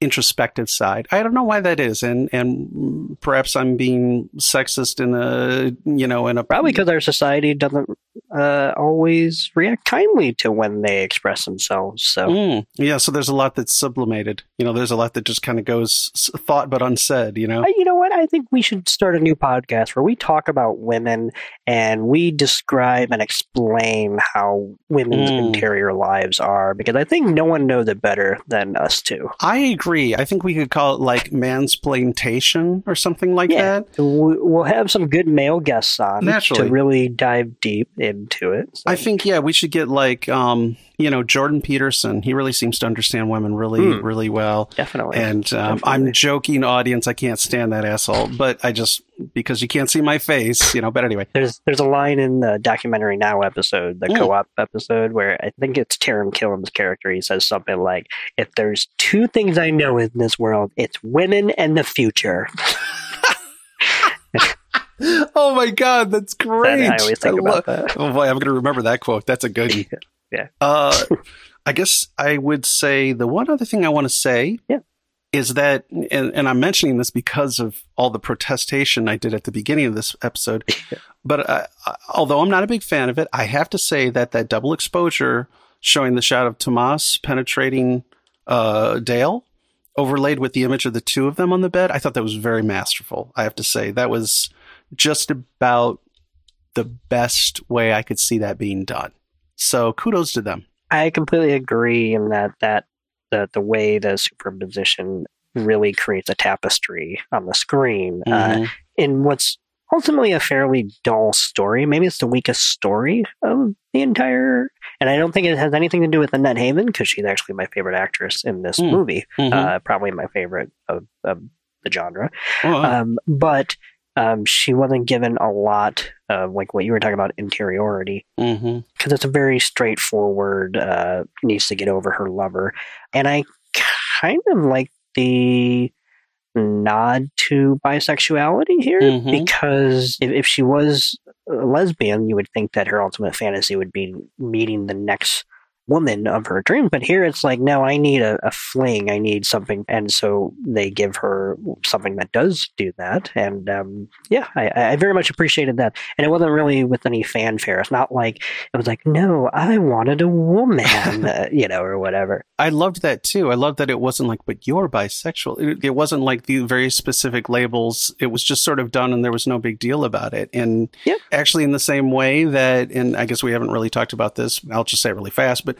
introspective side. I don't know why that is, and perhaps I'm being sexist in a, you know, in a, probably because our society doesn't always react kindly to when they express themselves. So yeah, so there's a lot that's sublimated. You know, there's a lot that just kind of goes thought but unsaid. You know, you know what? I think we should start a new podcast where we talk about women and we describe and explain how women's interior lives are, because I think no one knows it better than us two. I agree. I think we could call it like mansplaintation or something like that. We'll have some good male guests on naturally, to really dive deep into it. So I think, yeah, we should get like, you know, Jordan Peterson. He really seems to understand women really, really well. Definitely. And definitely. I'm joking, audience. I can't stand that asshole, but I just, because you can't see my face, you know, but anyway. There's a line in the Documentary Now episode, the co-op episode, where I think it's Taron Killam's character. He says something like, if there's two things I know in this world, it's women and the future. Oh my God, that's great. I always think about that. Oh boy, I'm going to remember that quote. That's a goodie. Yeah. I guess I would say the one other thing I want to say is that, and I'm mentioning this because of all the protestation I did at the beginning of this episode, but although I'm not a big fan of it, I have to say that that double exposure showing the shot of Tomas penetrating Dale overlaid with the image of the two of them on the bed, I thought that was very masterful. I have to say that was just about the best way I could see that being done. So kudos to them. I completely agree in that the way the superimposition really creates a tapestry on the screen in what's ultimately a fairly dull story. Maybe it's the weakest story of the entire, and I don't think it has anything to do with Annette Haven, because she's actually my favorite actress in this movie, probably my favorite of the genre. But she wasn't given a lot of, like what you were talking about, interiority, because it's a very straightforward, needs to get over her lover. And I kind of like the nod to bisexuality here, because if she was a lesbian, you would think that her ultimate fantasy would be meeting the next woman of her dream, but here it's like, no, I need a fling, I need something, and so they give her something that does do that. And I very much appreciated that, and it wasn't really with any fanfare. It's not like it was like, no, I wanted a woman, you know, or whatever. I loved that too. I loved that it wasn't like, but you're bisexual. It wasn't like the very specific labels. It was just sort of done, and there was no big deal about it. And actually, in the same way that, and I guess we haven't really talked about this, I'll just say it really fast, but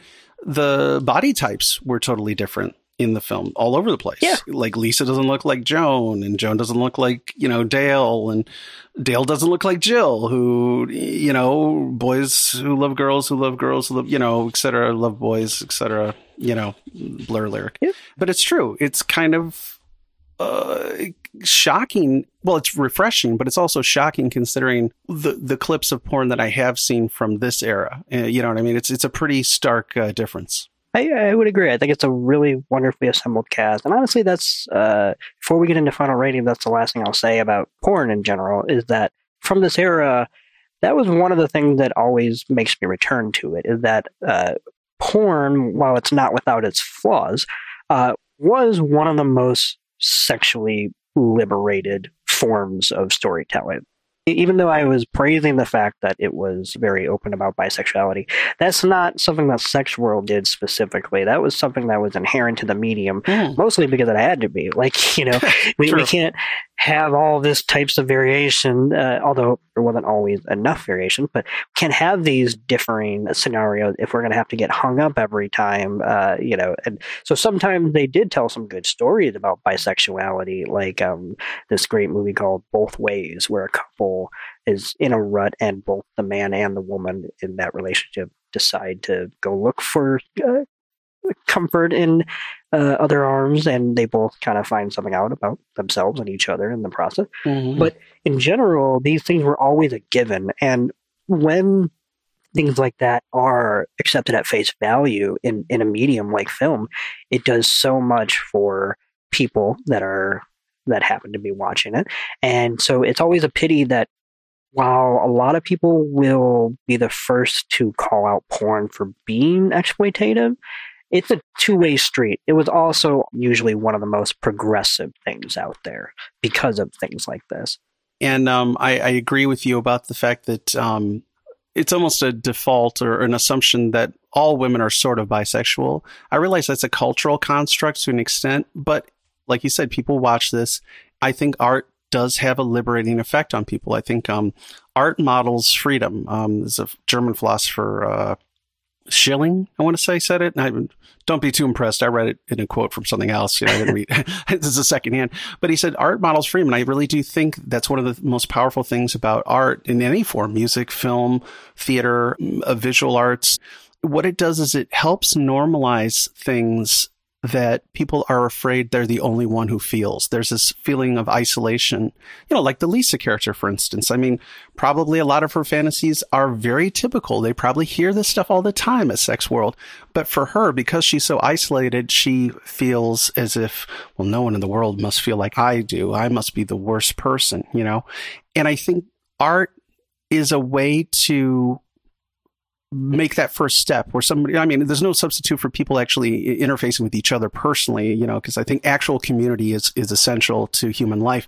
the body types were totally different in the film, all over the place. Yeah. Like Lisa doesn't look like Joan, and Joan doesn't look like, you know, Dale, and Dale doesn't look like Jill, who, you know, boys who love girls, you know, et cetera, love boys, et cetera, you know, Blur lyric. Yeah. But it's true. It's kind of shocking. Well, it's refreshing, but it's also shocking considering the clips of porn that I have seen from this era. You know what I mean? It's a pretty stark difference. I would agree. I think it's a really wonderfully assembled cast. And honestly, that's before we get into final rating, that's the last thing I'll say about porn in general, is that from this era, that was one of the things that always makes me return to it, is that porn, while it's not without its flaws, was one of the most sexually liberated forms of storytelling. Even though I was praising the fact that it was very open about bisexuality, that's not something that Sex World did specifically. That was something that was inherent to the medium, mostly because it had to be. Like, you know, we can't have all this types of variation, although there wasn't always enough variation, but can have these differing scenarios if we're going to have to get hung up every time, you know. And so sometimes they did tell some good stories about bisexuality, like this great movie called Both Ways, where a couple is in a rut and both the man and the woman in that relationship decide to go look for comfort in other arms, and they both kind of find something out about themselves and each other in the process. Mm-hmm. But in general, these things were always a given. And when things like that are accepted at face value in a medium like film, it does so much for people that happen to be watching it. And so it's always a pity that while a lot of people will be the first to call out porn for being exploitative, it's a two-way street. It was also usually one of the most progressive things out there because of things like this. And I agree with you about the fact that it's almost a default or an assumption that all women are sort of bisexual. I realize that's a cultural construct to an extent, but like you said, people watch this. I think art does have a liberating effect on people. I think art models freedom. There's a German philosopher, Schilling, I want to say, said it. And don't be too impressed. I read it in a quote from something else. You know, I didn't read. This is a secondhand. But he said, art models freedom. And I really do think that's one of the most powerful things about art in any form, music, film, theater, visual arts. What it does is it helps normalize things that people are afraid they're the only one who feels. There's this feeling of isolation, you know, like the Lisa character, for instance. I mean, probably a lot of her fantasies are very typical. They probably hear this stuff all the time at Sex World. But for her, because she's so isolated, she feels as if, well, no one in the world must feel like I do. I must be the worst person, you know? And I think art is a way to make that first step where somebody, I mean, there's no substitute for people actually interfacing with each other personally, you know, because I think actual community is essential to human life.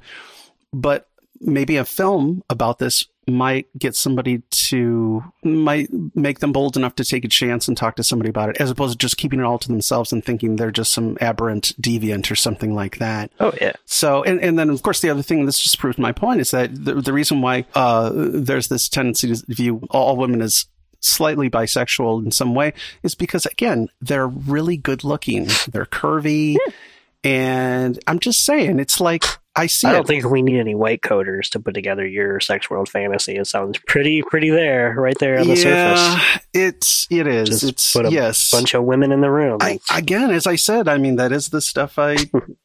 But maybe a film about this might get somebody to, might make them bold enough to take a chance and talk to somebody about it, as opposed to just keeping it all to themselves and thinking they're just some aberrant deviant or something like that. Oh, yeah. So, and then, of course, the other thing, this just proves my point, is that the reason why there's this tendency to view all women as slightly bisexual in some way is because, again, they're really good looking. They're curvy. Yeah. And I'm just saying, it's like, I don't think we need any white coders to put together your Sex World fantasy. It sounds pretty there, right there on the surface. It is. Just it's put a bunch of women in the room. Again, as I said, I mean, that is the stuff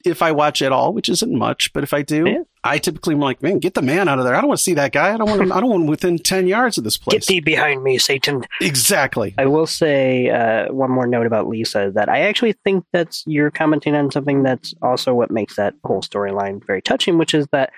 if I watch at all, which isn't much, but if I do, yeah. I typically am like, man, get the man out of there. I don't want to see that guy. I don't want him within 10 yards of this place. Get thee behind me, Satan. Exactly. I will say one more note about Lisa, that I actually think that's, you're commenting on something that's also what makes that whole storyline very touching, which is that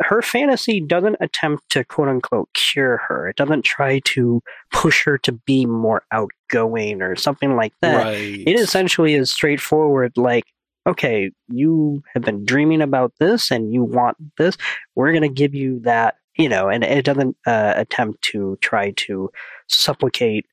her fantasy doesn't attempt to quote unquote cure her. It doesn't try to push her to be more outgoing or something like that. Right. It essentially is straightforward, like, okay, you have been dreaming about this and you want this. We're going to give you that, you know, and it doesn't attempt to try to supplicate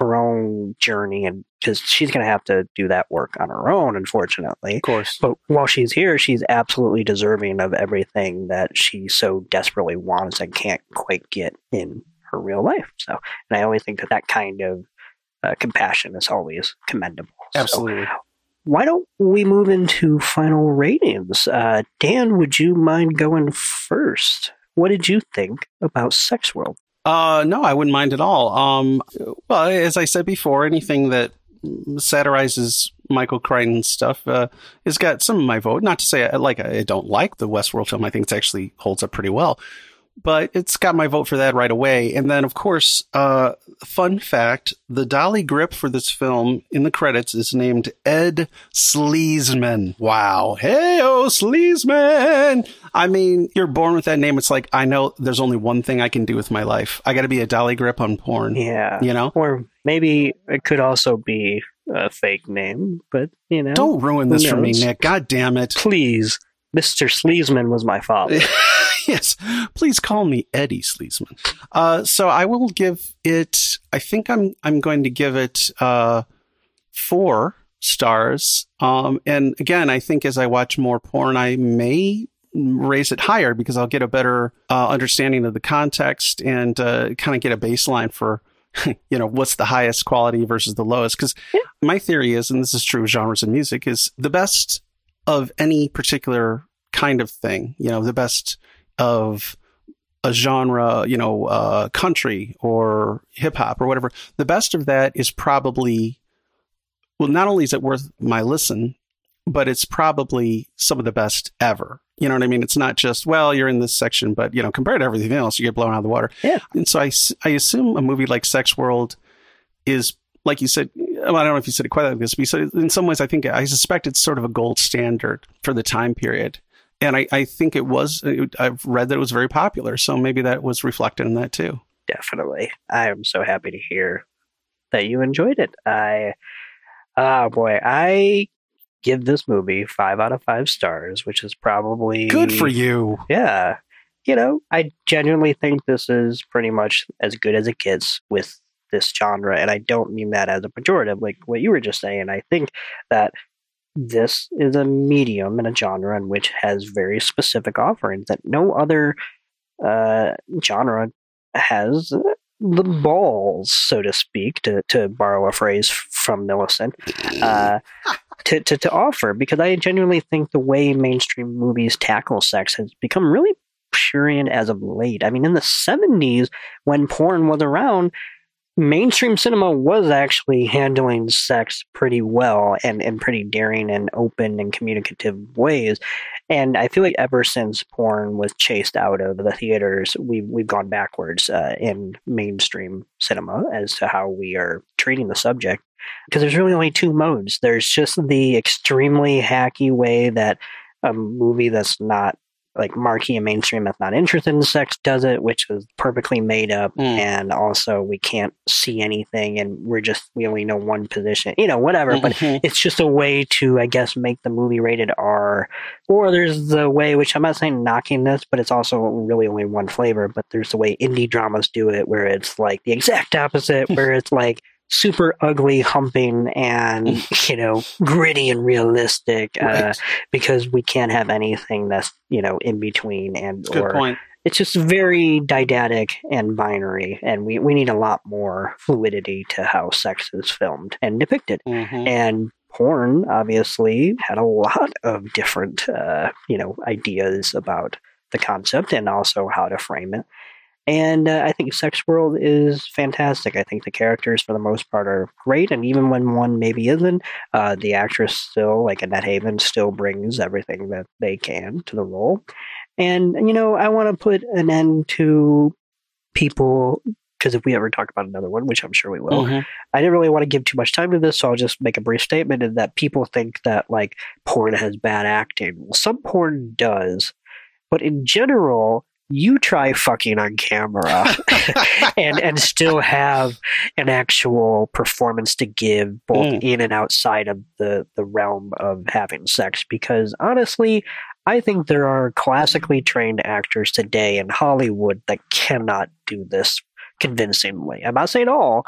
her own journey, and because she's going to have to do that work on her own, unfortunately. Of course. But while she's here, she's absolutely deserving of everything that she so desperately wants and can't quite get in her real life. So, and I always think that kind of compassion is always commendable. Absolutely. So, why don't we move into final ratings? Dan, would you mind going first? What did you think about Sex World? No, I wouldn't mind at all. Well, as I said before, anything that satirizes Michael Crichton stuff has got some of my vote. Not to say I don't like the Westworld film. I think it actually holds up pretty well. But it's got my vote for that right away. And then, of course, fun fact, the dolly grip for this film in the credits is named Ed Sleesman. Wow. Hey-o, Sleesman. I mean, you're born with that name. It's like, I know there's only one thing I can do with my life. I got to be a dolly grip on porn. Yeah. You know? Or maybe it could also be a fake name, but, you know. Don't ruin this for me, Nick. God damn it. Please. Mr. Sleesman was my father. Yes. Please call me Eddie Sleesman. So I will give it, I think I'm going to give it 4 stars. And again, I think as I watch more porn, I may raise it higher because I'll get a better understanding of the context and kind of get a baseline for, you know, what's the highest quality versus the lowest. Because my theory is, and this is true of genres and music, is the best of any particular kind of thing, you know, the best of a genre, you know, country or hip hop or whatever, the best of that is probably, well, not only is it worth my listen, but it's probably some of the best ever. You know what I mean? It's not just, well, you're in this section, but, you know, compared to everything else, you get blown out of the water. Yeah. And so I assume a movie like Sex World is, like you said, well, I don't know if you said it quite like this, but you said, in some ways, I suspect it's sort of a gold standard for the time period. And I think it was, I've read that it was very popular. So maybe that was reflected in that too. Definitely. I am so happy to hear that you enjoyed it. I give this movie 5 out of 5 stars, which is probably... Good for you. Yeah. You know, I genuinely think this is pretty much as good as it gets with this genre. And I don't mean that as a pejorative, like what you were just saying. I think that this is a medium and a genre in which has very specific offerings that no other genre has the balls, so to speak, to borrow a phrase from Millicent, to offer, because I genuinely think the way mainstream movies tackle sex has become really prurient as of late. I mean, in the 70s, when porn was around, mainstream cinema was actually handling sex pretty well and in pretty daring and open and communicative ways. And I feel like ever since porn was chased out of the theaters, we've gone backwards in mainstream cinema as to how we are treating the subject. Because there's really only two modes. There's just the extremely hacky way that a movie that's not like marquee and mainstream that's not interested in sex does it, which is perfectly made up. And also we can't see anything and we only know one position, you know, whatever. But it's just a way to, I guess, make the movie rated R. Or there's the way, which I'm not saying knocking this, but it's also really only one flavor, but there's the way indie dramas do it, where it's like the exact opposite, where it's like super ugly, humping, and, you know, gritty and realistic, right. Because we can't have anything that's, you know, in between, and good or point. It's just very didactic and binary, and we need a lot more fluidity to how sex is filmed and depicted. And porn obviously had a lot of different you know, ideas about the concept and also how to frame it. And I think Sex World is fantastic. I think the characters, for the most part, are great. And even when one maybe isn't, the actress still, like Annette Haven, still brings everything that they can to the role. And, you know, I want to put an end to people, because if we ever talk about another one, which I'm sure we will, I didn't really want to give too much time to this, so I'll just make a brief statement, in that people think that, like, porn has bad acting. Well, some porn does. But in general... You try fucking on camera and still have an actual performance to give, both in and outside of the realm of having sex. Because honestly, I think there are classically trained actors today in Hollywood that cannot do this convincingly. I'm not saying all,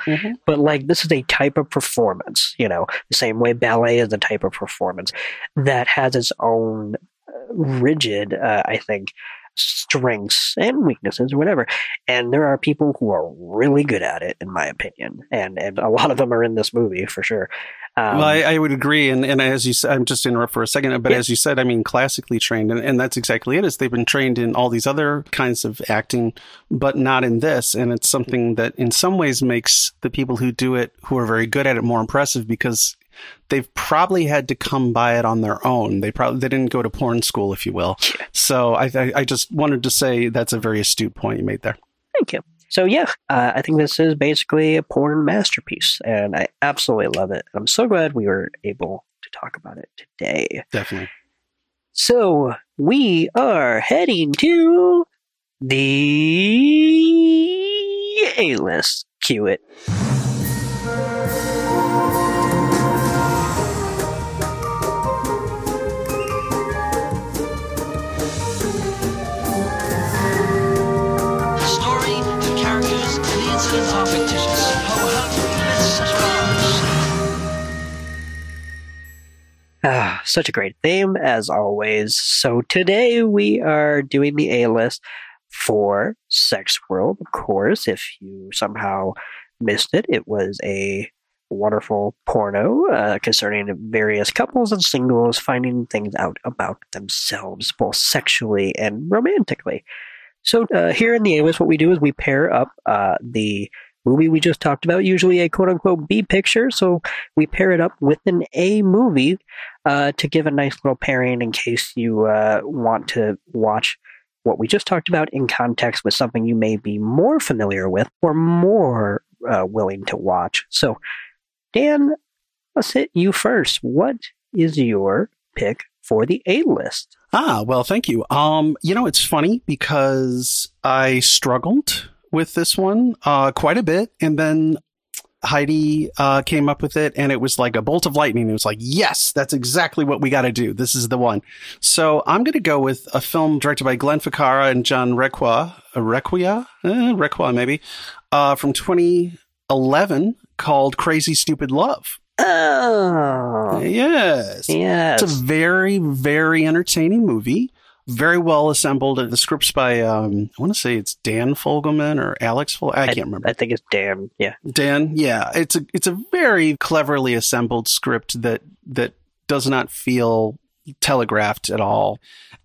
but like, this is a type of performance, you know, the same way ballet is a type of performance that has its own rigid, I think, strengths and weaknesses or whatever. And there are people who are really good at it, in my opinion, and a lot of them are in this movie for sure. Well, I would agree, and as you said, I'm just interrupt for a second, but as you said, I mean, classically trained, and that's exactly it, is they've been trained in all these other kinds of acting, but not in this. And it's something that in some ways makes the people who do it, who are very good at it, more impressive, because they've probably had to come by it on their own. They didn't go to porn school, if you will. So I just wanted to say that's a very astute point you made there. Thank you. So yeah, I think this is basically a porn masterpiece, and I absolutely love it. I'm so glad we were able to talk about it today. Definitely. So we are heading to the A-list. Cue it. Such a great theme, as always. So today we are doing the A-list for Sex World, of course. If you somehow missed it, it was a wonderful porno concerning various couples and singles finding things out about themselves, both sexually and romantically. So here in the A-list, what we do is we pair up the movie we just talked about, usually a quote-unquote B picture, so we pair it up with an A movie to give a nice little pairing in case you want to watch what we just talked about in context with something you may be more familiar with or more willing to watch. So, Dan, let's hit you first. What is your pick for the A-list? Well, thank you. You know, it's funny because I struggled with this one quite a bit, and then Heidi came up with it, and it was like a bolt of lightning. It was like, yes, that's exactly what we got to do. This is the one. So I'm going to go with a film directed by Glenn Ficarra and John Requia maybe, from 2011, called Crazy, Stupid, Love. Oh. Yes. It's a very, very entertaining movie. Very well assembled. The script's by, I want to say it's Dan Fogelman or Alex Fogelman. I can't remember. I think it's Dan. Yeah. Dan. Yeah. It's a very cleverly assembled script that does not feel telegraphed at all.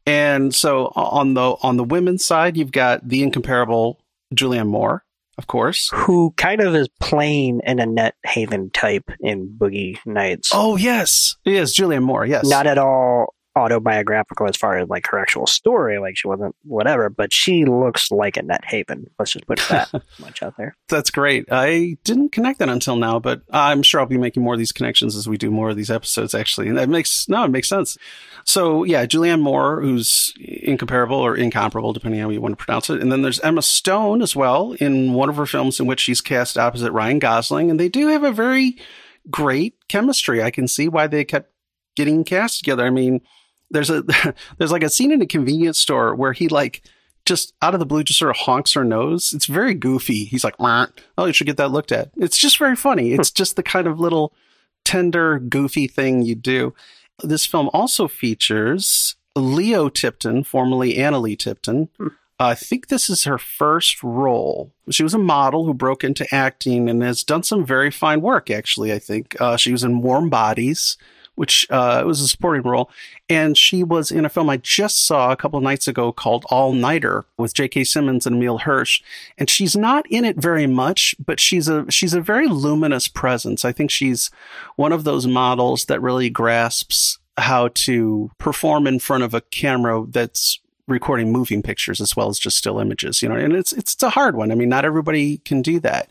And so on the women's side, you've got the incomparable Julianne Moore, of course, who kind of is playing an Annette Haven type in Boogie Nights. Oh, yes. Yes. Julianne Moore. Yes. Not at all autobiographical as far as like her actual story, like she wasn't whatever, but she looks like Annette Haven. Let's just put that much out there. That's great. I didn't connect that until now, but I'm sure I'll be making more of these connections as we do more of these episodes, actually. And it makes sense. So yeah, Julianne Moore, who's incomparable or incomparable, depending on how you want to pronounce it. And then there's Emma Stone as well in one of her films in which she's cast opposite Ryan Gosling. And they do have a very great chemistry. I can see why they kept getting cast together. I mean, there's like a scene in a convenience store where he like just out of the blue just sort of honks her nose. It's very goofy. He's like, oh, you should get that looked at. It's just very funny. It's just the kind of little tender, goofy thing you do. This film also features Leo Tipton, formerly Anna Lee Tipton. I think this is her first role. She was a model who broke into acting and has done some very fine work, actually, I think. She was in Warm Bodies, which was a supporting role. And she was in a film I just saw a couple of nights ago called All Nighter with J.K. Simmons and Emile Hirsch. And she's not in it very much, but she's a very luminous presence. I think she's one of those models that really grasps how to perform in front of a camera that's recording moving pictures as well as just still images, you know. And it's a hard one. I mean, not everybody can do that.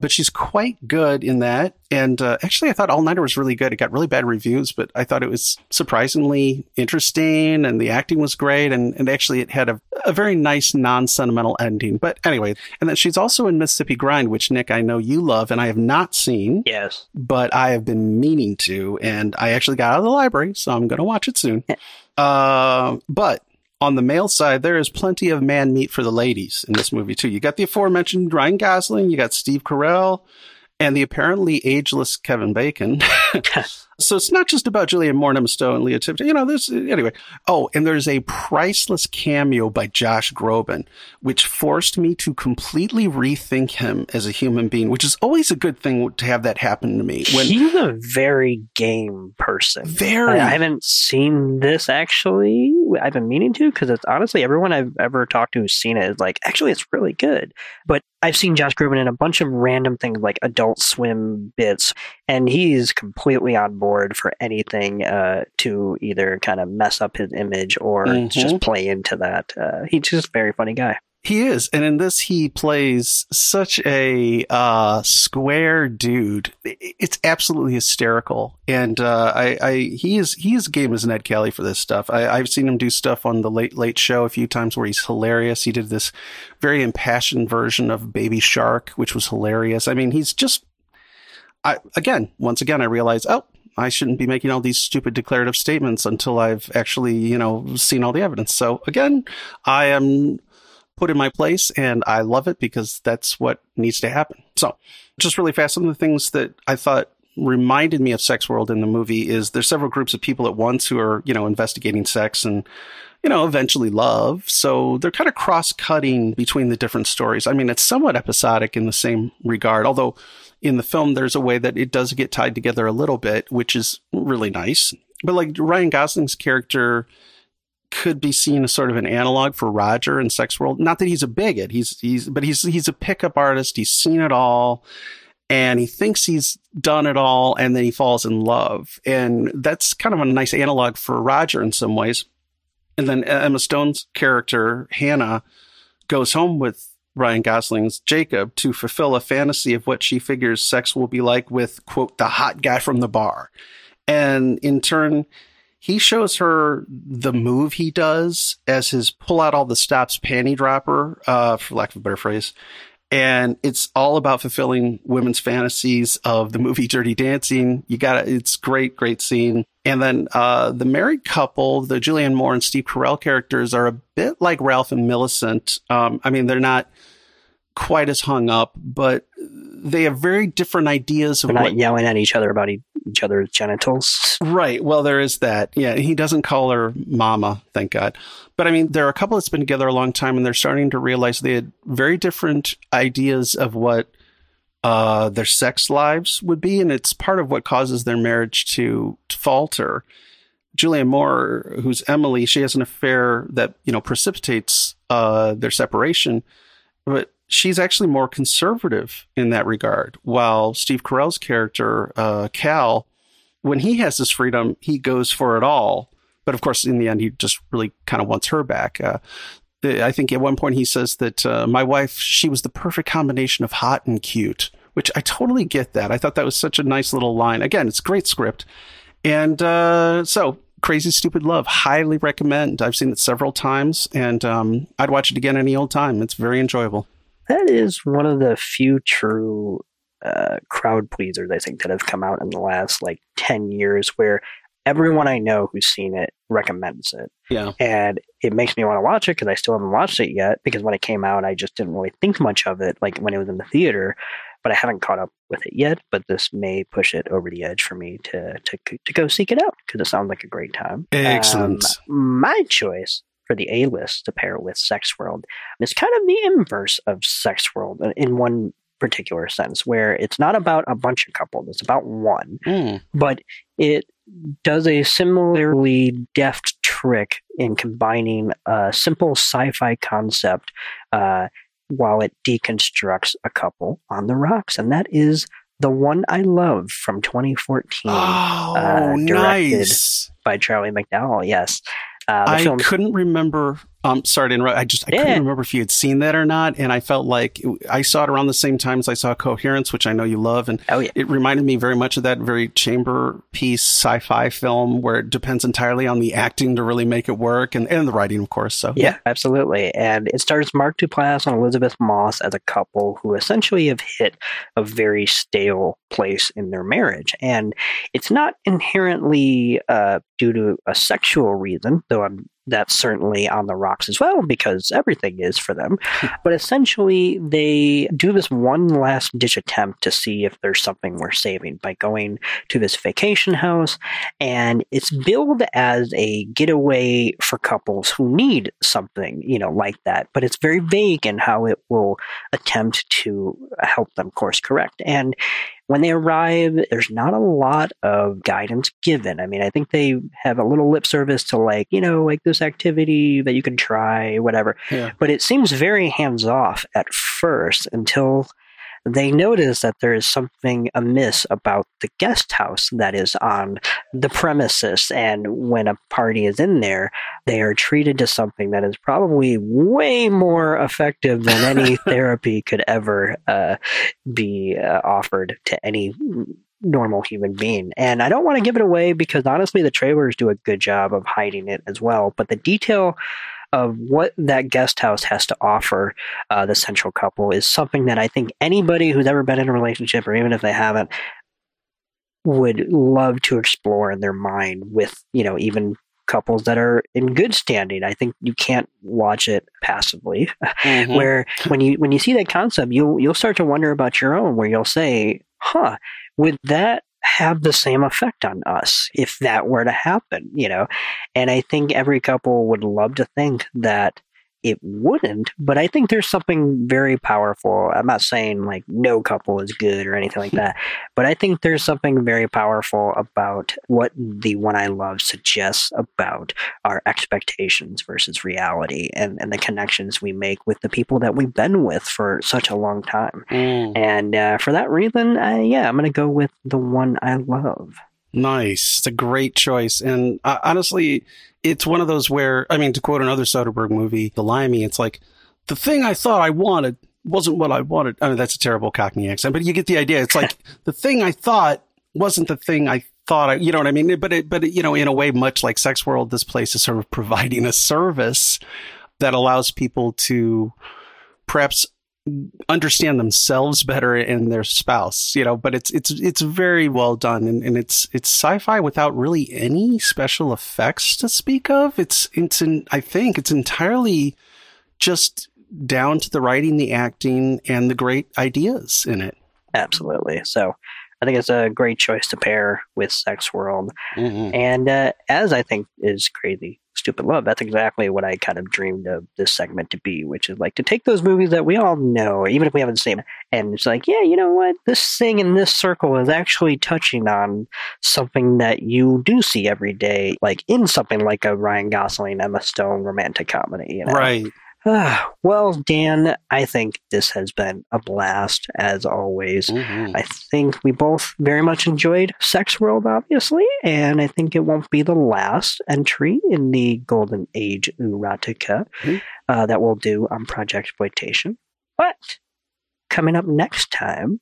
But she's quite good in that. And actually, I thought All Nighter was really good. It got really bad reviews, but I thought it was surprisingly interesting and the acting was great. And actually, it had a very nice, non-sentimental ending. But anyway, and then she's also in Mississippi Grind, which, Nick, I know you love and I have not seen. Yes. But I have been meaning to. And I actually got out of the library, so I'm going to watch it soon. But on the male side, there is plenty of man meat for the ladies in this movie, too. You got the aforementioned Ryan Gosling, you got Steve Carell, and the apparently ageless Kevin Bacon. So it's not just about Julianne Moore, Emma Stone, and Leo Tipton. You know, anyway. Oh, and there's a priceless cameo by Josh Groban, which forced me to completely rethink him as a human being, which is always a good thing to have that happen to me. He's a very game person. Very. I haven't seen this, actually. I've been meaning to, because it's honestly everyone I've ever talked to who's seen it is like, actually, it's really good. But I've seen Josh Groban in a bunch of random things like Adult Swim bits, and he's completely on board for anything to either kind of mess up his image or just play into that. He's just a very funny guy. He is. And in this, he plays such a square dude. It's absolutely hysterical. And he is game as Ned Kelly for this stuff. I've seen him do stuff on The Late Late Show a few times where he's hilarious. He did this very impassioned version of Baby Shark, which was hilarious. I mean, he's just... Once again, I realized, I shouldn't be making all these stupid declarative statements until I've actually, you know, seen all the evidence. So again, I am put in my place and I love it because that's what needs to happen. So just really fast, some of the things that I thought reminded me of Sex World in the movie is there's several groups of people at once who are, you know, investigating sex and, you know, eventually love. So they're kind of cross-cutting between the different stories. I mean, it's somewhat episodic in the same regard, although in the film, there's a way that it does get tied together a little bit, which is really nice. But like Ryan Gosling's character could be seen as sort of an analog for Roger in Sex World. Not that he's a bigot, but he's a pickup artist. He's seen it all. And he thinks he's done it all, and then he falls in love. And that's kind of a nice analog for Roger in some ways. And then Emma Stone's character, Hannah, goes home with Ryan Gosling's Jacob to fulfill a fantasy of what she figures sex will be like with, quote, the hot guy from the bar. And in turn, he shows her the move he does as his pull out all the stops panty dropper, for lack of a better phrase. And it's all about fulfilling women's fantasies of the movie Dirty Dancing. It's great, great scene. And then the married couple, the Julianne Moore and Steve Carell characters, are a bit like Ralph and Millicent. I mean, they're not quite as hung up, but they have very different ideas of not yelling at each other about each other's genitals. Right. Well, there is that. Yeah. He doesn't call her mama, thank God. But I mean, there are a couple that's been together a long time, and they're starting to realize they had very different ideas of what their sex lives would be. And it's part of what causes their marriage to falter. Julianne Moore, who's Emily, she has an affair that, you know, precipitates their separation. But she's actually more conservative in that regard, while Steve Carell's character, Cal, when he has this freedom, he goes for it all. But of course, in the end, he just really kind of wants her back. I think at one point he says that my wife, she was the perfect combination of hot and cute, which I totally get that. I thought that was such a nice little line. Again, it's a great script. And so Crazy, Stupid, Love, highly recommend. I've seen it several times, and I'd watch it again any old time. It's very enjoyable. That is one of the few true crowd pleasers, I think, that have come out in the last, 10 years where everyone I know who's seen it recommends it. Yeah. And it makes me want to watch it because I still haven't watched it yet, because when it came out, I just didn't really think much of it, when it was in the theater, but I haven't caught up with it yet. But this may push it over the edge for me to go seek it out because it sounds like a great time. Excellent. My choice for the A-list to pair with Sex World. And it's kind of the inverse of Sex World in one particular sense, where it's not about a bunch of couples, it's about one. But it does a similarly deft trick in combining a simple sci-fi concept while it deconstructs a couple on the rocks. And that is The One I Love from 2014. Directed by Charlie McDowell, yes. I couldn't remember if you had seen that or not. And I felt like I saw it around the same time as I saw Coherence, which I know you love. And it reminded me very much of that very chamber piece sci-fi film where it depends entirely on the acting to really make it work and the writing, of course. So yeah, absolutely. And it stars Mark Duplass and Elizabeth Moss as a couple who essentially have hit a very stale place in their marriage. And it's not inherently due to a sexual reason, though that's certainly on the rocks as well, because everything is for them. But essentially, they do this one last-ditch attempt to see if there's something worth saving by going to this vacation house. And it's billed as a getaway for couples who need something, like that. But it's very vague in how it will attempt to help them course correct. And when they arrive, there's not a lot of guidance given. I mean, I think they have a little lip service to this activity that you can try, whatever. Yeah. But it seems very hands-off at first until they notice that there is something amiss about the guest house that is on the premises. And when a party is in there, they are treated to something that is probably way more effective than any therapy could ever be offered to any normal human being. And I don't want to give it away because honestly, the trailers do a good job of hiding it as well. But the detail of what that guest house has to offer the central couple is something that I think anybody who's ever been in a relationship, or even if they haven't, would love to explore in their mind with, even couples that are in good standing. I think you can't watch it passively. Mm-hmm. Where when you see that concept, you'll start to wonder about your own, where you'll say, would that have the same effect on us if that were to happen, you know? And I think every couple would love to think that it wouldn't, but I think there's something very powerful. I'm not saying like no couple is good or anything like that, but I think there's something very powerful about what The One I Love suggests about our expectations versus reality and the connections we make with the people that we've been with for such a long time. And for that reason, I'm going to go with The One I Love. Nice. It's a great choice. And honestly, it's one of those where, I mean, to quote another Soderbergh movie, The Limey, it's like, the thing I thought I wanted wasn't what I wanted. I mean, that's a terrible Cockney accent, but you get the idea. It's like, the thing I thought wasn't the thing I thought, you know what I mean? But you know, in a way, much like Sex World, this place is sort of providing a service that allows people to perhaps understand themselves better and their spouse, you know, but it's very well done. And it's sci-fi without really any special effects to speak of. I think it's entirely just down to the writing, the acting, and the great ideas in it. Absolutely. So I think it's a great choice to pair with Sex World. Mm-hmm. And as I think is Crazy, Stupid, Love, that's exactly what I kind of dreamed of this segment to be, which is like to take those movies that we all know, even if we haven't seen them, and it's like, yeah, you know what? This thing in this circle is actually touching on something that you do see every day, like in something like a Ryan Gosling, Emma Stone romantic comedy. You know? Right. Well, Dan, I think this has been a blast, as always. Mm-hmm. I think we both very much enjoyed Sex World, obviously, and I think it won't be the last entry in the Golden Age erotica that we'll do on Projectsploitation. But coming up next time,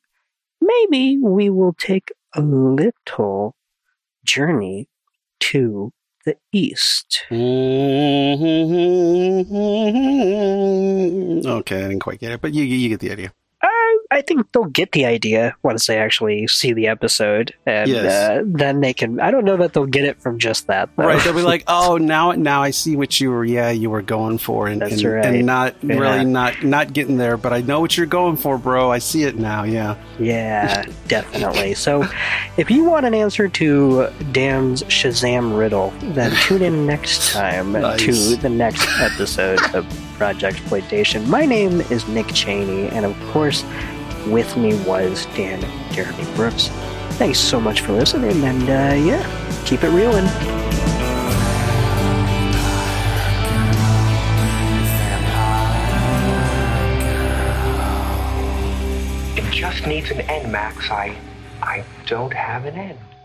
maybe we will take a little journey to the East. Mm-hmm. Okay, I didn't quite get it, but you get the idea. I think they'll get the idea once they actually see the episode, and then they can. I don't know that they'll get it from just that, though. Right? They'll be like, "Oh, now I see what you were going for," and not really getting there. But I know what you're going for, bro. I see it now. Yeah, definitely. So, if you want an answer to Dan's Shazam riddle, then tune in next time to the next episode of Projectsploitation. My name is Nick Cheney, and of course, with me was Dan Jeremy Brooks. Thanks so much for listening, and keep it reelin'. It just needs an end, Max. I don't have an end.